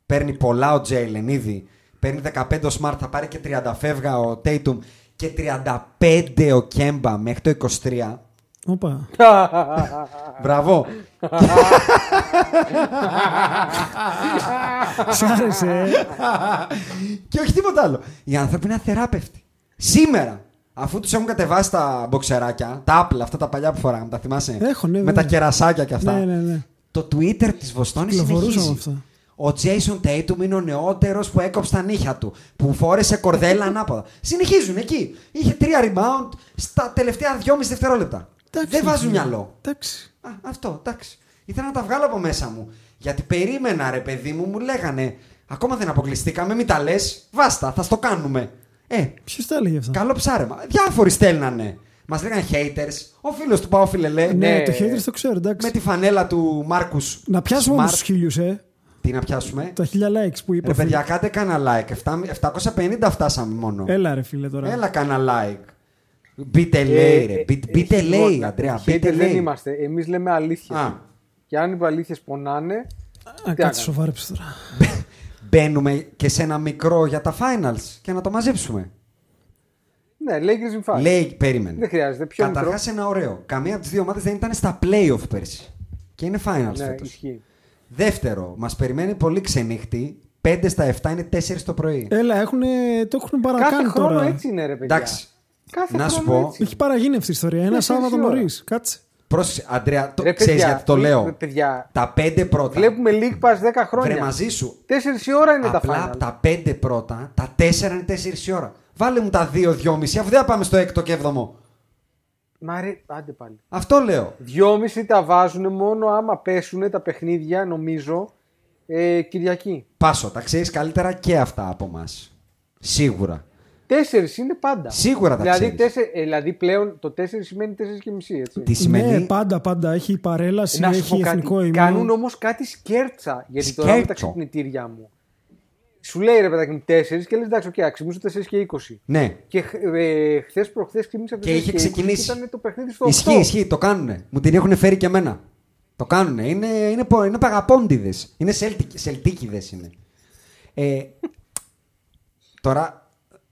Παίρνει πολλά ο Τζέιλεν ήδη. Παίρνει δεκαπέντε ο Smart, θα πάρει και τριάντα φεύγα ο Tatum και τριάντα πέντε ο Kemba μέχρι το είκοσι τρία. Οπα. Μπράβο. Σ' άρεσε. Και όχι τίποτα άλλο. Οι άνθρωποι είναι αθεράπευτοι. Σήμερα, αφού τους έχουν κατεβάσει τα μποξεράκια, τα Apple, αυτά τα παλιά που φοράμε, τα θυμάσαι? Έχω, ναι, με τα κερασάκια και αυτά. Ναι, ναι, ναι. Το Twitter της Βοστόνης συνεχίζει. Αυτά. Ο Jason Tatum είναι ο νεότερος που έκοψε τα νύχια του, που φόρεσε κορδέλα ανάποδα. Συνεχίζουν εκεί. Είχε τρία rebound στα τελευταία δυόμισι δευτερόλεπτα. Τάξη, δεν βάζουν μυαλό. Τάξη. Α, αυτό, εντάξει. Ήθελα να τα βγάλω από μέσα μου. Γιατί περίμενα, ρε παιδί μου, μου λέγανε ακόμα δεν αποκλειστήκαμε, μην τα λες. Βάστα, θα στο κάνουμε. Ε, ποιος τα έλεγε αυτά? Καλό ψάρεμα. Διάφοροι στέλνανε. Μας λέγανε haters. Ο φίλος του Πάο Φιλελέ. Ναι, ναι, το haters το ξέρω, εντάξει. Με τη φανέλα του Μάρκους. Να πιάσουμε όμως τους χίλιους, ε. Τι να πιάσουμε? Τα χίλια likes που είπα. Ρε παιδιά, κάντε κανένα like. επτακόσια πενήντα φτάσαμε μόνο. Έλα, ρε φίλε τώρα. Έλα, κανένα like. Μπείτε λέει, ρε. Μπείτε λέει, Αντρέα. Μπείτε λέει. Δεν είμαστε. Εμείς λέμε αλήθειες. Και αν οι αλήθειες πονάνε. Α, κάτσε σοβάρεψε τώρα. Μπαίνουμε και σε ένα μικρό για τα finals και να το μαζέψουμε. Ναι, Lakers in five. Λέει, περίμενε. Δεν χρειάζεται. Καταρχάς ένα ωραίο. Καμία από τις δύο ομάδες δεν ήταν στα playoff πέρσι. Και είναι finals φέτος. Δεύτερο, μας περιμένει πολύ ξενύχτη. πέντε στα εφτά είναι τέσσερα το πρωί. Έλα, έχουνε, το έχουν παρακάνει τώρα. Κάθε χρόνο τώρα. Έτσι είναι, ρε παιδιά. Εντάξει. Κάθε να σου πω. Έχει παραγίνει αυτή η ιστορία. Ένα Σάββατο νωρίς. Κάτσε. Πρόσεξε, Αντρέα, το ξέρεις γιατί το λέω. Ρε, παιδιά, τα πέντε πρώτα. Βλέπουμε League Pass δέκα χρόνια. Βρε μαζί σου. τέσσερις η ώρα είναι απλά, τα φάντα. Απλά τα πέντε πρώτα, τα τέσσερα είναι τέσσερις η ώρα. Βάλε μου τα δύο, δυόμισι, αφού δεν θα πάμε στο έκτο και έβδομο. Μα ρε, άντε πάλι. Αυτό λέω. δυόμισι τα βάζουν μόνο άμα πέσουν τα παιχνίδια, νομίζω, ε, Κυριακή. Πάσο, τα ξέρεις καλύτερα και αυτά από μας. Σίγουρα. τέσσερις είναι πάντα. Σίγουρα τα δηλαδή, ξέρεις. Τέσσε, ε, δηλαδή πλέον το τέσσερα σημαίνει τέσσερα και μισή, έτσι. Τι σημαίνει? Ναι, πάντα, πάντα. Έχει παρέλαση, να έχει εθνικό ημί. Κάνουν όμως κάτι σκέρτσα. Γιατί σκέρτσο. Τώρα με τα ξυπνητήρια μου. Σου λέει ρε παιδάκι μου τέσσερα και λες εντάξει, okay, ξυπνήσω τέσσερα και είκοσι. Ναι. Και ε, χθες προχθές ξυπνήσα τέσσερα και είκοσι. Και είχε ξεκινήσει. Και ήταν το παιχνίδι στο οκτώ. Ισχύει, ισχύει, το κάνουνε. Μου την έχουν φέρει και εμένα. Το κάνουνε. Είναι, είναι, είναι παγαπώντιδες. Είναι σελτίκιδες είναι. Ε, τώρα.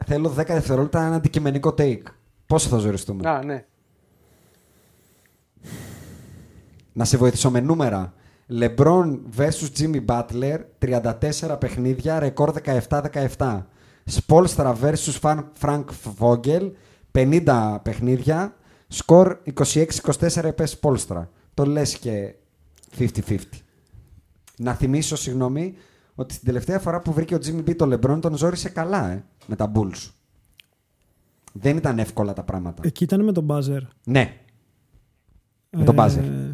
Θέλω δέκα δευτερόλεπτα ένα αντικειμενικό take. Πόσο θα ζοριστούμε? Α, ναι. Να σε βοηθήσω με νούμερα. LeBron vs Jimmy Butler, τριάντα τέσσερα παιχνίδια, ρεκόρ δεκαεπτά δεκαεπτά. Spoelstra vs Frank Vogel, πενήντα παιχνίδια, σκορ είκοσι έξι είκοσι τέσσερα επέ Spoelstra. Το λες και πενήντα πενήντα. Να θυμίσω, συγγνώμη, ότι την τελευταία φορά που βρήκε ο Jimmy B το LeBron τον ζόρισε καλά, ε, με τα Bulls. Δεν ήταν εύκολα τα πράγματα. Εκεί ήταν με τον Buzzer. Ναι. Με ε... τον Buzzer.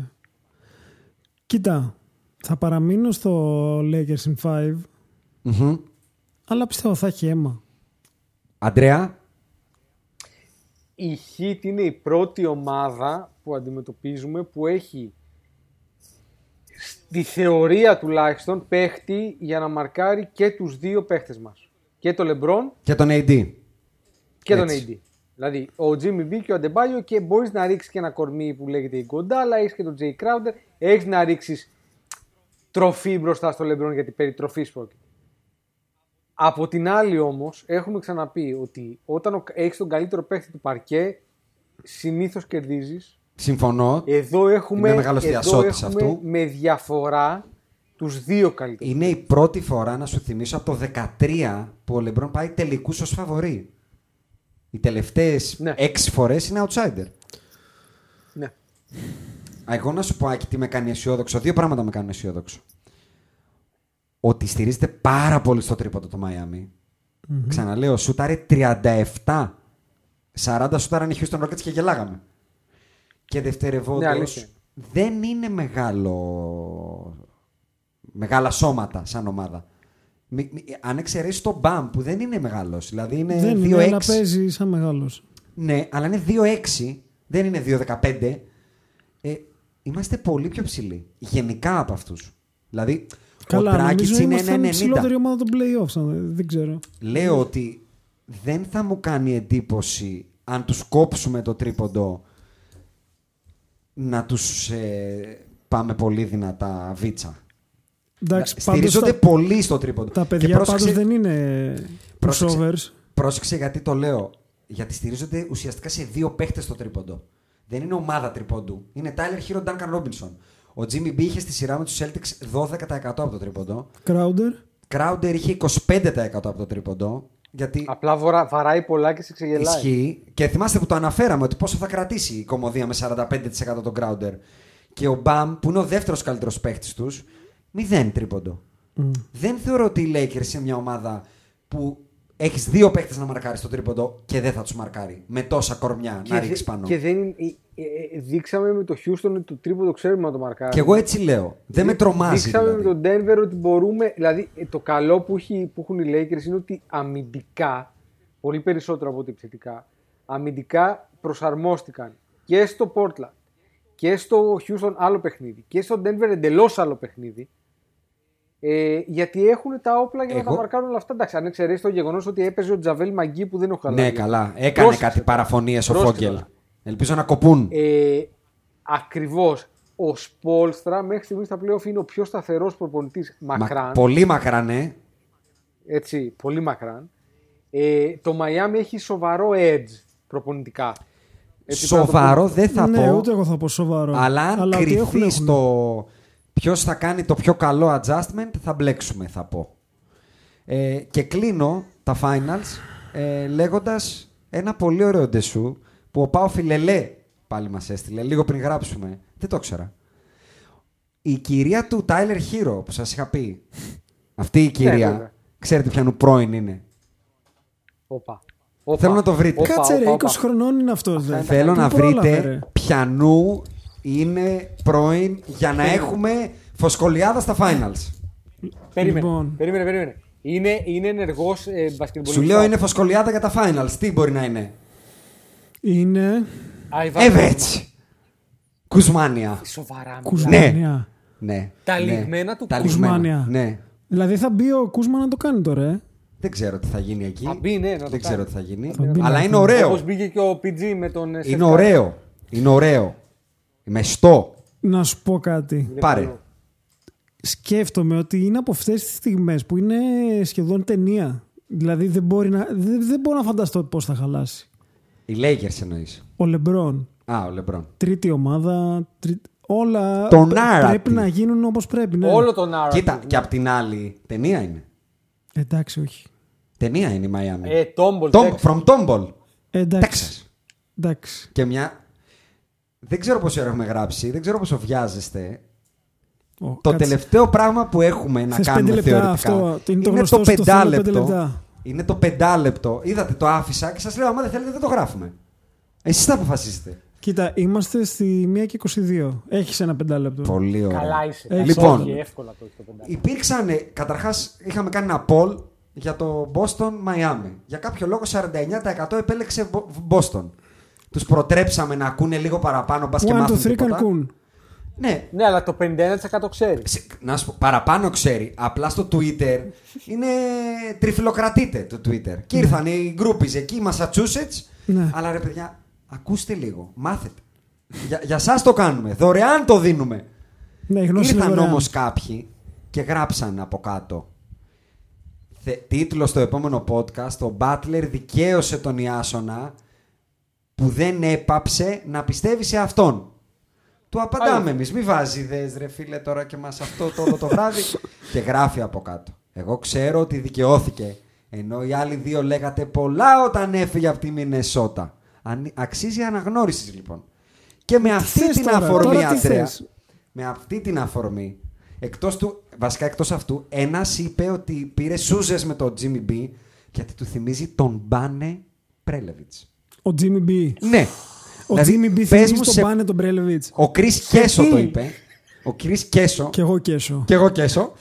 Κοίτα, θα παραμείνω στο Lakers in πέντε, mm-hmm. αλλά πιστεύω θα έχει αίμα. Αντρέα. Η Heat είναι η πρώτη ομάδα που αντιμετωπίζουμε που έχει στη θεωρία τουλάχιστον παίχτη για να μαρκάρει και τους δύο παίχτες μας. Και τον LeBron και τον έι ντι. Και τον έι ντι. Δηλαδή ο Jimmy B και ο Adebayo, και μπορείς να ρίξεις και ένα κορμί που λέγεται η Iguodala, έχεις και τον Jay Crowder, έχεις να ρίξεις τροφή μπροστά στο LeBron, γιατί περί τροφής πρόκειται. Από την άλλη όμως έχουμε ξαναπεί ότι όταν έχεις τον καλύτερο παίχτη του παρκέ συνήθως κερδίζεις. Συμφωνώ. Εδώ έχουμε, είναι μεγάλος διασώτης αυτού. Με διαφορά τους δύο καλύτερους. Είναι η πρώτη φορά, να σου θυμίσω, από το δεκατρία που ο LeBron πάει τελικούς ως φαβορί. Οι τελευταίες ναι. έξι φορές είναι outsider. Ναι. Εγώ να σου πω, Άκη, τι με κάνει αισιόδοξο. Δύο πράγματα με κάνουν αισιόδοξο. Ότι στηρίζεται πάρα πολύ στο τρίποντο το Miami. Mm-hmm. Ξαναλέω, σούταρε τριάντα επτά. σαράντα σούταραν οι Houston Rockets και γελάγαμε. Και δευτερευόντως, ναι, δεν είναι μεγάλο, μεγάλα σώματα σαν ομάδα. Μη, μη, αν εξαιρέσεις τον Μπαμ που δεν είναι μεγάλος. Δηλαδή είναι δεν δύο έξι. Είναι, αλλά παίζει σαν μεγάλος. Ναι, αλλά είναι δύο έξι, δεν είναι δύο δεκαπέντε. Ε, είμαστε πολύ πιο ψηλοί γενικά από αυτούς. Δηλαδή, καλά, ο Τράκης είναι ένα ενενήντα. Καλά, ψηλότερη ομάδα των play-offs, δεν ξέρω. Λέω ότι δεν θα μου κάνει εντύπωση αν τους κόψουμε το τρίποντο να τους ε, πάμε πολύ δυνατά βίτσα. Εντάξει, στηρίζονται τα... πολύ στο τρίποντο. Τα παιδιά πρόσεξε... πάντως δεν είναι crossovers. Πρόσεξε γιατί το λέω. Γιατί στηρίζονται ουσιαστικά σε δύο παίχτες στο τρίποντο. Δεν είναι ομάδα τρίποντου. Είναι Tyler Herro, Duncan Robinson. Ο Jimmy B είχε στη σειρά με τους Celtics δώδεκα τοις εκατό από το τρίποντο. Crowder. Crowder είχε είκοσι πέντε τοις εκατό από το τρίποντο. Γιατί απλά βορά, βαράει πολλά και σε ξεγελάει. Ισχύει. Και θυμάστε που το αναφέραμε ότι πόσο θα κρατήσει η κομμωδία με σαράντα πέντε τοις εκατό τον Crowder. Και ο Μπαμ που είναι ο δεύτερος καλύτερος παίχτης τους, μηδέν τρίποντο. Mm. Δεν θεωρώ ότι οι Lakers είναι μια ομάδα που έχεις δύο παίχτες να μαρκάρεις στο τρίποντο και δεν θα τους μαρκάρει. Με τόσα κορμιά και να ρίξεις πάνω. Και δεν, δείξαμε με το Houston ότι το τρίποντο ξέρουμε να το μαρκάρει. Και εγώ έτσι λέω. Δεν Δ, με τρομάζει. Δείξαμε δηλαδή. με τον Denver ότι μπορούμε. Δηλαδή το καλό που, έχει, που έχουν οι Lakers είναι ότι αμυντικά, πολύ περισσότερο από ό,τι επιθετικά, αμυντικά προσαρμόστηκαν και στο Portland και στο Houston άλλο παιχνίδι και στο Denver εντελώς άλλο παιχνίδι. Ε, γιατί έχουν τα όπλα για να Εγώ... τα μαρκάρουν όλα αυτά. Εντάξει, αν εξαιρέσει το γεγονός ότι έπαιζε ο Τζαβέλ Μαγκί που δεν έχω χαλάσει. Ναι, καλά. Έκανε Πρόσεξε. κάτι παραφωνίες ο Φόγκελ. Ελπίζω να κοπούν. Ε, Ακριβώς. Ο Σπόλστρα μέχρι στιγμής στα playoff είναι ο πιο σταθερός προπονητής μακράν. Μα, πολύ μακράν, ναι. Έτσι, πολύ μακράν. Ε, το Μαϊάμι έχει σοβαρό edge προπονητικά. Έτσι, σοβαρό δεν θα ναι, πω. Ναι, ούτε εγώ θα πω σοβαρό. Αλλά αν κρυφθεί στο. Ποιος θα κάνει το πιο καλό adjustment θα μπλέξουμε, θα πω. Ε, και κλείνω τα finals ε, λέγοντας ένα πολύ ωραίο ντεσού που ο Πάο Φιλελέ πάλι μας έστειλε λίγο πριν γράψουμε. Δεν το ξέρα. Η κυρία του Tyler Herro που σας είχα πει. Αυτή η κυρία. Ξέρετε ποιανού πρώην είναι. Οπα. Οπα. Θέλω να το βρείτε. Οπα, οπα, Κάτσε ρε, είκοσι χρονών είναι αυτό. Δε. Θέλω να βρείτε ρε. Ποιανού είναι πρώην για να περίμενε. Έχουμε φωσκολιάδα στα finals. Περίμενε, λοιπόν. περίμενε, περίμενε. Είναι, είναι ενεργός ε, μπασκετμπολιστής. Σου λέω είναι φωσκολιάδα για τα finals. Τι μπορεί να είναι? Είναι Εβέτς Κουσμάνια. Σοβαρά Κουσμάνια. Ναι. Ναι. Τα λιγμένα ναι. του τα Κουσμάνια ναι. Δηλαδή θα μπει ο Κούσμα να το κάνει τώρα ε? Δεν ξέρω τι θα γίνει εκεί. Θα μπει, ναι, να το Δεν ξέρω τι θα γίνει θα μπει, αλλά ναι. είναι ωραίο. Όπως μπήκε και ο πι τζι με τον Σεφ. Είναι ωραίο. Είναι ωραίο. Μεστό. Να σου πω κάτι. Πάρε. Σκέφτομαι ότι είναι από αυτές τις στιγμές που είναι σχεδόν ταινία. Δηλαδή δεν, μπορεί να, δεν, δεν μπορώ να φανταστώ πώς θα χαλάσει. Οι Lakers εννοείς? Ο LeBron. Α, ο LeBron. Τρίτη ομάδα. Τρι... Όλα πρέπει να γίνουν όπως πρέπει. Ναι. Όλο τον narrative. Κοίτα, και απ' την άλλη ταινία είναι. Εντάξει, όχι. Ταινία είναι η Miami. Ε, Tomball. Tom... From Tomball. Εντάξει. Εντάξει. Και μια... Δεν ξέρω πόσο ώρα έχουμε γράψει, δεν ξέρω πόσο βιάζεστε. Oh, το κάτσε. τελευταίο πράγμα που έχουμε να Θες κάνουμε θεωρητικά αυτό, είναι το, είναι το πεντάλεπτο. Είναι το πεντάλεπτο. Είδατε, το άφησα και σας λέω: άμα δεν θέλετε, δεν το γράφουμε. Εσείς θα αποφασίσετε. Κοίτα, είμαστε στη μία και είκοσι δύο. Έχεις ένα πεντάλεπτο. Πολύ ωραία. Καλά είσαι. Έχεις. Λοιπόν, όχι, εύκολα το υπήρξαν, καταρχάς, είχαμε κάνει ένα poll για το Boston-Miami. Για κάποιο λόγο σαράντα εννέα τοις εκατό επέλεξε Boston. Τους προτρέψαμε να ακούνε λίγο παραπάνω μπας και μάθουν τίποτα. Ναι. ναι, αλλά το πενήντα ένα τοις εκατό ξέρει. Να σου πω, παραπάνω ξέρει. Απλά στο Twitter είναι τριφυλοκρατείτε το Twitter. Και ήρθαν οι groupies εκεί, Massachusetts. Ναι. Αλλά ρε παιδιά, ακούστε λίγο, μάθετε. Για, για σας το κάνουμε, δωρεάν το δίνουμε. Ναι, ήρθαν όμως κάποιοι και γράψαν από κάτω. Θε, τίτλο στο επόμενο podcast, ο Butler δικαίωσε τον Ιάσονα που δεν έπαψε να πιστεύει σε αυτόν. Του απαντάμε εμείς. Μη βάζει ιδέες ρε φίλε τώρα και μας αυτό το όλο το βράδυ. Και γράφει από κάτω: εγώ ξέρω ότι δικαιώθηκε. Ενώ οι άλλοι δύο λέγατε πολλά όταν έφυγε από τη Μινεσότα. Αν... Αξίζει αναγνώρισης λοιπόν. Και με αυτή θες, την τώρα, αφορμή τώρα, Αντρέα, με αυτή την αφορμή, εκτός του, βασικά εκτός αυτού, ένας είπε ότι πήρε σούζες με τον Jimmy B γιατί του θυμίζει τον Μπάνε Πρέλεβιτς. Ο Jimmy B. Ναι. Ο δηλαδή, Jimmy B θυμίζει τον σε... Πάνε τον Μπρέλεβιτς. Ο Chris Κέσο το είπε. Ο Chris Κέσο. Κι εγώ Κέσο. Κι εγώ Κέσο.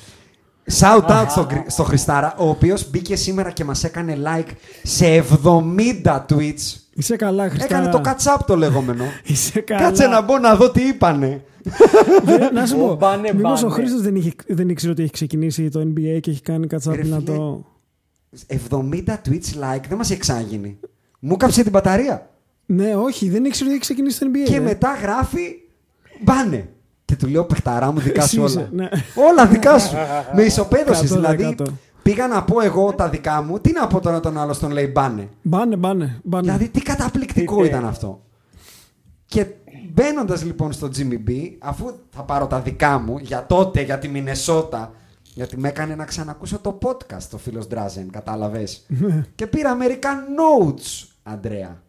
Shout out στο, στο Χριστάρα, ο οποίος μπήκε σήμερα και μας έκανε like σε εβδομήντα tweets. Είσαι καλά, Χριστάρα. Έκανε το catch up το λεγόμενο. Είσαι καλά. Κάτσε να μπω να δω τι είπανε. Να σου πω, μήπως ο Χρήστος δεν, είχε, δεν ήξερε ότι έχει ξεκινήσει το N B A και έχει κάνει catch up δυνατό? εβδομήντα tweets like δεν μας εξάγινε. Μου κάψε την μπαταρία. Ναι, όχι, δεν ήξερε ότι έχει ξεκινήσει το N B A. Και ναι. μετά γράφει μπάνε. Και του λέω παιχταρά μου, δικά σου όλα. Όλα δικά σου. Με ισοπαίδωση δηλαδή. Πήγα να πω εγώ τα δικά μου, τι να πω τώρα τον άλλο, τον λέει μπάνε. Μπάνε, μπάνε. Δηλαδή τι καταπληκτικό ήταν αυτό. Και μπαίνοντας λοιπόν στο Jimmy B, αφού θα πάρω τα δικά μου για τότε, για τη Μινεσότα, γιατί με έκανε να ξανακούσω το podcast το φίλος Ντράζεν, κατάλαβες. Και πήρα μερικά notes, Αντρέα.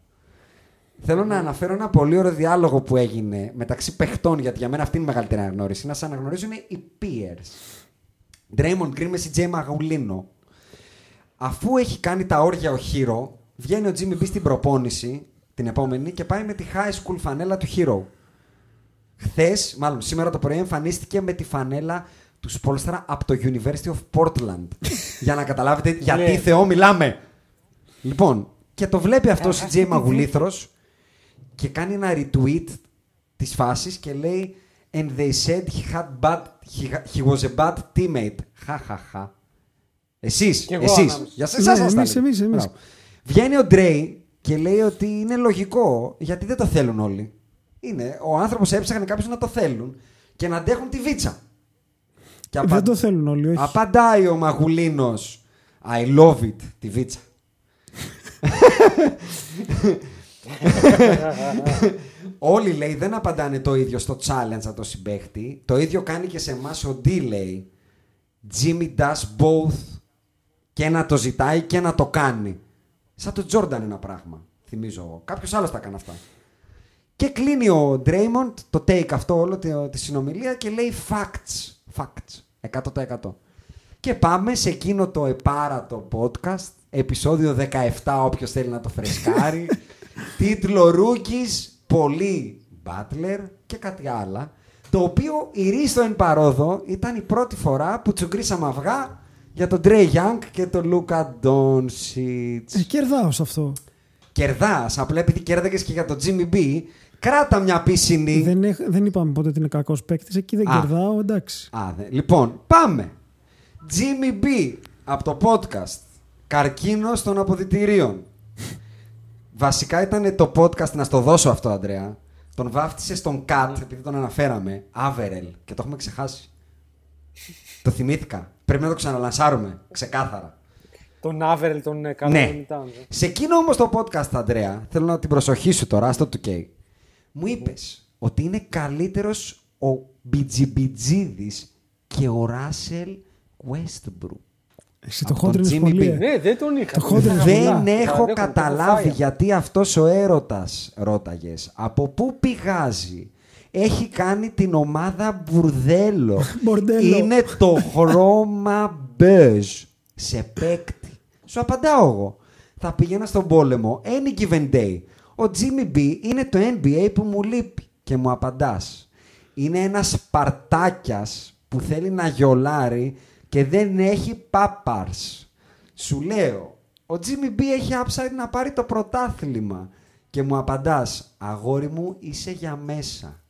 Θέλω να αναφέρω ένα πολύ ωραίο διάλογο που έγινε μεταξύ παιχτών, γιατί για μένα αυτή είναι η μεγαλύτερη αναγνώριση. Να σε αναγνωρίζουν οι peers. Draymond Green με σι τζέι Μαγουλίνο. Αφού έχει κάνει τα όρια ο Hero, βγαίνει ο Jimmy B στην προπόνηση την επόμενη και πάει με τη high school φανέλα του Hero. Χθες, μάλλον σήμερα το πρωί, εμφανίστηκε με τη φανέλα του Spoelstra από το University of Portland. Για να καταλάβετε γιατί Θεό μιλάμε. Λοιπόν, και το βλέπει αυτό ο σι τζέι Μαγουλήθρος και κάνει ένα retweet της φάσης και λέει and they said he, had bad, he, he was a bad teammate. Χαχαχα. Εσείς, εσείς. Για εσάς σας τα λέω. Βγαίνει ο Ντρέι και λέει ότι είναι λογικό, γιατί δεν το θέλουν όλοι. Είναι, ο άνθρωπος έψαχνε κάποιους να το θέλουν και να αντέχουν τη βίτσα. Και απαν... Δεν το θέλουν όλοι, όχι. Απαντάει ο Μαγουλίνος I love it, τη βίτσα. Όλοι λέει δεν απαντάνε το ίδιο στο challenge να το συμπαίχτη. Το ίδιο κάνει και σε εμάς ο D, λέει Jimmy does both. Και να το ζητάει και να το κάνει. Σαν το Jordan ένα πράγμα. Θυμίζω, κάποιος άλλος τα κάνει αυτά. Και κλείνει ο Draymond το take αυτό όλο, τη συνομιλία, και λέει facts. Facts εκατό τοις εκατό. Και πάμε σε εκείνο το επάρατο podcast, επεισόδιο δεκαεπτά, όποιος θέλει να το φρεσκάρει. Τίτλο Ρούκης, πολύ Μπάτλερ και κάτι άλλα. Το οποίο η Ρίστο εν παρόδο ήταν η πρώτη φορά που τσουγκρίσαμε αυγά για τον Τρέι Γιάνγκ και τον Λούκα Ντόνσιτς. Ε, κερδάω σε αυτό. Κερδάς, απλά επειδή κέρδαγες και για τον Jimmy B, κράτα μια πίσινη. Δεν, έχ, δεν είπαμε ποτέ ότι είναι κακός παίκτης, εκεί δεν α, κερδάω, εντάξει. Α, δε, λοιπόν, πάμε. Jimmy B από το podcast «Καρκίνος των αποδυτηρίων». Βασικά ήταν το podcast, να στο δώσω αυτό, Αντρέα. Τον βάφτισε στον Κατ, επειδή τον αναφέραμε, Άβερελ, και το έχουμε ξεχάσει. Το θυμήθηκα. Πρέπει να το ξαναλανσάρουμε, ξεκάθαρα. Τον Άβερελ, τον Κατ. Σε εκείνο όμως το podcast, Αντρέα, θέλω να την προσοχή σου τώρα, στο του κέι. Μου είπες ότι είναι καλύτερος ο Μπιτζιμπιτζίδης και ο Ράσελ Westbrook. Εσύ το χόντρινες πολύ. Ναι, δεν τον είχα. Το δεν έχω Ά, καταλάβει γιατί αυτός ο έρωτας, ρώταγες, από πού πηγάζει. Έχει κάνει την ομάδα μπουρδέλο. Είναι το χρώμα μπέζ σε παίκτη. Σου απαντάω εγώ. Θα πηγαίνα στον πόλεμο any given day. Ο Jimmy B είναι το εν μπι έι που μου λείπει. Και μου απαντάς. Είναι ένας Σπαρτάκιας που θέλει να γιολάρει και δεν έχει πάπαρς. Σου λέω, ο Jimmy B έχει upside να πάρει το πρωτάθλημα. Και μου απαντάς, αγόρι μου, είσαι για μέσα.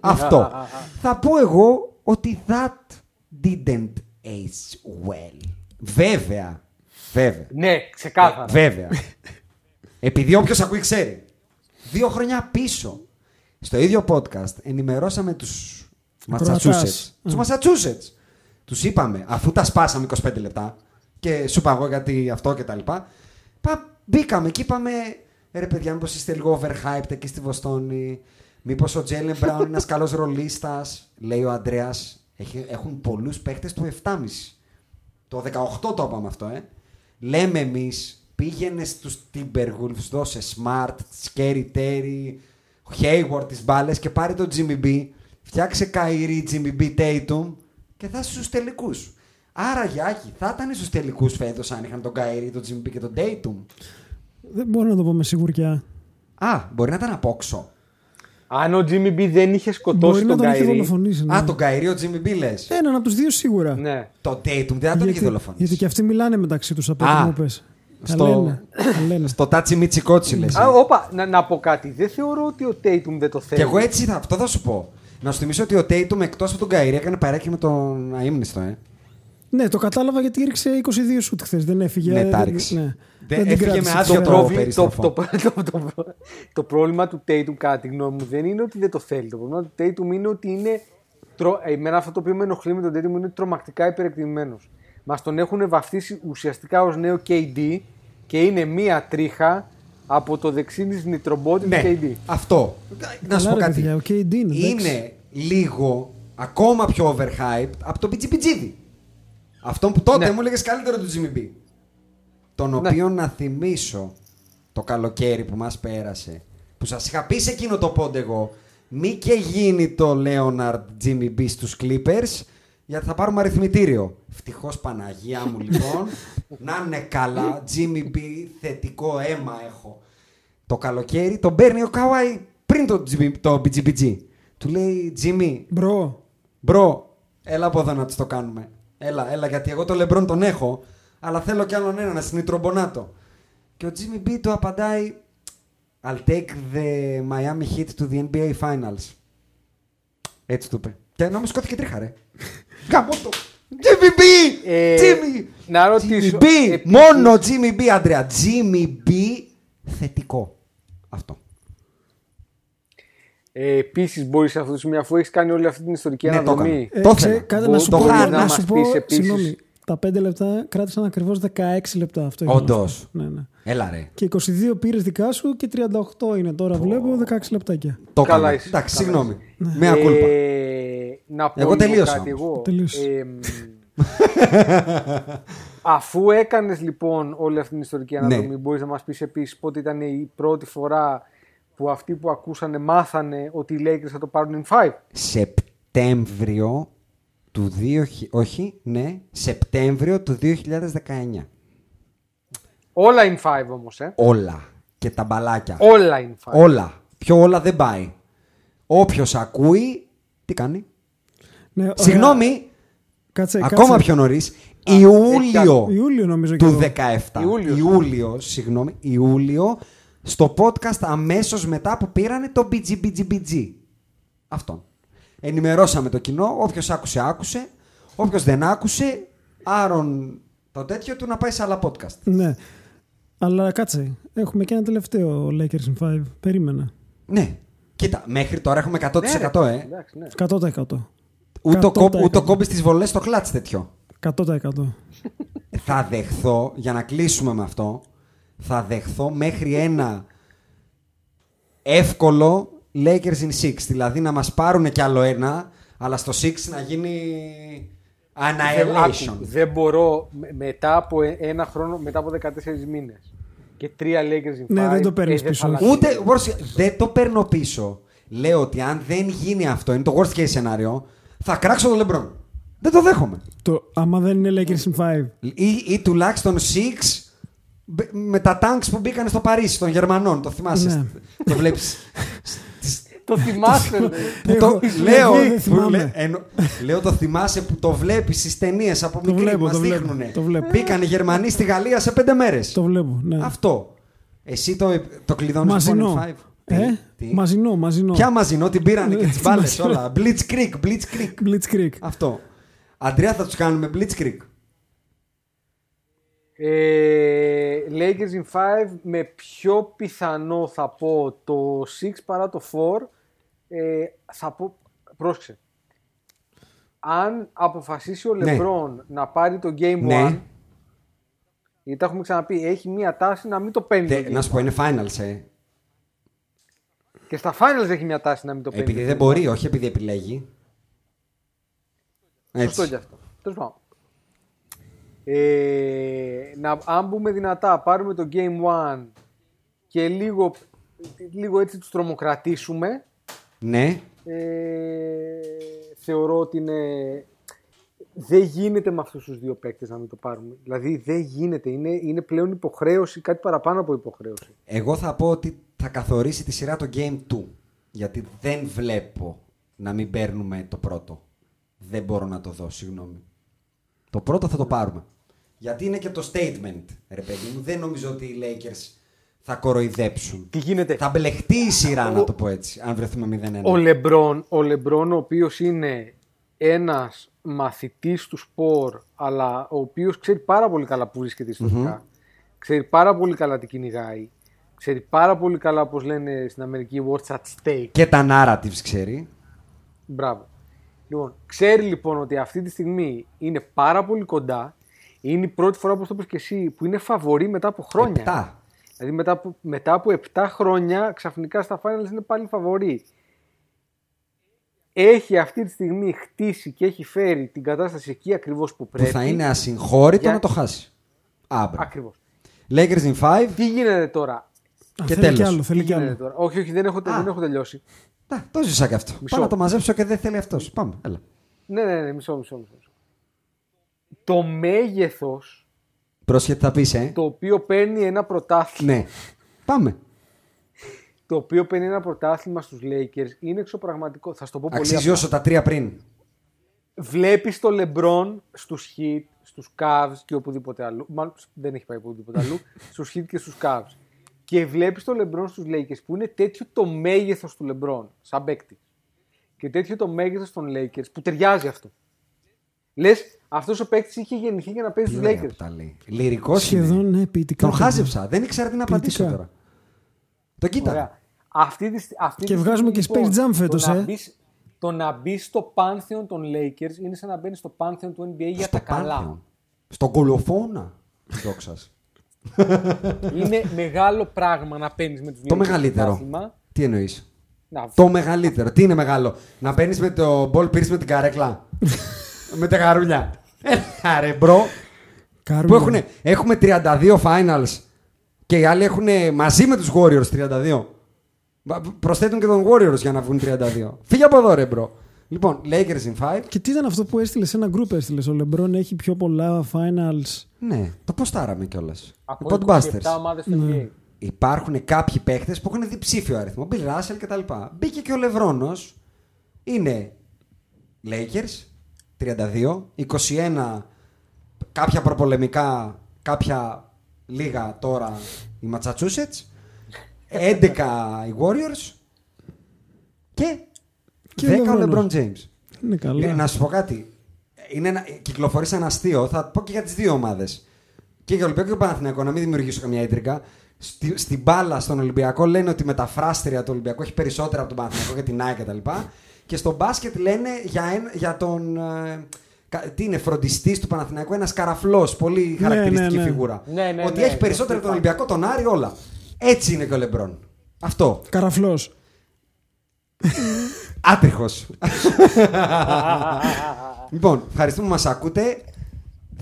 Αυτό. Θα πω εγώ ότι that didn't age well. Βέβαια. Βέβαια. Ναι, ξεκάθαρα. Βέβαια. Επειδή όποιος ακούει ξέρει. Δύο χρόνια πίσω, στο ίδιο podcast, ενημερώσαμε τους... Massachusetts. Τους Massachusetts. Τους είπαμε, αφού τα σπάσαμε είκοσι πέντε λεπτά και σου είπα εγώ γιατί αυτό και τα λοιπά, μπήκαμε και είπαμε, ρε παιδιά, μήπως είστε λίγο overhyped εκεί στη Βοστόνη, μήπως ο Jaylen Brown είναι ένας καλός ρολίστας. Λέει ο Αντρέας, έχουν πολλούς παίχτες του επτά κόμμα πέντε. Το δεκαοκτώ το είπαμε αυτό, ε. Λέμε εμείς, πήγαινε στους Timberwolves, δώσε Smart, Scary Terry, Hayward τις μπάλες και πάρει τον Jimmy B. Φτιάξε Kyrie, Jimmy B, Tatum και θα είσαι στους τελικούς. Άρα, Γιάκη, θα ήταν στους τελικούς φέτος αν είχαν τον Kyrie, τον Jimmy B και τον Tatum. Δεν μπορώ να το πω με σιγουριά. Α, μπορεί να ήταν απόξω. Αν ο Jimmy B δεν είχε σκοτώσει τον, τον Kyrie. Ναι. Α, τον Kyrie, ο Jimmy B λες. Έναν από τους δύο σίγουρα. Ναι. Το Tatum δεν θα τον είχε δολοφονήσει. Γιατί και αυτοί μιλάνε μεταξύ τους από ό,τι μου πες. Στο, στο τάτσι μιτσικότσι λες. Α, όπα, να, να πω κάτι. Δεν θεωρώ ότι ο Tatum δεν το θέλει. Και εγώ έτσι θα, αυτό θα σου πω. Να σου θυμίσω ότι ο Tatum εκτός από τον Kyrie έκανε παρέκκληση με τον αείμνηστο, ε. Ναι, το κατάλαβα γιατί ήρξε είκοσι δύο σουτ χθες. Δεν έφυγε. Ναι, τα ρίξε. Ναι. Δεν, δεν έφυγε με άδεια το, το, το, το, το, το πρόβλημα του Tatum, κάτι γνώμη μου, δεν είναι ότι δεν το θέλει. Το πρόβλημα του Tatum είναι ότι είναι. Τρο... Εμένα αυτό το οποίο με ενοχλεί με τον Tatum είναι τρομακτικά υπερεκτιμημένος. Μας τον έχουν βαφτίσει ουσιαστικά ως νέο κέι ντι και είναι μία τρίχα από το δεξί της νητρομπότη του κέι ντι. Αυτό. Να σου πω κάτι. Είναι λίγο ακόμα πιο overhyped από το πιτζιπιτζίδι. Αυτό που τότε ναι. μου έλεγες καλύτερο του Jimmy B. Τον οποίο ναι. να θυμίσω το καλοκαίρι που μας πέρασε, που σας είχα πει σε εκείνο το πόντε εγώ, μη και γίνει το Λέοναρντ Jimmy B στους Clippers, γιατί θα πάρουμε αριθμητήριο. Ευτυχώς Παναγία μου λοιπόν. Να είναι καλά, Jimmy B, θετικό αίμα έχω. Το καλοκαίρι τον παίρνει ο Kawhi πριν το, το μπι τζι μπι τζι. Του λέει Jimmy, μπρο, μπρο, έλα από εδώ να τις το κάνουμε. Έλα, έλα, γιατί εγώ το LeBron τον έχω, αλλά θέλω κι άλλον ένα να συνητρομπονάτο. Και ο Jimmy B του απαντάει, I'll take the Miami Heat to the εν μπι έι Finals. Έτσι του είπε. Και νόμιζα σκόθηκε τρίχα, ρε. Γαμώ το. Jimmy B! Ε, Jimmy! Να ρωτήσω. Jimmy B! Επίσης... Μόνο Jimmy B, Αντρέα. Jimmy B θετικό. Αυτό. Ε, Επίσης, μπορείς σε αυτό το σημείο, αφού έχεις κάνει όλη αυτή την ιστορική ναι, αναδρομή. Το έκανα. Κάτι να σου πω, να σου πω, συγγνώμη, τα πέντε λεπτά κράτησαν ακριβώς δεκαέξι λεπτά. Αυτό όντως. Ναι, ναι. Έλα ρε. Και είκοσι δύο πήρες δικά σου και τριάντα οκτώ είναι τώρα, το... βλέπω, δεκαέξι λεπτάκια. Το καλά είσαι. Εντάξει, συγγνώμη. Ναι. Μια κούλπα. Ε, να πω εγώ τελείωσα. Κάτι, εγώ. Ε, αφού έκανες λοιπόν όλη αυτή την ιστορική αναδρομή, μπορείς να μας πεις επίσης πότε ήταν η πρώτη φορά που αυτοί που ακούσανε μάθανε ότι οι Lakers θα το πάρουν in five. Σεπτέμβριο του δύο χιλιάδες δεκαεννιά. Όχι, ναι. Σεπτέμβριο του δύο χιλιάδες δεκαεννιά. Όλα in five όμως, ε. Όλα. Και τα μπαλάκια. Όλα in five. Όλα. Πιο όλα δεν πάει. Όποιος ακούει, τι κάνει. Ναι, συγγνώμη. Κάτσε, ακόμα κάτσε. Πιο νωρίς. Ιούλιο, Ιούλιο νομίζω, του δεκαεπτά. Ιούλιο, Ιούλιο, συγγνώμη. Ιούλιο. Στο podcast αμέσως μετά που πήρανε το μπι τζι μπι τζι μπι τζι. Αυτό. Ενημερώσαμε το κοινό. Όποιος άκουσε, άκουσε. Όποιος δεν άκουσε, άρον το τέτοιο του να πάει σε άλλα podcast. Ναι. Αλλά κάτσε. Έχουμε και ένα τελευταίο Lakers in five. Περίμενα. Ναι. Κοίτα, μέχρι τώρα έχουμε εκατό τοις εκατό. Ναι, ε. Εντάξει, ναι. εκατό τοις εκατό. Ούτε κόμπι στις βολές στο κλατς τέτοιο. εκατό τοις εκατό. Θα δεχθώ, για να κλείσουμε με αυτό, θα δεχθώ μέχρι ένα εύκολο Lakers in six. Δηλαδή να μας πάρουν κι άλλο ένα, αλλά στο six να γίνει annihilation. Δεν μπορώ μετά από ένα χρόνο, μετά από δεκατέσσερις μήνες και τρία Lakers in five. Ναι, δεν το παίρνεις πίσω. Ούτε, δεν το παίρνω πίσω. Λέω ότι αν δεν γίνει αυτό, είναι το worst case scenario, θα κράξω το LeBron. Δεν το δέχομαι. Το, άμα δεν είναι Lakers in five. Ή, ή τουλάχιστον six. Με τα τάγκς που μπήκανε στο Παρίσι των Γερμανών, το θυμάσαι. Ναι. Το βλέπεις. Το θυμάσαι. Λέω το θυμάσαι που το βλέπεις στις ταινίες από μικρή που μας δείχνουνε. Μπήκανε οι Γερμανοί στη Γαλλία σε πέντε μέρες. Το βλέπω. Ναι. Αυτό. Εσύ το, το κλειδώνεις. Μαζινό. Ε? Μαζινό, μαζινό. Ποια μαζινό, την πήρανε και τις μπάλες όλα. Blitzkrieg. Αυτό. Αντρέα, θα τους κάνουμε Blitzkrieg. Ε, Lakers in five με πιο πιθανό θα πω το six παρά το four. ε, θα πω, πρόσεξε, αν αποφασίσει ο LeBron ναι. να πάρει το game one, ναι. γιατί τα έχουμε ξαναπεί, έχει μία τάση να μην το παίρνει. Τε, το να σου πω είναι finals, ε. και στα finals έχει μία τάση να μην το παίρνει, επειδή δεν μπορεί, όχι επειδή επιλέγει. Σωστό γι' αυτό. Τέλος πάντων. Ε, να, αν μπούμε δυνατά, πάρουμε το Game ένα και λίγο, λίγο έτσι τους τρομοκρατήσουμε. Ναι. Ε, θεωρώ ότι είναι... δεν γίνεται με αυτούς τους δύο παίκτες να μην το πάρουμε. Δηλαδή δεν γίνεται. Είναι, είναι πλέον υποχρέωση, κάτι παραπάνω από υποχρέωση. Εγώ θα πω ότι θα καθορίσει τη σειρά το Game δύο. Γιατί δεν βλέπω να μην παίρνουμε το πρώτο. Δεν μπορώ να το δω, συγγνώμη. Το πρώτο θα το πάρουμε. Γιατί είναι και το statement, ρε παιδί μου. Δεν νομίζω ότι οι Lakers θα κοροϊδέψουν. Τι γίνεται. Θα μπλεχτεί η σειρά, ο... να το πω έτσι, αν βρεθούμε μηδέν ένα. Ο LeBron, ο, ο οποίος είναι ένας μαθητής του σπορ, αλλά ο οποίος ξέρει πάρα πολύ καλά που βρίσκεται ιστορικά, mm-hmm. ξέρει πάρα πολύ καλά τι κυνηγάει, ξέρει πάρα πολύ καλά, όπως λένε στην Αμερική, what's at stake. Και τα narratives ξέρει. Μπράβο. Λοιπόν, ξέρει λοιπόν ότι αυτή τη στιγμή είναι πάρα πολύ κοντά. Είναι η πρώτη φορά, όπως το είπες και εσύ, που είναι φαβορή μετά από χρόνια. Επτά. Δηλαδή μετά από, μετά από επτά χρόνια ξαφνικά στα finals είναι πάλι φαβορή. Έχει αυτή τη στιγμή χτίσει και έχει φέρει την κατάσταση εκεί ακριβώς που πρέπει. Που θα είναι ασυγχώρητο για... να το χάσει. Άμπρα. Ακριβώς. Lakers in five. Τι γίνεται τώρα. Α, και τέλος. Κι άλλο, θέλει κι άλλο. Τώρα. Όχι, όχι, δεν έχω, δεν έχω τελειώσει. Να, το ζήσα κι αυτό. Μισό. Πάω να το μαζέψω και δεν θέλει αυτός. Πάμε, έλα. Ναι, ναι, ναι, μισό, μισό, μισό. Το μέγεθος. Πρόσχετα θα πεις, ε. Το οποίο παίρνει ένα πρωτάθλημα. Ναι. Πάμε. Το οποίο παίρνει ένα πρωτάθλημα στους Lakers είναι εξωπραγματικό. Θα το πω πολύ. Αξίζει όσο τα τρία πριν. Βλέπεις το LeBron στους Heat, στους Cavs και οπουδήποτε αλλού. Μάλλον δεν έχει πάει οπουδήποτε αλλού. Στους Heat και στους Cavs. Και βλέπεις το LeBron στους Lakers που είναι τέτοιο το μέγεθος του LeBron σαν παίκτη. Και τέτοιο το μέγεθος των Lakers που ταιριάζει αυτό. Λες, αυτός ο παίκτης είχε γεννηθεί για να παίζει στους Lakers. Λυρικός σχεδόν, ναι, ποιητικά. Τον χάζεψα, δεν ήξερα τι να απαντήσω τώρα. Το κοίτα. Αυτή τη, αυτή και βγάζουμε και Space Jam φέτος. Το να μπει στο Pantheon των Lakers είναι σαν να μπαίνει στο Pantheon του N B A για τα καλά. Στον κολοφόνα τη δόξα. Είναι μεγάλο πράγμα να παίρνει με τους Lakers. Το μεγαλύτερο. Τι εννοείς? Το μεγαλύτερο. Τι είναι μεγάλο? Να παίρνει με το Paul Pierce με την καρέκλα. Με τα καρούλια. Έλα ρε μπρο. Που έχουν, έχουμε τριάντα δύο finals και οι άλλοι έχουν μαζί με τους Warriors τριάντα δύο. Προσθέτουν και τον Warriors για να βγουν τριάντα δύο. Φύγε από εδώ ρε μπρο. Λοιπόν, Lakers in five. Και τι ήταν αυτό που έστειλε σε ένα group, έστειλε. Ο LeBron έχει πιο πολλά finals. Ναι, το ποστάραμε κιόλας. Από είκοσι επτά ομάδες στο N B A. Υπάρχουν κάποιοι παίχτες που έχουν διψήφιο αριθμό. Bill Russell κτλ. Μπήκε και ο Λεβρόνος. Είναι Lakers τριάντα δύο, είκοσι ένα κάποια προπολεμικά, κάποια λίγα τώρα οι Ματσατσούσετς, έντεκα οι Warriors και, και δέκα ο LeBron James. Είναι καλά. Να σου πω κάτι, είναι ένα, κυκλοφορεί σαν αστείο, θα πω και για τις δύο ομάδες. Και για Ολυμπιακό και Παναθηναϊκό, να μην δημιουργήσω καμιά ίντριγκα. Στη, στην μπάλα στον Ολυμπιακό λένε ότι με τα φράστηρια του Ολυμπιακού έχει περισσότερα από τον Παναθηναϊκό και την ΑΕΚ κτλ. Και στο μπάσκετ λένε για, εν, για τον. Ε, τι είναι, φροντιστής του Παναθηναϊκού, ένας καραφλός, πολύ χαρακτηριστική ναι, ναι, ναι. φιγούρα. Ναι, ναι, ότι ναι, έχει ναι, περισσότερο από τον Ολυμπιακό, τον Άρη, όλα. Έτσι είναι και ο Λεμπρόν. Αυτό. Καραφλός. Άτριχος. Λοιπόν, ευχαριστούμε που μας ακούτε.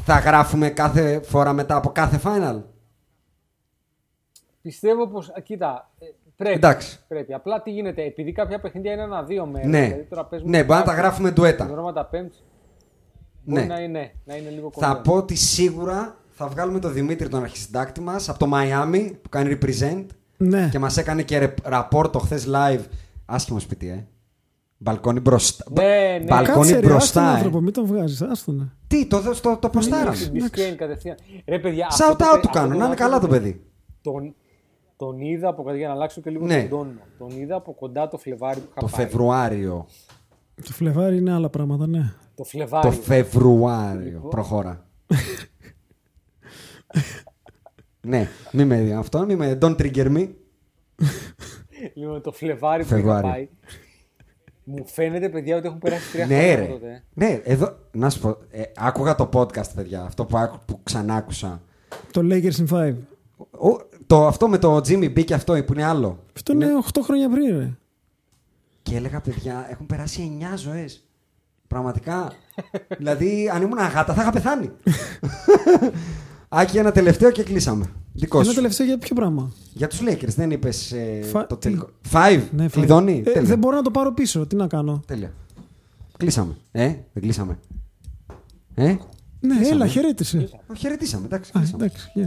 Θα γράφουμε κάθε φορά μετά από κάθε final. Πιστεύω πως. Κοίτα. Πρέπει, πρέπει. Απλά τι γίνεται, επειδή κάποια παιχνίδια είναι ένα-δύο μέρες. Ναι, δηλαδή, τώρα ναι μπορεί να τα γράφουμε ντουέτα. Ναι. Να είναι, να είναι λίγο κοντά. Θα πω ότι σίγουρα θα βγάλουμε τον Δημήτρη, τον αρχισυντάκτη μας, από το Μαϊάμι που κάνει represent. Ναι. Και μας έκανε και ραπόρτο χθες live. Άσχημο σπίτι, ε. Μπαλκόνι μπροστά. Ναι, ναι. Μπαλκόνι κάτσε, μπροστά. Ρε, άνθρωπο, μην τον βγάζεις, άστονα. Τι, το, το, το, το ποστάραμε. Shout out του κάνω, να είναι καλά το παιδί. Τον είδα από κοντά, για να αλλάξω και λίγο ναι. τον τόνο. Τον είδα από κοντά το Φλεβάρι που είχα Το πάει. Φεβρουάριο. Το Φλεβάρι είναι άλλα πράγματα, ναι. Το Φλεβάριο. Το Φεβρουάριο. Λοιπόν. Προχώρα. Ναι, μη με αυτό, μη με don't trigger me. Λοιπόν, το Φλεβάρι που είχα πάει. Μου φαίνεται, παιδιά, ότι έχουν περάσει τρία ναι, χρόνια τότε. Ναι, εδώ, να σου πω, ε, άκουγα το podcast, παιδιά, αυτό που, άκου, που ξανάκουσα. Το Lakers in five. Ο, το, αυτό με το Jimmy B και αυτό που είναι άλλο. Αυτό είναι οκτώ χρόνια πριν, ρε. Και έλεγα, παιδιά, έχουν περάσει εννιά ζωές. Πραγματικά. Δηλαδή, αν ήμουν αγάτα, θα είχα πεθάνει. Άκη, ένα τελευταίο και κλείσαμε. Δικό σου. Ένα τελευταίο για ποιο πράγμα? Για τους Lakers, δεν είπες ε, Φα... το τελικό. Five. Ναι, κλειδώνει. Ε, δεν μπορώ να το πάρω πίσω. Τι να κάνω. Τέλεια. Κλείσαμε. Ε, δεν κλείσαμε. Ε, ναι, κλείσαμε. Έλα, χαιρέτησε. Χαιρετήσαμε, εντάξει. Α, εντάξει, yeah.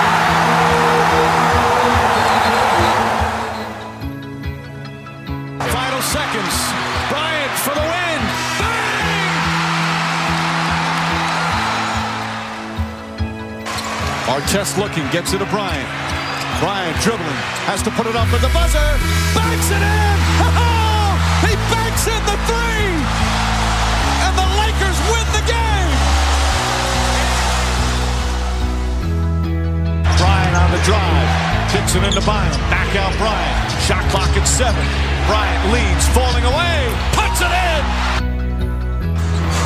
Artest looking, gets it to Bryant. Bryant dribbling, has to put it up with the buzzer. Banks it in! Oh, he banks in the three! And the Lakers win the game! Bryant on the drive, kicks it into Bynum. Back out Bryant. Shot clock at seven. Bryant leads, falling away, puts it in!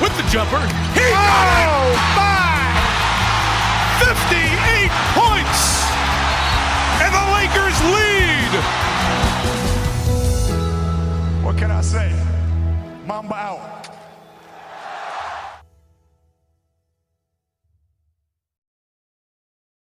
With the jumper, he oh, got it! By fifty-eight points! And the Lakers lead!